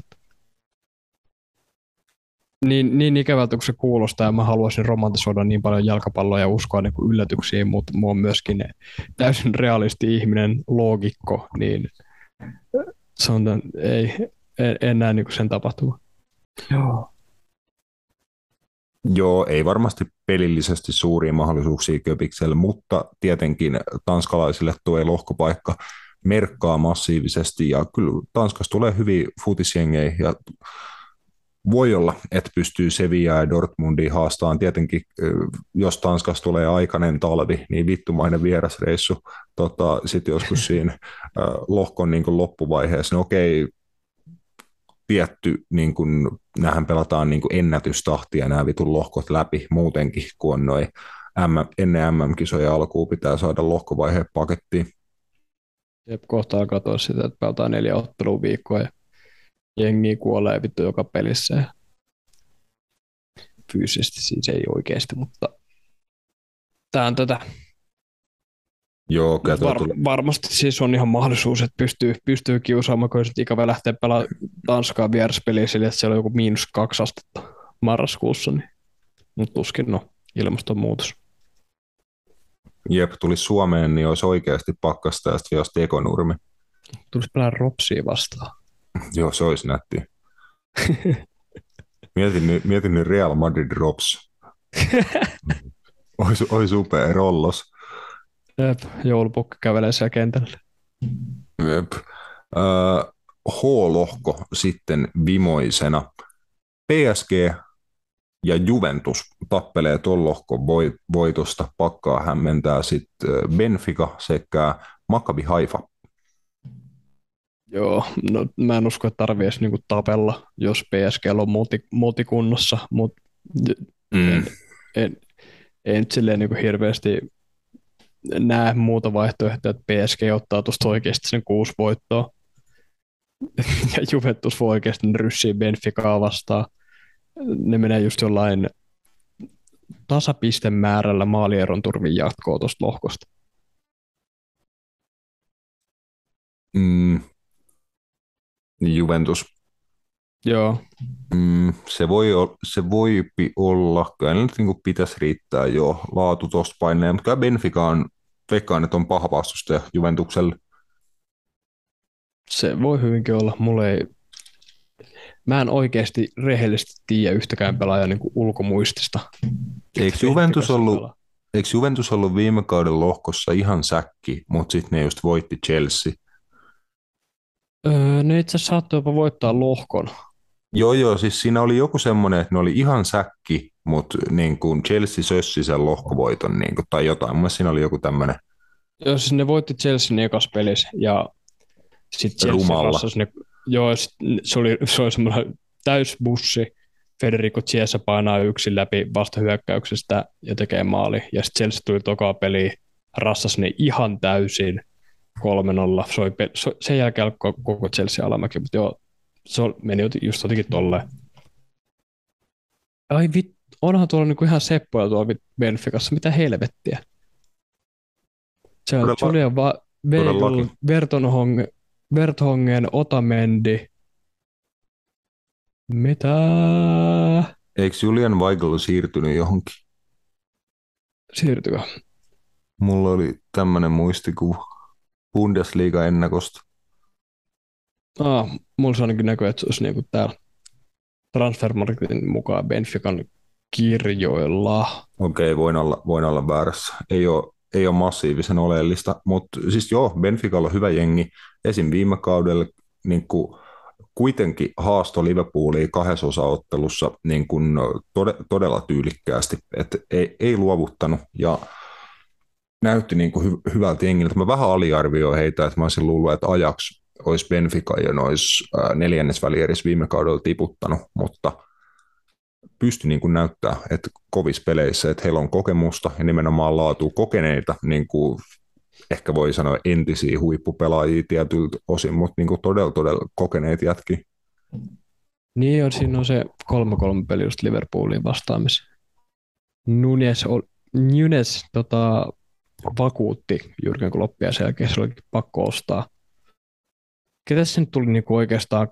Niin ikävältä kuin se kuulostaa, ja mä haluaisin romantisoida niin paljon jalkapalloa ja uskoa niin kuin yllätyksiin, mutta mä oon myöskin täysin realisti ihminen, loogikko, niin se on tämän, en näe niin kuin sen tapahtumaan. Joo, ei varmasti pelillisesti suuria mahdollisuuksia Köpikselle, mutta tietenkin tanskalaisille tuo lohkopaikka merkkaa massiivisesti, ja kyllä Tanskassa tulee hyviä futisjengejä, ja voi olla, että pystyy Sevilla ja Dortmundia haastamaan. Tietenkin, jos Tanskassa tulee aikainen talvi, niin vittumainen vierasreissu sitten joskus siinä lohkon niin kuin loppuvaiheessa. No okei, tietty, niin kun, näähän pelataan niin kun ennätystahtia nämä vitun lohkot läpi muutenkin, kun on noi ennen MM-kisoja alkuun pitää saada lohkovaiheen pakettiin. Jep, kohta alkaa tuoda sitä, että pelataan 4 ottelua viikkoa ja jengi kuolee vittu joka pelissä. Fyysisesti siis ei oikeasti, mutta tää on tätä. Joo, varmasti siis on ihan mahdollisuus, että pystyy kiusaamaan, kun sitten ikävä lähtee pelaamaan Tanskaa vieraspeliä sille, että siellä on joku -2 astetta marraskuussa, niin. Mutta tuskin no, ilmastonmuutos. Jep, tulisi Suomeen, niin olisi oikeasti pakkasta ja sitten olisi tekonurmi. Tulisi pelaa Ropsia vastaan. Joo, se olisi nättiä. Mietin nyt Real Madrid Rops. Ois upea rollos. Jep, joulupukki kävelee siellä kentällä. Jep. H-lohko sitten vimoisena. PSG ja Juventus tappelee tuon lohkon voitosta. Pakkaa hämmentää sitten Benfica sekä Maccabi Haifa. Joo, no mä en usko, että tarvii edes niinku tapella, jos PSG on multikunnossa, mutta en silleen niinku hirveästi näe muuta vaihtoehtoja, että PSG ottaa tuosta oikeasti sen 6 voittoa ja Juventus voi oikeasti ryssiä Benficaa vastaan. Ne menee just jollain tasapistemäärällä maalieron turvin jatkoa tuosta lohkosta. Juventus. Joo. Se voi olla, kyllä nyt niin pitäisi riittää jo laatu tuosta paineen, mutta kyllä Benfica on, veikkaan, että on paha vastustaja Juventukselle. Se voi hyvinkin olla. Mä en oikeasti rehellisesti tiedä yhtäkään pelaajan niin ulkomuistista. Eikö Juventus ollut viime kauden lohkossa ihan säkki, mutta sitten ne just voitti Chelsea? Ne itse asiassa saattoi jopa voittaa lohkon. Joo, siis siinä oli joku semmoinen, että ne oli ihan säkki, mutta niin kuin Chelsea sössi sen lohkovoiton niin kuin, tai jotain. Mun mielestä siinä oli joku tämmöinen. Joo, siis ne voitti Chelsean ekas pelissä ja sitten Chelsea rassasi ne. Joo, se oli semmoinen täysbussi. Federico Chiesa painaa yksin läpi vastahyökkäyksestä ja tekee maali. Ja sitten Chelsea tuli tokaa peliin, rassasi ne ihan täysin. 3-0, sen jälkeen alkoi koko Chelsea alamäki, mutta joo, se meni just jotenkin tolleen. Ai vittu, onhan tuolla niinku ihan seppoja tuolla Benficassa, mitä helvettiä. Se on Julian Vertonghen, Otamendi. Mitä? Eikö Julian Weigl siirtynyt johonkin? Siirtyykö? Mulla oli tämmönen muistikuva Bundesliga-ennakosta. Mulla se ainakin näkyy, että se olisi niinku täällä Transfermarketin mukaan Benfican kirjoilla. Okei, voin olla väärässä. Ei ole massiivisen oleellista, mutta siis joo, Benficalla on hyvä jengi. Esim. Viime kaudella niin kuitenkin haasto Liverpoolia 2 osaottelussa niin todella tyylikkäästi, että ei luovuttanut ja näytti niin kuin hyvältä jengiltä. Mä vähän aliarvioin heitä, että mä olisin luullut, että Ajax olisi Benfica ja ne olisi neljännesvälierissä viime kaudella tiputtanut, mutta pystyi niin kuin näyttämään, että kovissa peleissä, että heillä on kokemusta ja nimenomaan laatua kokeneita, niin kuin ehkä voi sanoa entisiä huippupelaajia tietyiltä osin, mutta niin kuin todella kokeneita jätkiä. Niin, siinä on se 3-3 peli just Liverpooliin vastaamissa. Nunes vakuutti Jürgen Kloppia sen jälkeen, se oli pakko ostaa. Ketä se nyt tuli niinku oikeastaan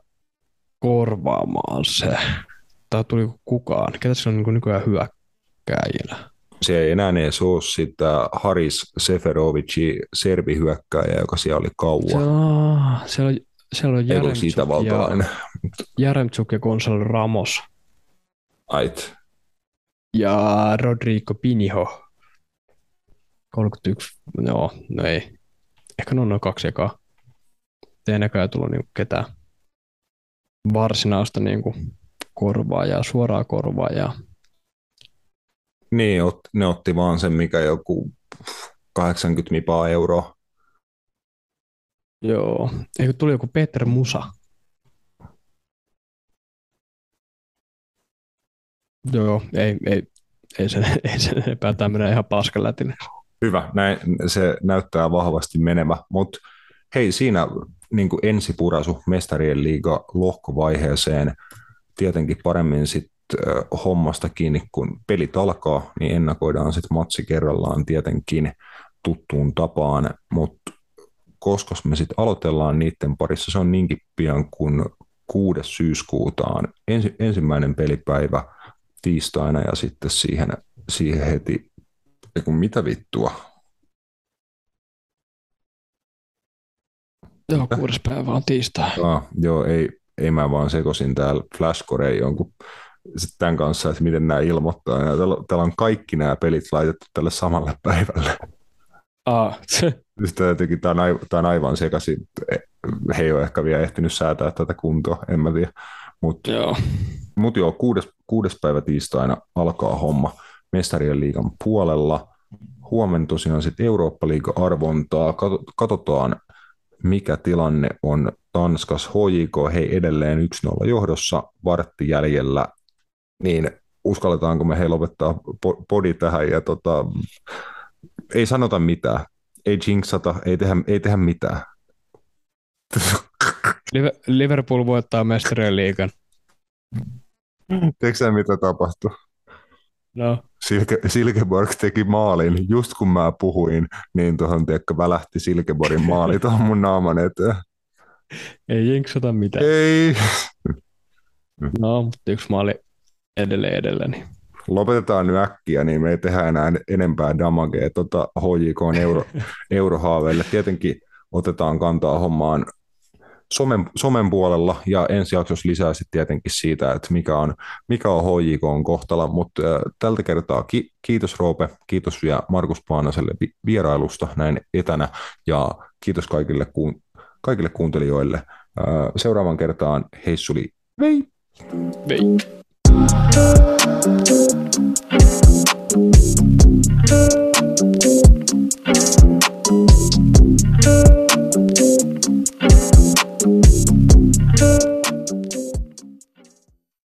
korvaamaan se? Tai tuli kukaan? Ketä se on niinku nykyään hyökkääjillä? Se ei enää edes ole sitä Haris Seferovicin serbihyökkääjä, joka siellä oli kauan. Siellä on Jaremtsuk ja Gonzalo Ramos. Ait. Ja Rodrigo Pinho. 31, no ei. Ehkä ne on noin 2 ekaa. Ei enääkään tullut niinku ketään varsinaista niinku korvaajaa, suoraa korvaajaa. Niin, ne otti vaan sen, mikä joku 80 €. Joo, eikö tuli joku Peter Musa? Joo, ei sen epäätään mennä ihan paskalätinen. Hyvä, näin se näyttää vahvasti menevä, mutta hei siinä niin kuin ensipurasu mestarien liiga lohkovaiheeseen tietenkin paremmin sitten hommasta kiinni, kun pelit alkaa, niin ennakoidaan sitten matsi kerrallaan tietenkin tuttuun tapaan, mutta koska me sitten aloitellaan niiden parissa, se on niinkin pian kuin 6. syyskuutaan ensimmäinen pelipäivä tiistaina ja sitten siihen heti, mitä vittua? Joo, 6. päivä on tiistai. Joo, ei mä vaan sekoisin täällä Flashcore jonkun tämän kanssa, että miten nämä ilmoittaa. Täällä on kaikki nämä pelit laitettu tälle samalle päivälle. Tämä on aivan sekaisin. He ei ole ehkä vielä ehtinyt säätää tätä kuntoa, en mä tiedä. Mutta joo, 6. päivä tiistaina alkaa homma Mestarien liigan puolella. Huomenna tosiaan sitten Eurooppa-liiga-arvontaa. Katsotaan, mikä tilanne on Tanskassa. HJK hei edelleen 1-0 johdossa, vartti jäljellä. Niin uskalletaanko me hei lopettaa podi tähän ja ei sanota mitään. Ei jinksata, ei tehdä mitään. Liverpool voittaa Mestarien liigan. Tiedätkö sä, mitä tapahtui? No. Silkeborg teki maalin. Just kun mä puhuin, niin tuohon välähti Silkeborgin maali tuohon mun naaman eteen. Ei jinksata mitään. Ei. No, mutta yksi maali edelleen. Niin. Lopetetaan nyt äkkiä, niin me ei tehdä enää enempää damagea HJK on eurohaaveille. Tietenkin otetaan kantaa hommaan somen puolella ja ensi jaksossa lisää sitten tietenkin siitä, että mikä on HJK:n kohtala, mutta tältä kertaa kiitos Roope, kiitos vielä Markus Paanaselle vierailusta näin etänä ja kiitos kaikille kuuntelijoille. Seuraavan kertaan heissuli vei.